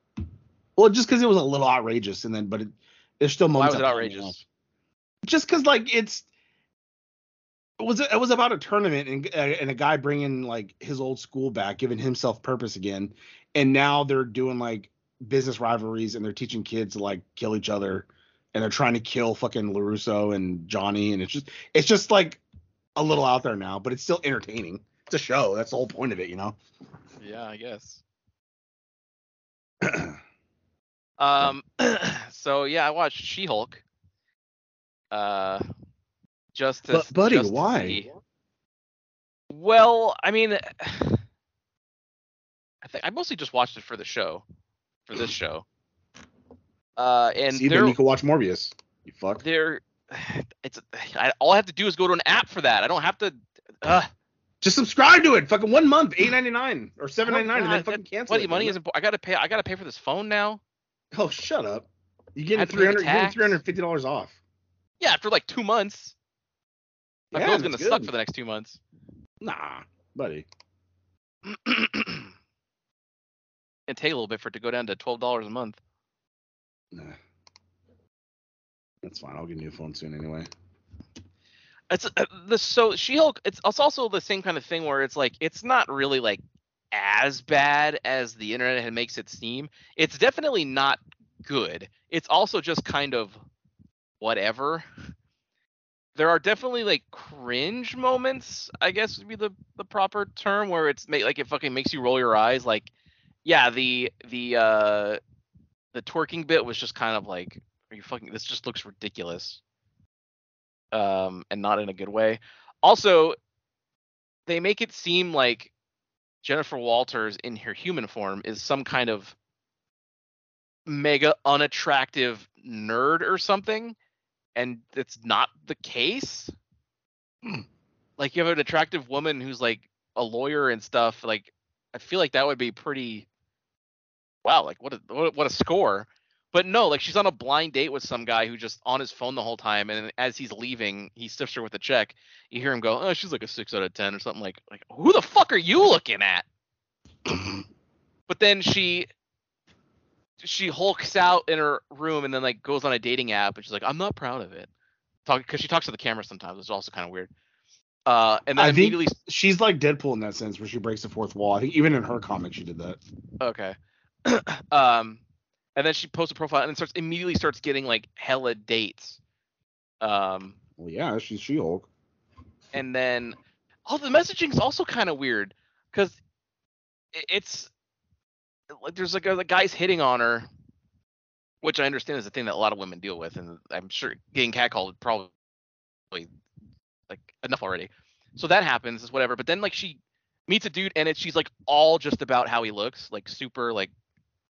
Well, just because it was a little outrageous, and then, but it, there's still moments. Why was it outrageous? Just because, like, it's it was it was about a tournament and and a guy bringing like his old school back, giving himself purpose again, and now they're doing like business rivalries and they're teaching kids to like kill each other, and they're trying to kill fucking LaRusso and Johnny, and it's just it's just like. A little out there now, but it's still entertaining. It's a show. That's the whole point of it, you know? Yeah, I guess. Um, so yeah, I watched She-Hulk. Uh, just to, but buddy, just why? See. Well, I mean, I think I mostly just watched it for the show, for this show. Uh, and see, there, then you can watch Morbius. You fuck. There, it's I, all I have to do is go to an app for that. I don't have to. Uh, Just subscribe to it. Fucking one month, eight ninety nine or seven ninety nine, oh, and then fucking cancel it. Money is important. I gotta pay. I gotta pay for this phone now. Oh, shut up! You getting three hundred? Getting three hundred fifty dollars off? Yeah, after like two months. My yeah, bill's gonna good. suck for the next two months. Nah, buddy. It take a little bit for it to go down to twelve dollars a month. Nah, that's fine. I'll get a new phone soon anyway. It's uh, the so She-Hulk. It's, it's also the same kind of thing where it's like it's not really like as bad as the internet makes it seem. It's definitely not good. It's also just kind of whatever. There are definitely like cringe moments, I guess would be the, the proper term, where it's ma- like it fucking makes you roll your eyes. Like, yeah, the the uh, the twerking bit was just kind of like, are you fucking? This just looks ridiculous. Um, and not in a good way. Also, they make it seem like Jennifer Walters in her human form is some kind of mega unattractive nerd or something, and it's not the case. Like, you have an attractive woman who's like a lawyer and stuff. Like, I feel like that would be pretty. Wow, like what a what a score. But no, like she's on a blind date with some guy who just on his phone the whole time, and as he's leaving, he stiffs her with a check. You hear him go, "Oh, she's like a six out of ten or something." Like, like who the fuck are you looking at? But then she, she hulks out in her room and then like goes on a dating app, and she's like, "I'm not proud of it," talk because she talks to the camera sometimes. It's also kind of weird. Uh, and then I immediately think she's like Deadpool in that sense, where she breaks the fourth wall. I think even in her comic she did that. Okay. um. And then she posts a profile and then starts immediately starts getting like hella dates. Um, well, yeah, she's She-Hulk. And then all oh, the messaging is also kind of weird because it's like there's like a the guy's hitting on her, which I understand is a thing that a lot of women deal with, and I'm sure getting catcalled probably like enough already. So that happens, is whatever. But then like she meets a dude and it's she's like all just about how he looks, like super like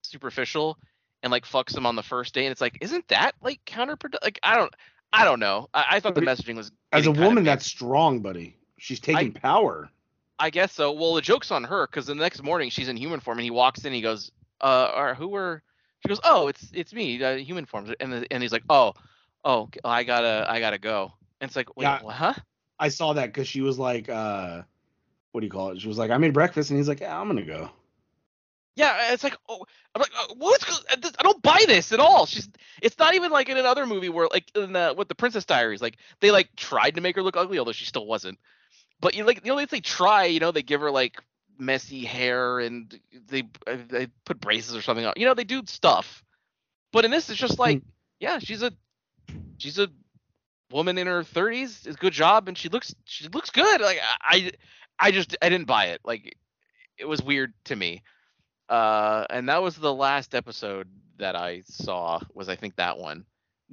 superficial. And like fucks him on the first day, and it's like, isn't that like counterproductive? Like I don't, I don't know. I, I thought the messaging was as a woman that's strong, buddy. She's taking I, power. I guess so. Well, the joke's on her because the next morning she's in human form, and he walks in, and he goes, "Uh, or who were?" She goes, "Oh, it's it's me, uh, human form." And the, and he's like, "Oh, oh, I gotta, I gotta go." And it's like, wait, yeah, what, huh? I saw that because she was like, uh, what do you call it? She was like, "I made breakfast," and he's like, "Yeah, I'm gonna go." Yeah, it's like, oh, I'm like, oh, what? I don't buy this at all. She's, it's not even like in another movie where, like, in the with the Princess Diaries, like they like tried to make her look ugly, although she still wasn't. But you like, the only thing they try, you know, they give her like messy hair and they they put braces or something on. You know, they do stuff. But in this, it's just like, yeah, she's a she's a woman in her thirties. It's a good job, and she looks she looks good. Like I I just I didn't buy it. Like it was weird to me. Uh, and that was the last episode that I saw was, I think, that one.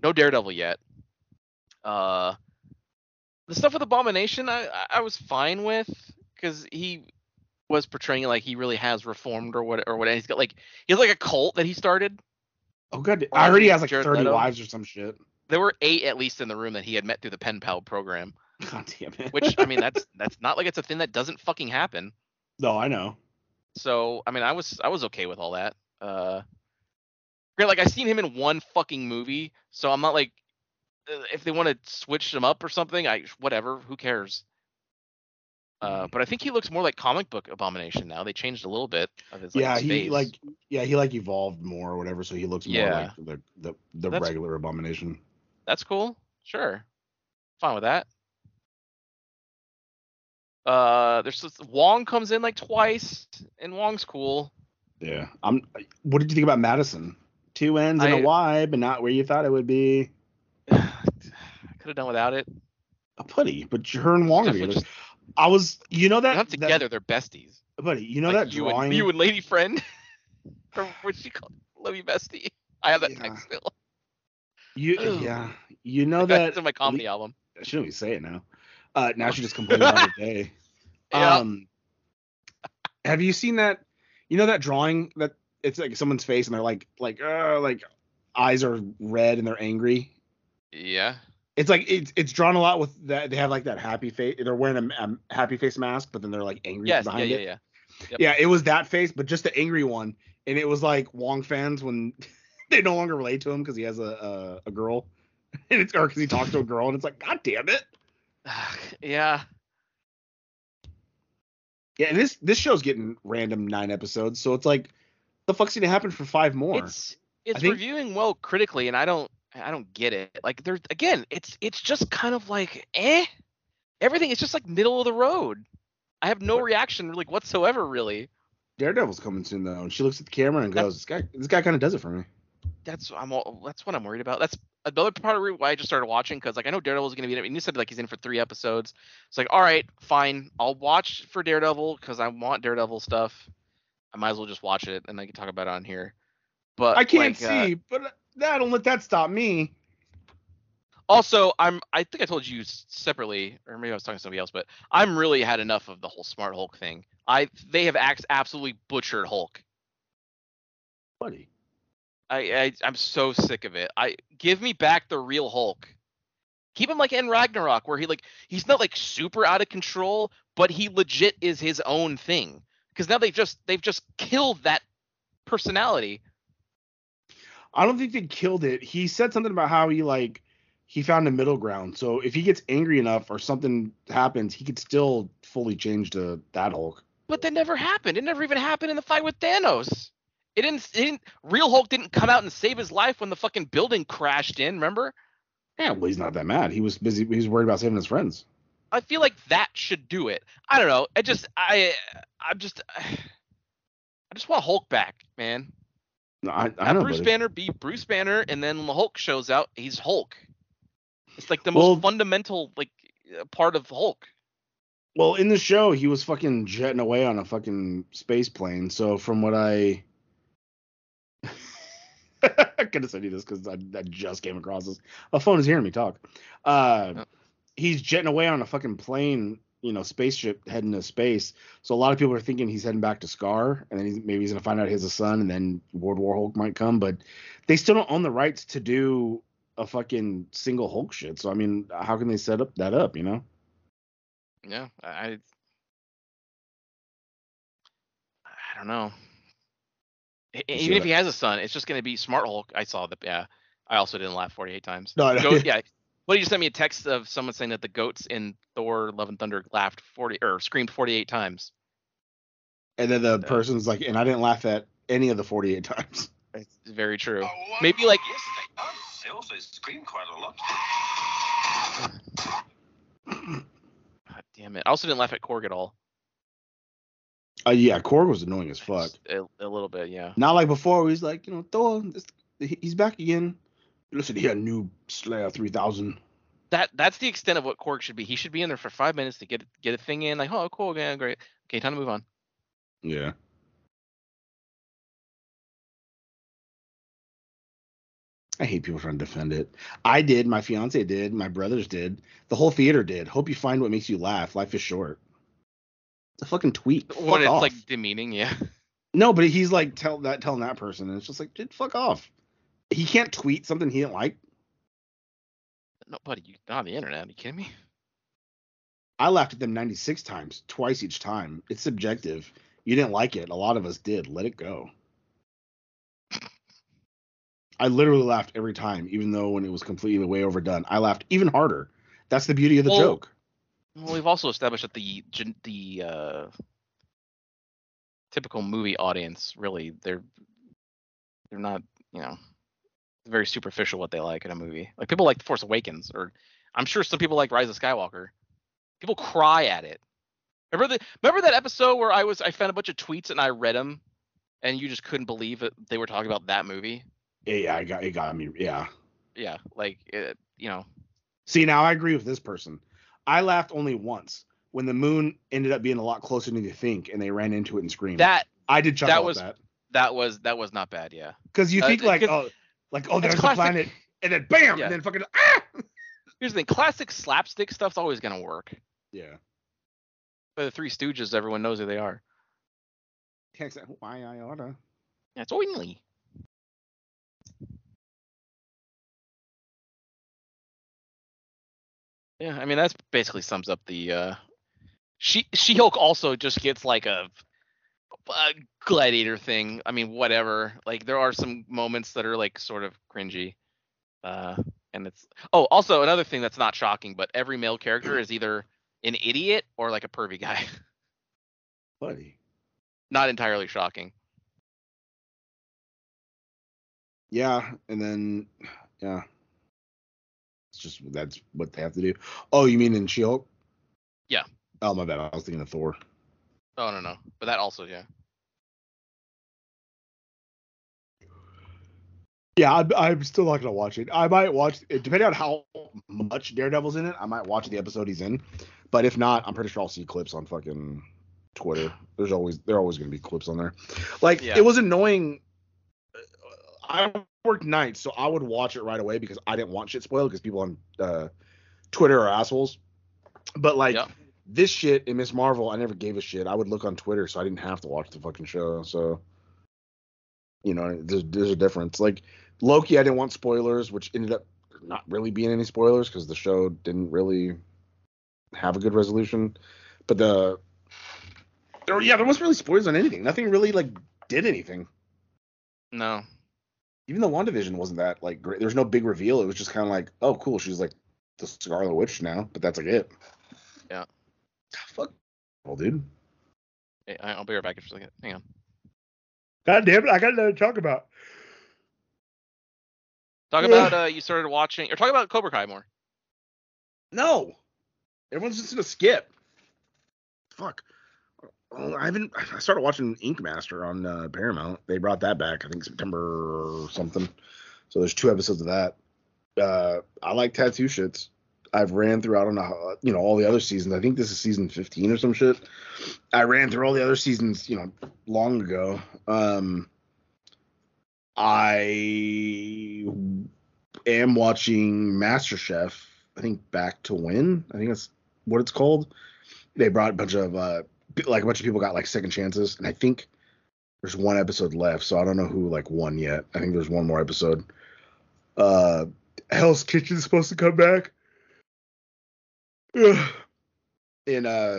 No Daredevil yet. Uh, the stuff with Abomination, I, I was fine with, because he was portraying like he really has reformed or what or what. He's got like he has like a cult that he started. Oh god, I already has like Jared thirty Leto. Wives or some shit. There were eight at least in the room that he had met through the pen pal program. God damn it. Which I mean, that's that's not like it's a thing that doesn't fucking happen. No, I know. So, I mean, I was I was okay with all that. Uh, like, I've seen him in one fucking movie, so I'm not like, if they want to switch him up or something, I whatever, who cares? Uh, but I think he looks more like comic book Abomination now. They changed a little bit of his, like, yeah, his he, face. Like, yeah, he, like, evolved more or whatever, so he looks more yeah. like the the, the that's, regular Abomination. That's cool. Sure. Fine with that. Uh, there's Wong comes in like twice, and Wong's cool. Yeah, I'm. What did you think about Madison? Two N's and I, a Y, but not where you thought it would be. I could have done without it. A putty, but her and Wong are together. Just, I was, you know that not together, that, they're besties. Buddy, you know like that you drawing. And, you and Lady Friend, or what she called Love You Bestie. I have that yeah. text still. You Ugh. yeah, you know that it's in my comedy Le- album. I shouldn't we say it now? Uh, now she just complained about the day. Yeah. Um, have you seen that? You know that drawing that it's like someone's face and they're like like uh, like eyes are red and they're angry. Yeah. It's like it's it's drawn a lot with that. They have like that happy face. They're wearing a, a happy face mask, but then they're like angry yes, behind yeah, it. Yeah, yeah, yeah. Yeah, it was that face, but just the angry one. And it was like Wong fans when they no longer relate to him because he has a, a a girl, and it's or because he talks to a girl, and it's like, God damn it. Yeah. Yeah, and this this show's getting random nine episodes, so it's like, the fuck's gonna happen for five more? It's it's think, reviewing well critically, and I don't. I don't get it. Like, there's again, it's it's just kind of like, eh. Everything is just like middle of the road. I have no reaction like whatsoever, really. Daredevil's coming soon though, and she looks at the camera and goes, that's, "This guy, this guy kind of does it for me." That's I'm all. That's what I'm worried about. That's another part of why I just started watching, because like I know Daredevil's gonna be in it. And you said like he's in for three episodes. It's like, all right, fine, I'll watch for Daredevil because I want Daredevil stuff. I might as well just watch it and I can talk about it on here. But I can't like, see, uh, but. Nah, don't let that stop me. Also, I'm I think I told you separately, or maybe I was talking to somebody else, but I'm really had enough of the whole Smart Hulk thing. I they have ax- absolutely butchered Hulk. Buddy. I, I I'm so sick of it. I give me back the real Hulk. Keep him like in Ragnarok, where he like he's not like super out of control, but he legit is his own thing. Because now they've just they've just killed that personality. I don't think they killed it. He said something about how he like he found a middle ground. So if he gets angry enough or something happens, he could still fully change to that Hulk. But that never happened. It never even happened in the fight with Thanos. It didn't. It didn't real Hulk didn't come out and save his life when the fucking building crashed in. Remember? Yeah, well, he's not that mad. He was busy. He was worried about saving his friends. I feel like that should do it. I don't know. I just I I'm just I just want Hulk back, man. I, I know, Bruce buddy. Banner be Bruce Banner, and then when the Hulk shows out, he's Hulk. It's like the most well, fundamental like part of Hulk. Well, in the show, he was fucking jetting away on a fucking space plane. So from what I, I could have said you this because I, I just came across this. My phone is hearing me talk. Uh, oh. He's jetting away on a fucking plane, you know, spaceship heading to space. So a lot of people are thinking he's heading back to Scar, and then he's, maybe he's going to find out he has a son, and then World War Hulk might come. But they still don't own the rights to do a fucking single Hulk shit. So, I mean, how can they set up that up, you know? Yeah, I I don't know. Even sure. if he has a son, it's just going to be Smart Hulk. I saw the, yeah. I also didn't laugh forty-eight times. No, no. Go, yeah. Well, you just sent me a text of someone saying that the goats in Thor Love and Thunder laughed forty or screamed forty-eight times. And then the uh, person's like, and I didn't laugh at any of the forty-eight times. It's very true. Oh, well, Maybe like yes, they, they also screamed quite a lot. God damn it! I also didn't laugh at Korg at all. Uh, yeah, Korg was annoying as fuck. A, a little bit, yeah. Not like before, where he's like, you know, Thor, he's back again. Listen here, new Slayer three thousand. That that's the extent of what Korg should be. He should be in there for five minutes to get get a thing in. Like, oh, cool, yeah, great. Okay, time to move on. Yeah. I hate people trying to defend it. I did. My fiance did. My brothers did. The whole theater did. Hope you find what makes you laugh. Life is short. It's a fucking tweet. When it's off. Like demeaning, yeah. No, but he's like tell that telling that person, and it's just like, dude, fuck off. He can't tweet something he didn't like. No, buddy, you're not on the internet. Are you kidding me? I laughed at them ninety-six times, twice each time. It's subjective. You didn't like it. A lot of us did. Let it go. I literally laughed every time, even though when it was completely way overdone, I laughed even harder. That's the beauty of the well, joke. Well, we've also established that the the uh, typical movie audience, really, they're they're not, you know, very superficial what they like in a movie. Like people like The Force Awakens, or I'm sure some people like Rise of Skywalker. People cry at it. Remember the remember that episode where I was I found a bunch of tweets and I read them, and you just couldn't believe that they were talking about that movie. Yeah, I got it got me. Yeah. Yeah, like it, you know. See, now I agree with this person. I laughed only once when the moon ended up being a lot closer than you think, and they ran into it and screamed. That I did chuckle that was, at that. That was that was not bad, yeah. Because you think uh, like oh. Like, oh, there's a planet. And then bam! Yeah. And then fucking, ah! Here's the thing. Classic slapstick stuff's always going to work. Yeah. But the Three Stooges, everyone knows who they are. Can't say why I oughta. That's oily. Yeah, I mean, that's basically sums up the... Uh, she, She-Hulk also just gets like a, a gladiator thing. I mean, whatever. Like, there are some moments that are like sort of cringy. Uh, and it's... Oh, also, another thing that's not shocking, but every male character is either an idiot or like a pervy guy. Funny. Not entirely shocking. Yeah, and then... Yeah. It's just that's what they have to do. Oh, you mean in She-Hulk? Yeah. Oh, my bad. I was thinking of Thor. Oh, no, no. But that also, yeah. Yeah, I'm, I'm still not going to watch it. I might watch it, depending on how much Daredevil's in it, I might watch the episode he's in. But if not, I'm pretty sure I'll see clips on fucking Twitter. There's always, there are always going to be clips on there. Like, yeah. It was annoying. I worked nights, so I would watch it right away because I didn't want shit spoiled because people on uh, Twitter are assholes. But like yeah. This shit in Miz Marvel, I never gave a shit. I would look on Twitter, so I didn't have to watch the fucking show. So, you know, there's, there's a difference. Like Loki, I didn't want spoilers, which ended up not really being any spoilers because the show didn't really have a good resolution. But the there, yeah, there wasn't really spoilers on anything. Nothing really like did anything. No. Even the WandaVision wasn't that, like, great. There was no big reveal. It was just kind of like, oh, cool, she's, like, the Scarlet Witch now, but that's, like, it. Yeah. Fuck. Well, dude. Hey, I'll be right back in just a second. Hang on. God damn it, I got nothing to talk about. Talk about, uh, you started watching, or talk about Cobra Kai more. No. Everyone's just gonna skip. Fuck. I haven't. I started watching Ink Master on uh, Paramount. They brought that back, I think September or something. So there's two episodes of that. Uh, I like tattoo shits. I've ran through. I don't know. You know all the other seasons. I think this is season fifteen or some shit. I ran through all the other seasons. You know, long ago. Um, I am watching MasterChef. I think Back to Win. I think that's what it's called. They brought a bunch of. Uh, like a bunch of people got like second chances, and I think there's one episode left, so I don't know who like won yet. I think there's one more episode. Uh, Hell's Kitchen is supposed to come back. Ugh. And uh,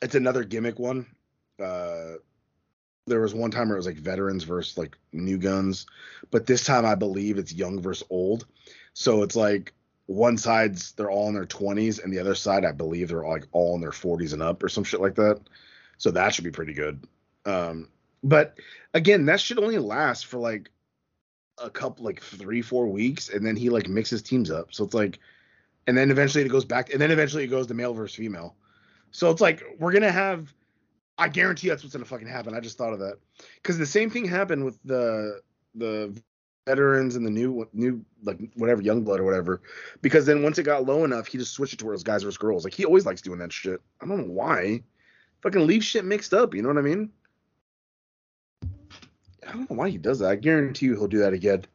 it's another gimmick one. Uh, there was one time where it was like veterans versus like new guns, but this time I believe it's young versus old. So it's like one side's they're all in their twenties, and the other side I believe they're all, like all in their forties and up or some shit like that. So that should be pretty good. Um, but again, that should only last for like a couple, like three, four weeks, and then he like mixes teams up. So it's like, and then eventually it goes back, and then eventually it goes to male versus female. So it's like we're gonna have. I guarantee that's what's gonna fucking happen. I just thought of that because the same thing happened with the the. Veterans and the new, new like whatever, Youngblood or whatever, because then once it got low enough, he just switched it to where it was guys versus girls. Like he always likes doing that shit. I don't know why. Fucking leave shit mixed up. You know what I mean? I don't know why he does that. I guarantee you he'll do that again.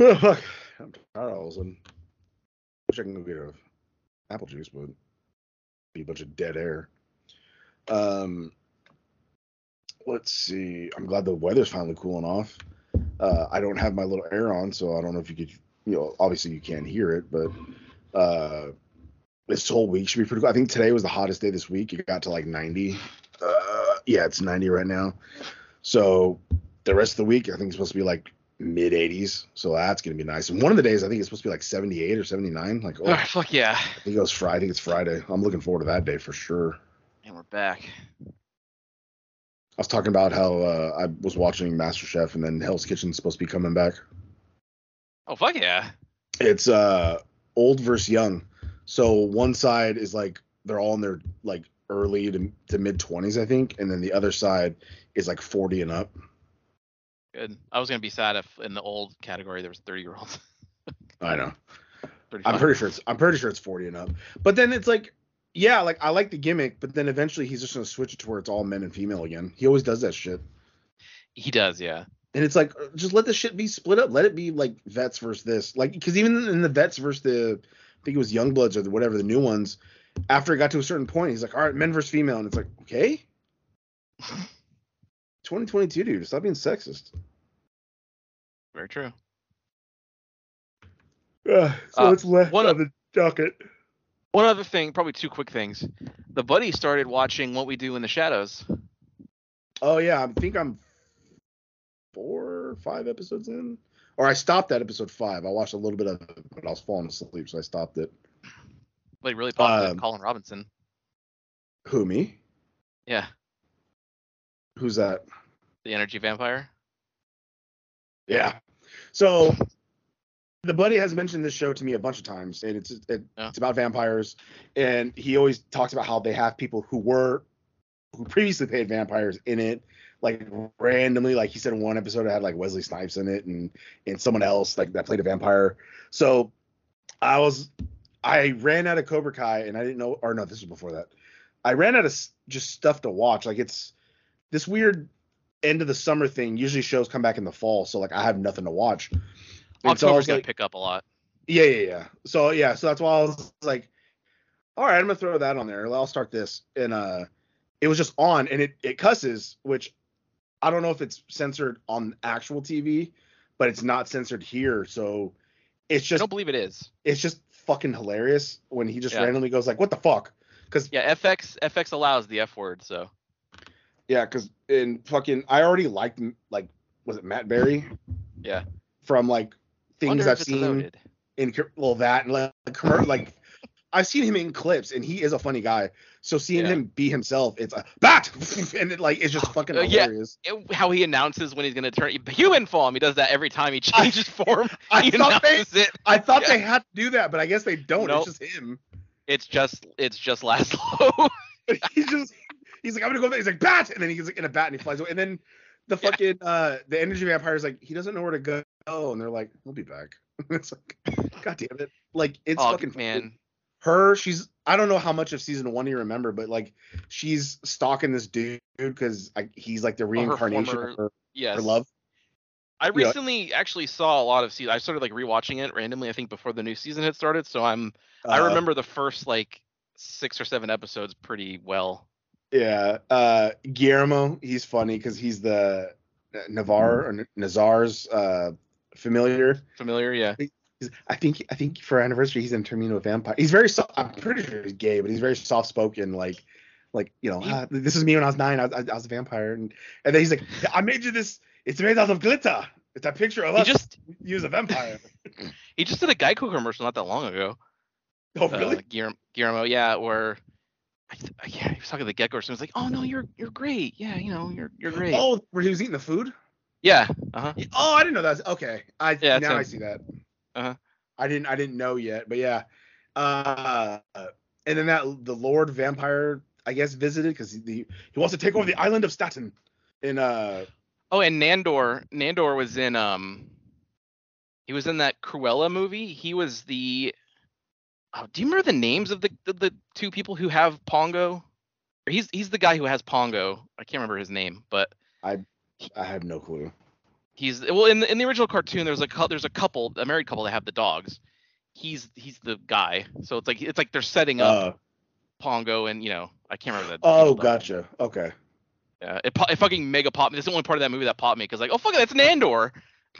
Oh, fuck. I'm tired all of a sudden. Wish I can go get a apple juice, but it'd be a bunch of dead air. Um. Let's see. I'm glad the weather's finally cooling off. Uh, I don't have my little air on, so I don't know if you could, you know, obviously you can't hear it, but uh, this whole week should be pretty cool. I think today was the hottest day this week. It got to like ninety. Uh, yeah, it's ninety right now. So the rest of the week, I think it's supposed to be like mid eighties. So that's going to be nice. And one of the days, I think it's supposed to be like seventy-eight or seventy-nine. Like, oh, right, fuck yeah. I think it was Friday. I think it's Friday. I'm looking forward to that day for sure. And we're back. I was talking about how uh, I was watching MasterChef, and then Hell's Kitchen's supposed to be coming back. Oh, fuck yeah. It's uh, old versus young. So one side is like they're all in their like early to, to mid-twenties, I think. And then the other side is like forty and up. Good. I was going to be sad if in the old category there was thirty-year-olds. I know. I'm pretty sure it's I'm pretty sure it's forty and up. But then it's like. Yeah, like I like the gimmick, but then eventually he's just gonna switch it to where it's all men and female again. He always does that shit. He does, yeah. And it's like, just let this shit be split up. Let it be like vets versus this. Like, because even in the vets versus the, I think it was Youngbloods or whatever, the new ones, after it got to a certain point, he's like, all right, men versus female. And it's like, okay. twenty twenty-two, dude. Stop being sexist. Very true. Uh, so uh, it's left one on the docket. One other thing, probably two quick things. The buddy started watching What We Do in the Shadows. Oh, yeah. I think I'm four or five episodes in. Or I stopped at episode five. I watched a little bit of it, but I was falling asleep, so I stopped it. Like, really popular, um, Colin Robinson. Who, me? Yeah. Who's that? The energy vampire? Yeah. So, the buddy has mentioned this show to me a bunch of times, and it's it, yeah. it's about vampires, and he always talks about how they have people who were, who previously played vampires in it, like randomly. Like he said in one episode, it had like Wesley Snipes in it and and someone else like that played a vampire. So I was I ran out of Cobra Kai, and I didn't know, or no, this was before that. I ran out of just stuff to watch. Like, it's this weird end of the summer thing. Usually shows come back in the fall, so like I have nothing to watch. October's so like, gonna pick up a lot. Yeah, yeah, yeah. So yeah, so that's why I was like, all right, I'm gonna throw that on there. I'll start this, and uh, it was just on, and it it cusses, which I don't know if it's censored on actual T V, but it's not censored here. So it's just, I don't believe it is. It's just fucking hilarious when he just yeah. randomly goes like, what the fuck? Cause yeah, F X, F X allows the F word. So yeah. Cause in fucking, I already liked, like, was it Matt Berry? Yeah. From like things I've seen loaded. in well, that and like, like I've seen him in clips, and he is a funny guy. So seeing yeah. him be himself, it's a bat, and it, like, it's just fucking uh, hilarious. Yeah. It, how he announces when he's gonna turn human form. He does that every time he changes I, form. I thought they, it. I thought yeah. they had to do that, but I guess they don't. Nope. It's just him. It's just it's just Laszlo. he's just he's like, I'm gonna go back. He's like, bat, and then he's like in a bat and he flies away. And then the fucking yeah. uh, the energy vampire is like, he doesn't know where to go, and they're like, he'll be back. It's like, god damn it. Like, it's oh, fucking man. Fucking, her, she's, I don't know how much of season one you remember, but like she's stalking this dude because like, he's like the reincarnation oh, her former, of her, yes. her love. I you recently know. actually saw a lot of season. I started like rewatching it randomly, I think, before the new season had started. So I'm, uh, I remember the first like six or seven episodes pretty well. Yeah. Uh, Guillermo, he's funny because he's the Navarre mm. or Nazar's uh, familiar. Familiar, yeah. He, I think I think for anniversary he's gonna turn me into a vampire. He's very soft, I'm pretty sure he's gay, but he's very soft spoken. Like, like you know, ah, this is me when I was nine. I was, I, I was a vampire, and, and then he's like, I made you this. It's made out of glitter. It's a picture of us. He just use a vampire. He just did a Geico commercial not that long ago. Oh really? Uh, Guillermo, Guillermo, yeah. Or I th- yeah, he was talking to the gecko, and he was like, oh no, you're you're great. Yeah, you know, you're you're great. Oh, where he was eating the food? Yeah. Uh huh. Oh, I didn't know that. Okay. I yeah, now I see that. Uh-huh. I didn't I didn't know yet, but yeah. Uh, and then that the Lord Vampire, I guess, visited because he the, he wants to take over the island of Staten. In uh oh, and Nandor Nandor was in um he was in that Cruella movie. He was the oh, do you remember the names of the, the the two people who have Pongo? He's he's the guy who has Pongo. I can't remember his name, but I I have no clue. He's well in the, in the original cartoon. There's a there's a couple, a married couple that have the dogs. He's he's the guy. So it's like it's like they're setting up uh, Pongo and you know I can't remember that. Oh, gotcha. Though. Okay. Yeah, it, it fucking mega popped me. That's the only part of that movie that popped me because like oh fuck it, that's Nandor.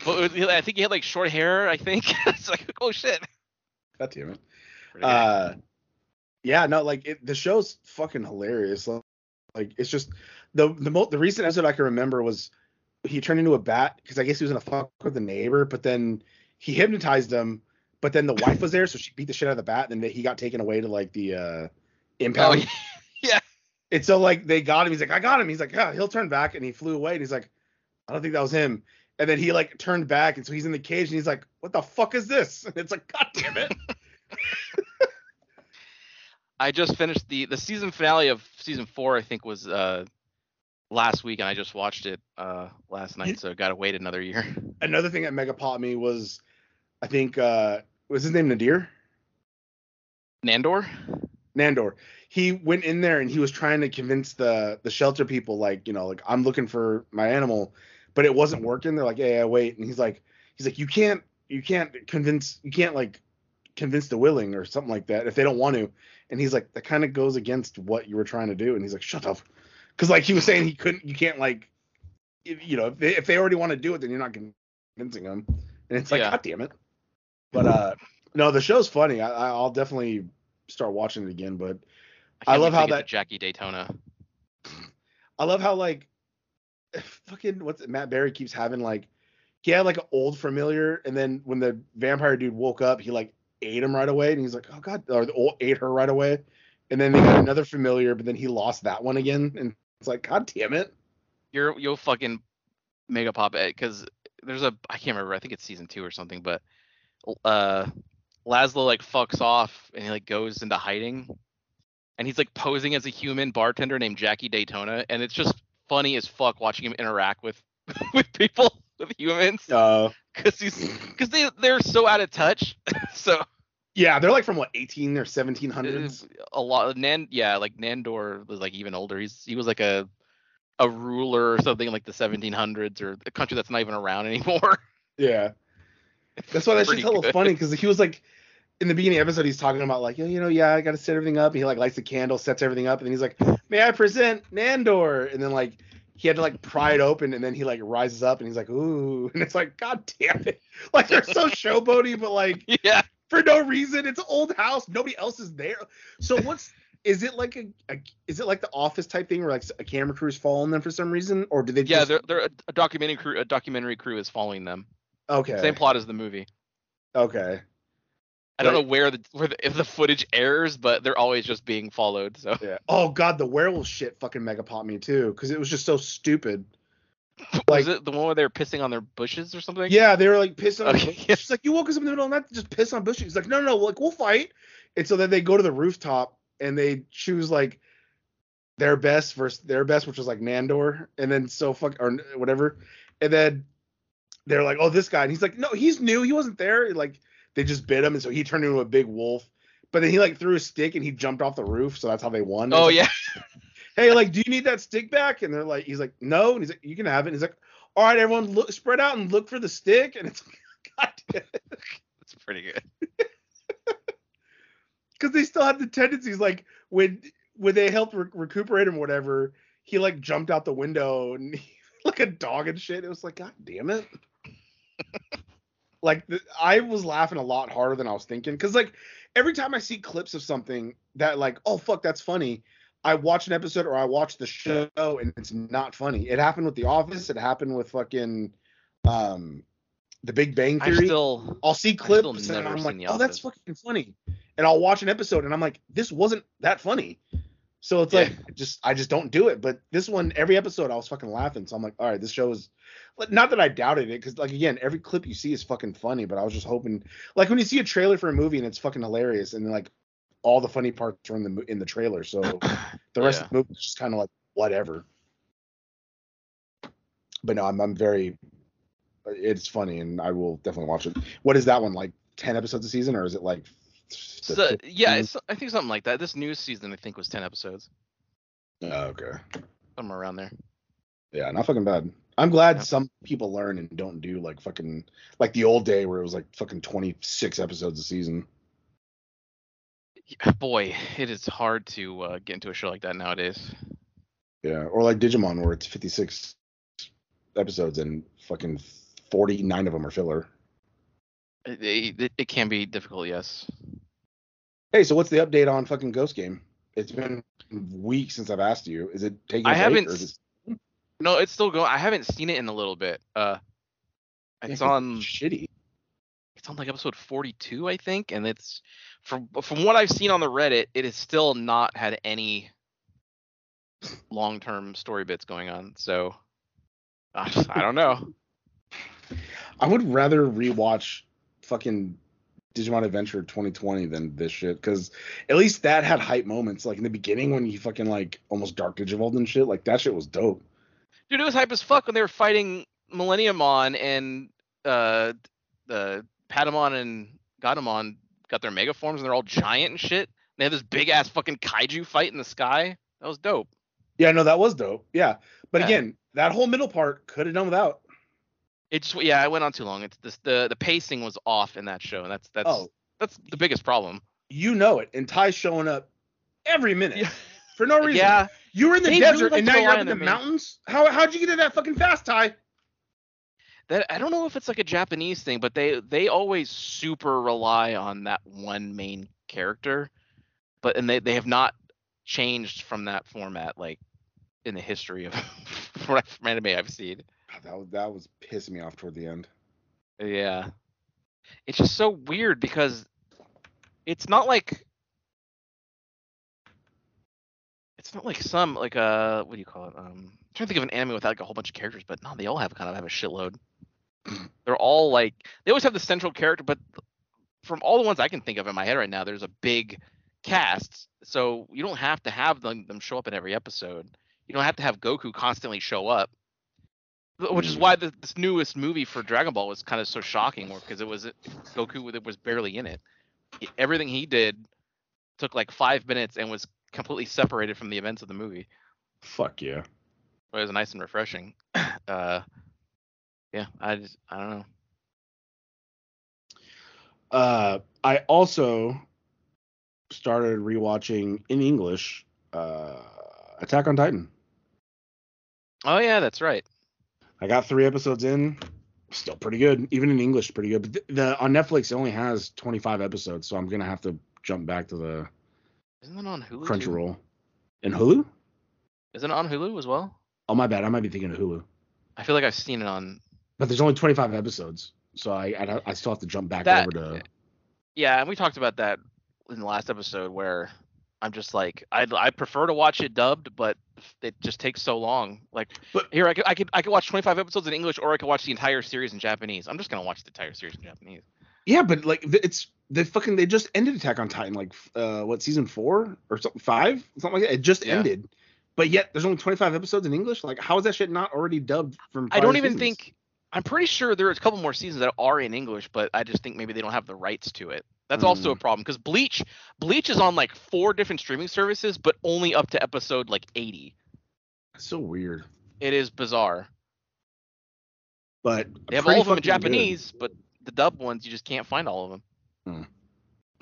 But was, I think he had like short hair. I think it's like oh shit. God damn it. Uh, yeah, no, like it, the show's fucking hilarious. Like, like it's just the the most the recent episode I can remember was. He turned into a bat because I guess he was gonna fuck with the neighbor, but then he hypnotized him. But then the wife was there, so she beat the shit out of the bat, and then he got taken away to like the uh, impound. Oh, yeah. And so like they got him. He's like, I got him. He's like, yeah, he'll turn back, and he flew away. And he's like, I don't think that was him. And then he like turned back, and so he's in the cage, and he's like, what the fuck is this? And it's like, god damn it. I just finished the the season finale of season four. I think was. Uh... last week, and I just watched it uh last night, so I gotta wait another year. Another thing that mega popped me was I think uh was his name Nadir? Nandor? Nandor. He went in there and he was trying to convince the the shelter people, like, you know, like I'm looking for my animal, but it wasn't working. They're like, yeah, yeah, wait. And he's like, he's like, you can't, you can't convince, you can't like convince the willing or something like that if they don't want to. And he's like, that kind of goes against what you were trying to do. And he's like, shut up. Cause like he was saying he couldn't, you can't like, if, you know, if they, if they already want to do it, then you're not convincing them. And it's like, yeah. God damn it. But uh, no, the show's funny. I, I'll definitely start watching it again, but I, I love how that Jackie Daytona. I love how like fucking what's it, Matt Berry keeps having like he had like an old familiar, and then when the vampire dude woke up, he like ate him right away, and he's like, oh god, or the old ate her right away, and then they got another familiar, but then he lost that one again, and it's like, god damn it, you're you'll fucking mega pop it because there's a I can't remember I think it's season two or something, but uh Laszlo like fucks off and he like goes into hiding. And he's like posing as a human bartender named Jackie Daytona, and it's just funny as fuck watching him interact with with people, with humans. Uh, cause he's cause they they're so out of touch. So yeah, they're like from what eighteen or seventeen hundreds. A lot. Nan, yeah, like Nandor was like even older. He's he was like a a ruler or something like the seventeen hundreds or a country that's not even around anymore. Yeah, that's why that shit's hella funny because he was like. In the beginning of the episode, he's talking about like, you know, yeah, I got to set everything up. And he like lights the candle, sets everything up. And then he's like, may I present Nandor? And then like he had to like pry it open. And then he like rises up and he's like, ooh. And it's like, god damn it. Like they're so showboaty, but like yeah, for no reason. It's an old house. Nobody else is there. So what's is it like a, a is it like the Office type thing where like a camera crew is following them for some reason? Or did they yeah, just. Yeah, they're, they're a documentary crew. A documentary crew is following them. Okay. Same plot as the movie. Okay. I don't know where the where the, if the footage errors, but they're always just being followed. So yeah. Oh god, the werewolf shit fucking mega popped me too, because it was just so stupid. Like, was it the one where they were pissing on their bushes or something? Yeah, they were like pissing. Okay, on yeah. She's like, you woke us up in the middle of the night to just piss on bushes. He's like, no, no, no, like we'll fight. And so then they go to the rooftop and they choose like their best versus their best, which was like Nandor, and then so fuck or whatever, and then they're like, oh, this guy, and he's like, no, he's new, he wasn't there, like. They just bit him, and so he turned into a big wolf. But then he, like, threw a stick, and he jumped off the roof, so that's how they won. Oh, yeah. Hey, like, do you need that stick back? And they're like, he's like, no. And he's like, you can have it. And he's like, all right, everyone, look, spread out and look for the stick. And it's like, god damn. That's pretty good. Because they still have the tendencies, like, when when they helped re- recuperate him or whatever, he, like, jumped out the window, and he, like a dog and shit. It was like, god damn it. Like, the, I was laughing a lot harder than I was thinking. Because, like, every time I see clips of something that, like, oh, fuck, that's funny, I watch an episode or I watch the show and it's not funny. It happened with The Office. It happened with fucking um, The Big Bang Theory. I still, I'll see clips and I'm like, oh, that's fucking funny. And I'll watch an episode and I'm like, this wasn't that funny. So it's yeah. like, just I just don't do it. But this one, every episode, I was fucking laughing. So I'm like, all right, this show is – not that I doubted it because, like, again, every clip you see is fucking funny. But I was just hoping – like when you see a trailer for a movie and it's fucking hilarious and, like, all the funny parts are in the in the trailer. So the rest yeah. of the movie is just kind of like whatever. But no, I'm, I'm very – it's funny and I will definitely watch it. What is that one, like ten episodes a season or is it like – So, yeah, it's, I think something like that. This new season, I think, was ten episodes. Oh, okay. Somewhere around there. Yeah, not fucking bad. I'm glad yeah. some people learn and don't do like fucking like the old day where it was like fucking twenty-six episodes a season. Boy, it is hard to uh, get into a show like that nowadays. Yeah, or like Digimon where it's fifty-six episodes and fucking forty-nine of them are filler. It, it, it can be difficult, yes. Hey, so what's the update on fucking Ghost Game? It's been weeks since I've asked you. Is it taking? I haven't. Or is it... No, it's still going. I haven't seen it in a little bit. Uh, it's yeah, on it's shitty. It's on like episode forty-two, I think, and it's from from what I've seen on the Reddit, it has still not had any long-term story bits going on. So I, just, I don't know. I would rather rewatch fucking Digimon Adventure twenty twenty than this shit, because at least that had hype moments, like in the beginning when he fucking like almost Dark Digivolved and shit, like that shit was dope. Dude, it was hype as fuck when they were fighting Millenniumon and uh the Patamon and Gatamon got their mega forms and they're all giant and shit. And they had this big ass fucking kaiju fight in the sky. That was dope. Yeah, no, that was dope. Yeah, but yeah. again, that whole middle part could have done without. It just yeah, I went on too long. It's this, the the pacing was off in that show, and that's that's oh, that's the biggest problem. You know it, and Ty's showing up every minute yeah. for no reason. Yeah, you were in the they desert, really and now you're up in the mountains. How how'd you get in that fucking fast, Ty? That I don't know if it's like a Japanese thing, but they they always super rely on that one main character, but and they, they have not changed from that format like in the history of from anime I've seen. That was, that was pissing me off toward the end. Yeah, it's just so weird because it's not like it's not like some like uh what do you call it? Um, I'm trying to think of an anime without like a whole bunch of characters, but no, they all have kind of have a shitload. They're all like they always have the central character, but from all the ones I can think of in my head right now, there's a big cast, so you don't have to have them, them show up in every episode. You don't have to have Goku constantly show up. Which is why the, this newest movie for Dragon Ball was kind of so shocking, because it was it, Goku that was barely in it. Everything he did took like five minutes and was completely separated from the events of the movie. Fuck yeah. But it was nice and refreshing. Uh, yeah, I just I don't know. Uh, I also started rewatching in English uh, Attack on Titan. Oh yeah, that's right. I got three episodes in, still pretty good. Even in English, pretty good. But the, the on Netflix, it only has twenty-five episodes, so I'm gonna have to jump back to the. Isn't it on Hulu? Crunchyroll. And Hulu? Isn't it on Hulu as well? Oh my bad, I might be thinking of Hulu. I feel like I've seen it on. But there's only twenty-five episodes, so I I, I still have to jump back that, over to. Yeah, and we talked about that in the last episode where I'm just like I I prefer to watch it dubbed, but. It just takes so long. Like, but, here I could I could I could watch twenty-five episodes in English, or I could watch the entire series in Japanese. I'm just gonna watch the entire series in Japanese. Yeah, but like it's they fucking they just ended Attack on Titan like uh what season four or something five something like that. It just yeah. ended, but yet there's only twenty-five episodes in English. Like, how is that shit not already dubbed from? I don't even seasons? think I'm pretty sure there are a couple more seasons that are in English, but I just think maybe they don't have the rights to it. That's mm. also a problem because Bleach, Bleach is on like four different streaming services, but only up to episode like eighty. That's so weird. It is bizarre. But they have all of them in Japanese, good. But the dub ones you just can't find all of them. Mm.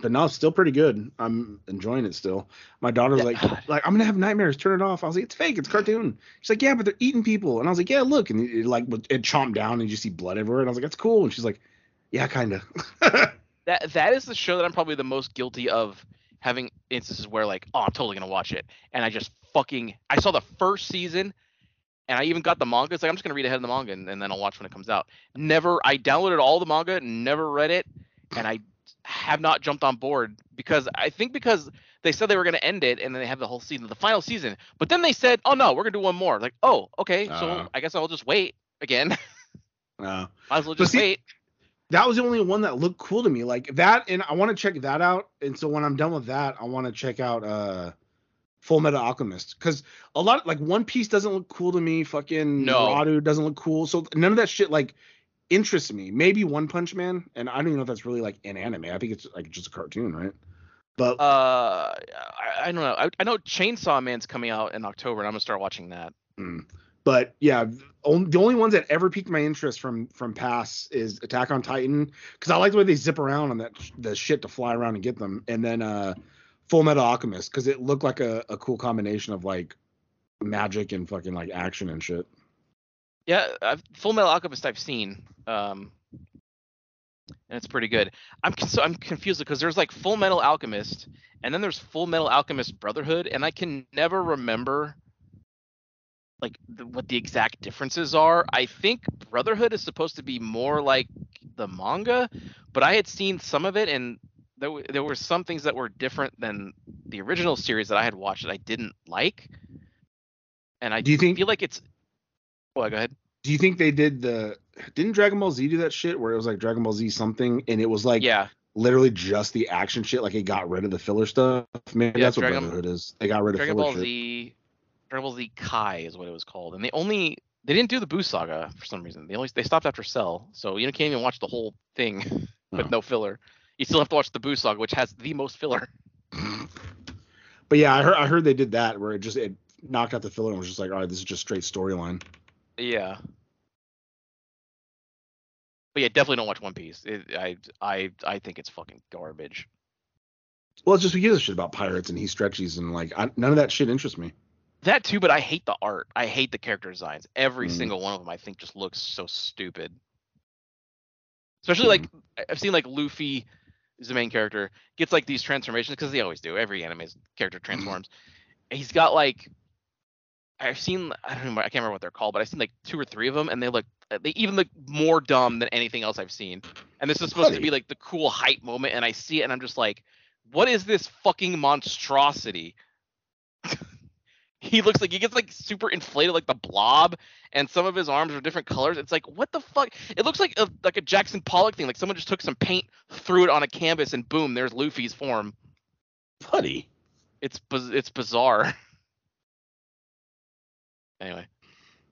But no, it's still pretty good. I'm enjoying it still. My daughter was yeah. like, like I'm gonna have nightmares. Turn it off. I was like, it's fake. It's cartoon. She's like, yeah, but they're eating people. And I was like, yeah, look. And it, it like it chomped down and you see blood everywhere. And I was like, that's cool. And she's like, yeah, kind of. That that is the show that I'm probably the most guilty of having instances where like, oh, I'm totally gonna watch it, and I just fucking I saw the first season, and I even got the manga. It's like I'm just gonna read ahead of the manga, and, and then I'll watch when it comes out. Never, I downloaded all the manga, never read it, and I have not jumped on board because I think because they said they were gonna end it, and then they have the whole season, the final season. But then they said, oh no, we're gonna do one more. Like, oh, okay, uh, so I guess I'll just wait again. Uh, Might as well just see- wait. That was the only one that looked cool to me, like that, and I want to check that out. And so when I'm done with that, I want to check out uh, Full Metal Alchemist, because a lot of, like One Piece doesn't look cool to me. Fucking no. Naruto doesn't look cool, so none of that shit like interests me. Maybe One Punch Man, and I don't even know if that's really like an anime. I think it's like just a cartoon, right? But uh, I, I don't know. I, I know Chainsaw Man's coming out in October, and I'm gonna start watching that. Mm. But yeah, the only ones that ever piqued my interest from from past is Attack on Titan, because I like the way they zip around on that the shit to fly around and get them, and then uh, Full Metal Alchemist, because it looked like a, a cool combination of like magic and fucking like action and shit. Yeah, I've, Full Metal Alchemist I've seen, um, and it's pretty good. I'm so I'm confused because there's like Full Metal Alchemist, and then there's Full Metal Alchemist Brotherhood, and I can never remember. Like the, what the exact differences are. I think Brotherhood is supposed to be more like the manga, but I had seen some of it, and there w- there were some things that were different than the original series that I had watched that I didn't like. And I do you think, feel like it's. Well, go ahead. Do you think they did the? Didn't Dragon Ball Z do that shit where it was like Dragon Ball Z something, and it was like yeah. literally just the action shit? Like it got rid of the filler stuff. Maybe yeah, that's Dragon, what Brotherhood is. They got rid of Dragon filler Ball shit. Z. Dragon Z Kai is what it was called, and they only they didn't do the Buu Saga for some reason. They only they stopped after Cell, so you can't even watch the whole thing with oh. no filler. You still have to watch the Buu Saga, which has the most filler. But yeah, I heard I heard they did that where it just it knocked out the filler and was just like, all right, this is just straight storyline. Yeah. But yeah, definitely don't watch One Piece. It, I I I think it's fucking garbage. Well, it's just, we give a shit about pirates and he stretchies and like I, none of that shit interests me. That too, but I hate the art. I hate the character designs. Every mm. single one of them, I think, just looks so stupid. Especially mm. like I've seen like Luffy is the main character, gets like these transformations because they always do. Every anime's character transforms. Mm. He's got like, I've seen, I don't know, I can't remember what they're called, but I've seen like two or three of them, and they look, they even look more dumb than anything else I've seen. And this is supposed Funny. to be like the cool hype moment, and I see it, and I'm just like, what is this fucking monstrosity? He looks like he gets like super inflated, like the Blob, and some of his arms are different colors. It's like, what the fuck? It looks like a, like a Jackson Pollock thing. Like someone just took some paint, threw it on a canvas, and boom, there's Luffy's form. Funny. It's it's bizarre. Anyway,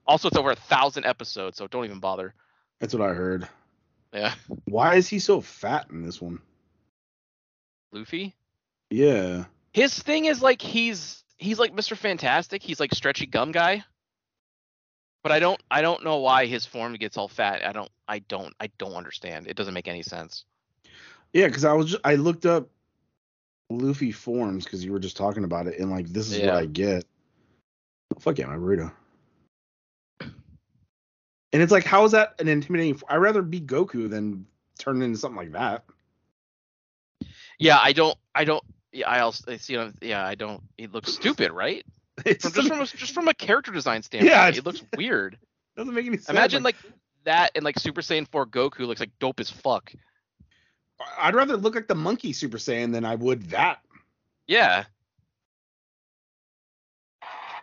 also it's over a thousand episodes, so don't even bother. That's what I heard. Yeah. Why is he so fat in this one? Luffy? Yeah. His thing is like he's he's like Mister Fantastic. He's like stretchy gum guy. But I don't I don't know why his form gets all fat. I don't I don't I don't understand. It doesn't make any sense. Yeah, because I was just, I looked up Luffy forms because you were just talking about it, and like this is yeah. what I get. Fuck yeah, my burrito. And it's like, how is that an intimidating? I'd rather be Goku than turn into something like that. Yeah, I don't. I don't. Yeah, I also. I see. Yeah, I don't. It looks stupid, right? It's from, just from a, just from a character design standpoint. Yeah, it looks weird. Doesn't make any sense. Imagine like that, and like Super Saiyan four Goku looks like dope as fuck. I'd rather look like the monkey Super Saiyan than I would that. Yeah.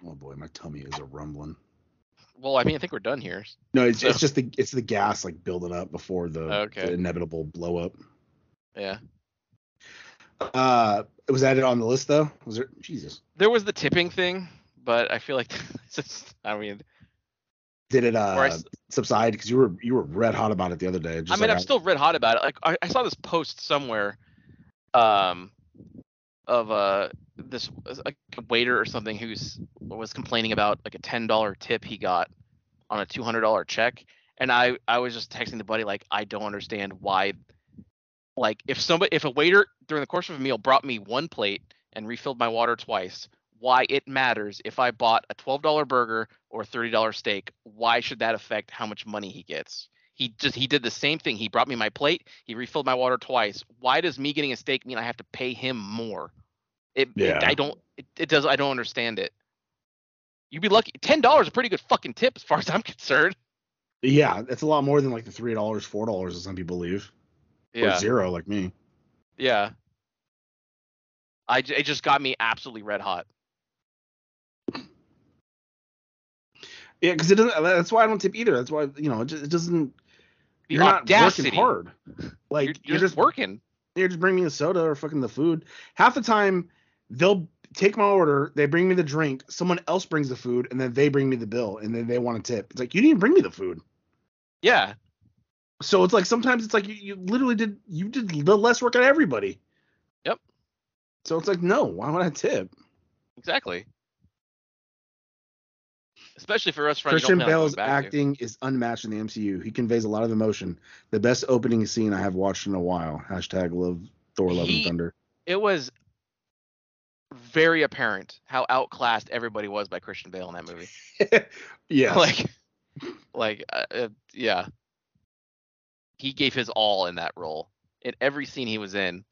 Oh boy, my tummy is a rumbling. Well, I mean, I think we're done here. No, it's, so. it's just the it's the gas like building up before the, okay. the inevitable blow up. Yeah. Uh, was that it on the list though? Was there Jesus? There was the tipping thing, but I feel like just, I mean, did it uh I, subside? Because you were you were red hot about it the other day. Just I mean, like I'm I, still red hot about it. Like I, I saw this post somewhere, um, of uh this a waiter or something who's was complaining about like a ten dollar tip he got on a two hundred dollar check, and I I was just texting the buddy like I don't understand why. Like if somebody, if a waiter during the course of a meal brought me one plate and refilled my water twice, why it matters if I bought a twelve dollar burger or a thirty dollar steak? Why should that affect how much money he gets? He just he did the same thing. He brought me my plate. He refilled my water twice. Why does me getting a steak mean I have to pay him more? It, yeah. it I don't it, it does I don't understand it. You'd be lucky. Ten dollars is a pretty good fucking tip as far as I'm concerned. Yeah, that's a lot more than like the three dollars, four dollars as some people leave. Yeah. Or zero like me. Yeah. I it just got me absolutely red hot. Yeah, because it doesn't. That's why I don't tip either. That's why you know it, just, it doesn't. The you're audacity. Not working hard. Like you're, you're, you're just working. You're just bringing me a soda or fucking the food. Half the time they'll take my order, they bring me the drink, someone else brings the food, and then they bring me the bill, and then they want to tip. It's like you didn't bring me the food. Yeah. So it's like sometimes it's like you, you literally did you did the less work on everybody. Yep. So it's like no, why would I tip? Exactly. Especially for us. Christian Bale's acting to. is unmatched in the M C U. He conveys a lot of emotion. The best opening scene I have watched in a while. Hashtag love Thor Love he, and Thunder. It was very apparent how outclassed everybody was by Christian Bale in that movie. Yeah. Like, like, uh, yeah. He gave his all in that role in every scene he was in.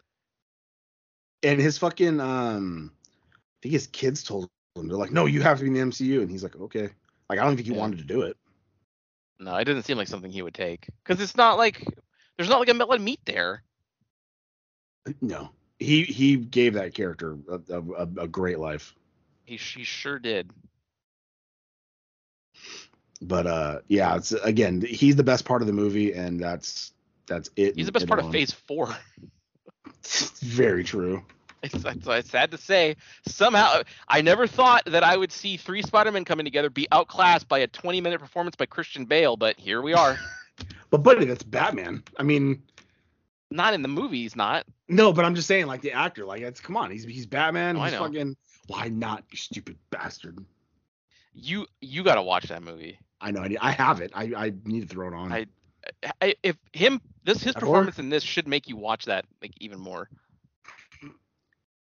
And his fucking, um, I think his kids told. And they're like, no, you have to be in the M C U. And he's like, okay. Like, I don't think he yeah. wanted to do it. No, it didn't seem like something he would take. Because it's not like, there's not like a lot of meat there. No. He he gave that character a, a, a great life. He, he sure did. But, uh, yeah, it's again, he's the best part of the movie. And that's that's it. He's the best part alone. of phase four. Very true. It's, it's, it's sad to say. Somehow, I never thought that I would see three Spider-Men coming together be outclassed by a twenty-minute performance by Christian Bale, but here we are. But, buddy, that's Batman. I mean... Not in the movie, he's not. No, but I'm just saying, like, the actor, like, it's, come on, he's he's Batman. Oh, he's fucking... Why not, you stupid bastard? You you got to watch that movie. I know. I, need, I have it. I, I need to throw it on. I if him this his performance in this should make you watch that like even more.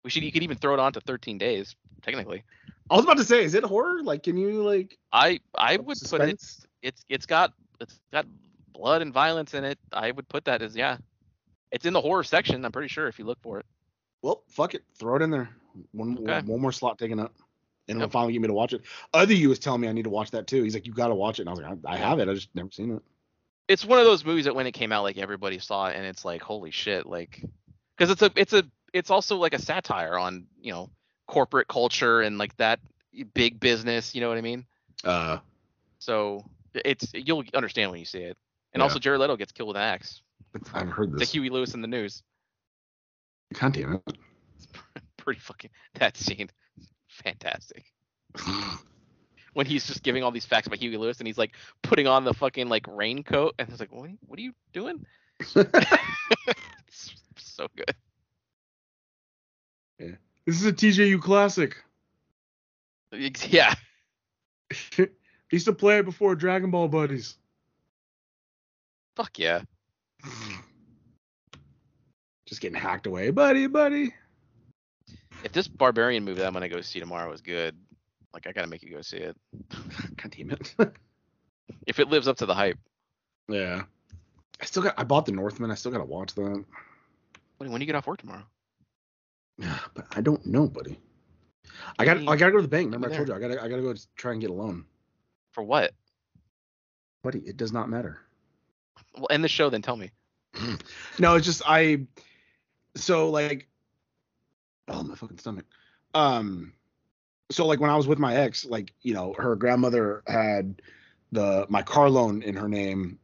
We should you could even throw it on to thirteen days technically. I was about to say, is it horror? Like, can you like? I I would suspense? put it. It's it's got it's got blood and violence in it. I would put that as yeah. It's in the horror section. I'm pretty sure if you look for it. Well, fuck it, throw it in there. One okay. one more slot taken up, and it'll yep. finally get me to watch it. Other you was telling me I need to watch that too. He's like, you got to watch it, and I was like, I, I have it. I just never seen it. It's one of those movies that when it came out, like everybody saw it, and it's like, holy shit, like, because it's a it's a it's also like a satire on, you know, corporate culture and like that big business, you know what I mean? Uh. So it's you'll understand when you see it, and yeah. also Jared Leto gets killed with an axe. I've heard this. The Huey Lewis in the news. God damn it! It's pretty fucking that scene, fantastic. When he's just giving all these facts about Huey Lewis and he's like putting on the fucking like raincoat and he's like, what? Are you, what are you doing? It's so good. Yeah. This is a T J U classic. Yeah. Used to play it before Dragon Ball Buddies. Fuck yeah. Just getting hacked away, buddy, buddy. If this Barbarian movie that I'm gonna go see tomorrow is good, like I gotta make you go see it. God damn it. If it lives up to the hype. Yeah. I still got. I bought The Northman. I still gotta watch that. When, when do you get off work tomorrow? Yeah, but I don't know, buddy. I got. I gotta go to the bank. Remember, I told you. I gotta. I gotta go try and get a loan. For what? Buddy, it does not matter. Well, end the show then. Tell me. No, it's just I. So like, oh my fucking stomach. Um, so like when I was with my ex, like you know, her grandmother had the my car loan in her name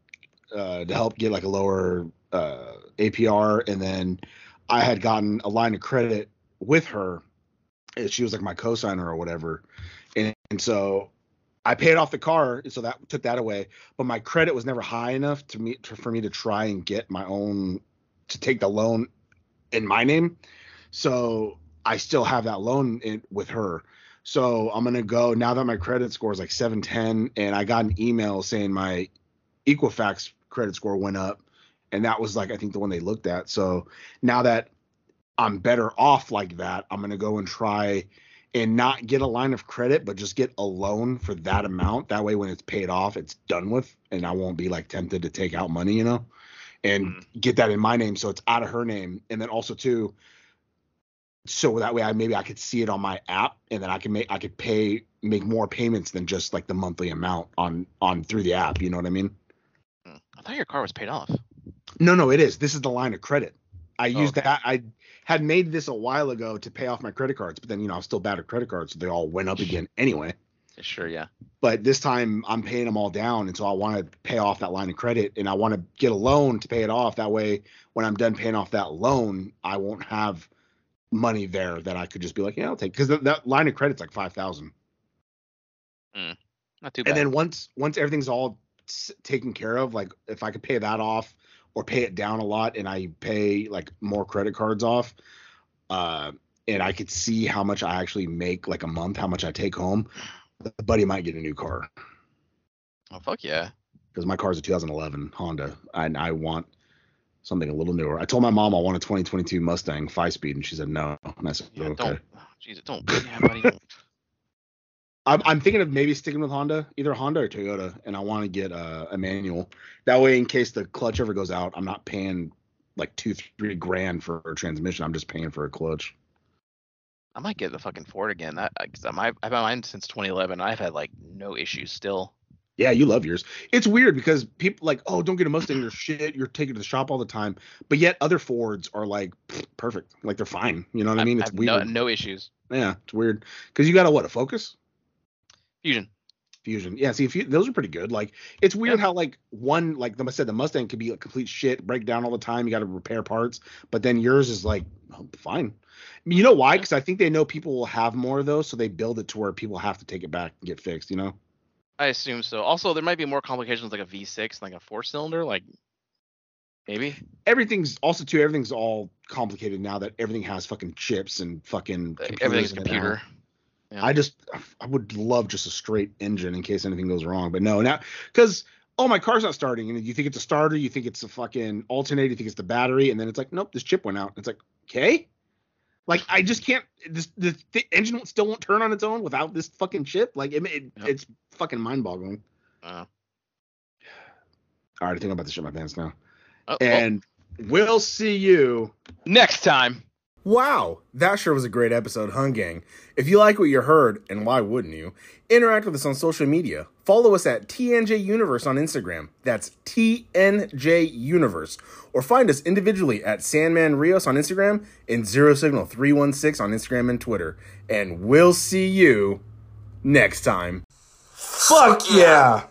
uh, to help get like a lower uh, A P R, and then I had gotten a line of credit with her. And she was like my cosigner or whatever, and, and so I paid off the car, so that took that away. But my credit was never high enough to me to, for me to try and get my own to take the loan in my name. So I still have that loan in, with her. So I'm gonna go now that my credit score is like seven ten, and I got an email saying my Equifax credit score went up, and that was like I think the one they looked at. So now that I'm better off like that, I'm gonna go and try. And not get a line of credit, but just get a loan for that amount. That way, when it's paid off, it's done with, and I won't be like tempted to take out money, you know, and mm. get that in my name. So it's out of her name. And then also too, so that way I, maybe I could see it on my app, and then I can make, I could pay, make more payments than just like the monthly amount on, on through the app. You know what I mean? I thought your car was paid off. No, no, it is. This is the line of credit. I oh, used okay. that. I had made this a while ago to pay off my credit cards, but then, you know, I was still bad at credit cards. So they all went up again anyway. Sure. Yeah. But this time I'm paying them all down. And so I want to pay off that line of credit, and I want to get a loan to pay it off. That way, when I'm done paying off that loan, I won't have money there that I could just be like, yeah, I'll take, because th- that line of credit's like five thousand. Mm, not too bad. And then once, once everything's all s- taken care of, like if I could pay that off, or pay it down a lot, and I pay like more credit cards off, uh, and I could see how much I actually make like a month, how much I take home, the buddy might get a new car. Oh, fuck yeah. Because my car's a two thousand eleven Honda, and I want something a little newer. I told my mom I want a twenty twenty-two Mustang five-speed, and she said no. And I said, yeah, okay. Don't, geez, don't. Yeah, buddy, don't. I'm, I'm thinking of maybe sticking with Honda, either Honda or Toyota, and I want to get uh, a manual. That way, in case the clutch ever goes out, I'm not paying like two, three grand for a transmission. I'm just paying for a clutch. I might get the fucking Ford again. I, I, I'm, I've had mine since twenty eleven. I've had like no issues still. Yeah, you love yours. It's weird because people like, oh, don't get a Mustang, you're shit. You're taking it to the shop all the time. But yet other Fords are like perfect. Like they're fine. You know what I, I mean? It's I've weird. No, no issues. Yeah, it's weird because you got a what? A Focus? Fusion. Fusion. Yeah, see, if you, those are pretty good. Like, it's weird yeah. how, like, one, like I said, the Mustang could be like complete shit, break down all the time. You got to repair parts. But then yours is like, oh, fine. I mean, you know why? Because yeah. I think they know people will have more of those, so they build it to where people have to take it back and get fixed, you know? I assume so. Also, there might be more complications like a V six, like a four-cylinder, like, maybe. Everything's, also, too, everything's all complicated now that everything has fucking chips and fucking computers. Everything's a computer. Now. Yeah. I just, I would love just a straight engine in case anything goes wrong. But no, now, because oh, my car's not starting. And you think it's a starter, you think it's a fucking alternator, you think it's the battery, and then it's like, nope, this chip went out. It's like, okay. Like, I just can't, this, this the engine still won't turn on its own without this fucking chip. Like, it, it yep. it's fucking mind-boggling. Wow. All right, I think I'm about to shit my pants now. Oh, and oh. We'll see you next time. Wow, that sure was a great episode, huh, gang? If you like what you heard, and why wouldn't you, interact with us on social media. Follow us at T N J Universe on Instagram. That's T N J Universe. Or find us individually at Sandman Rios on Instagram and Zero Signal three one six on Instagram and Twitter. And we'll see you next time. Fuck yeah!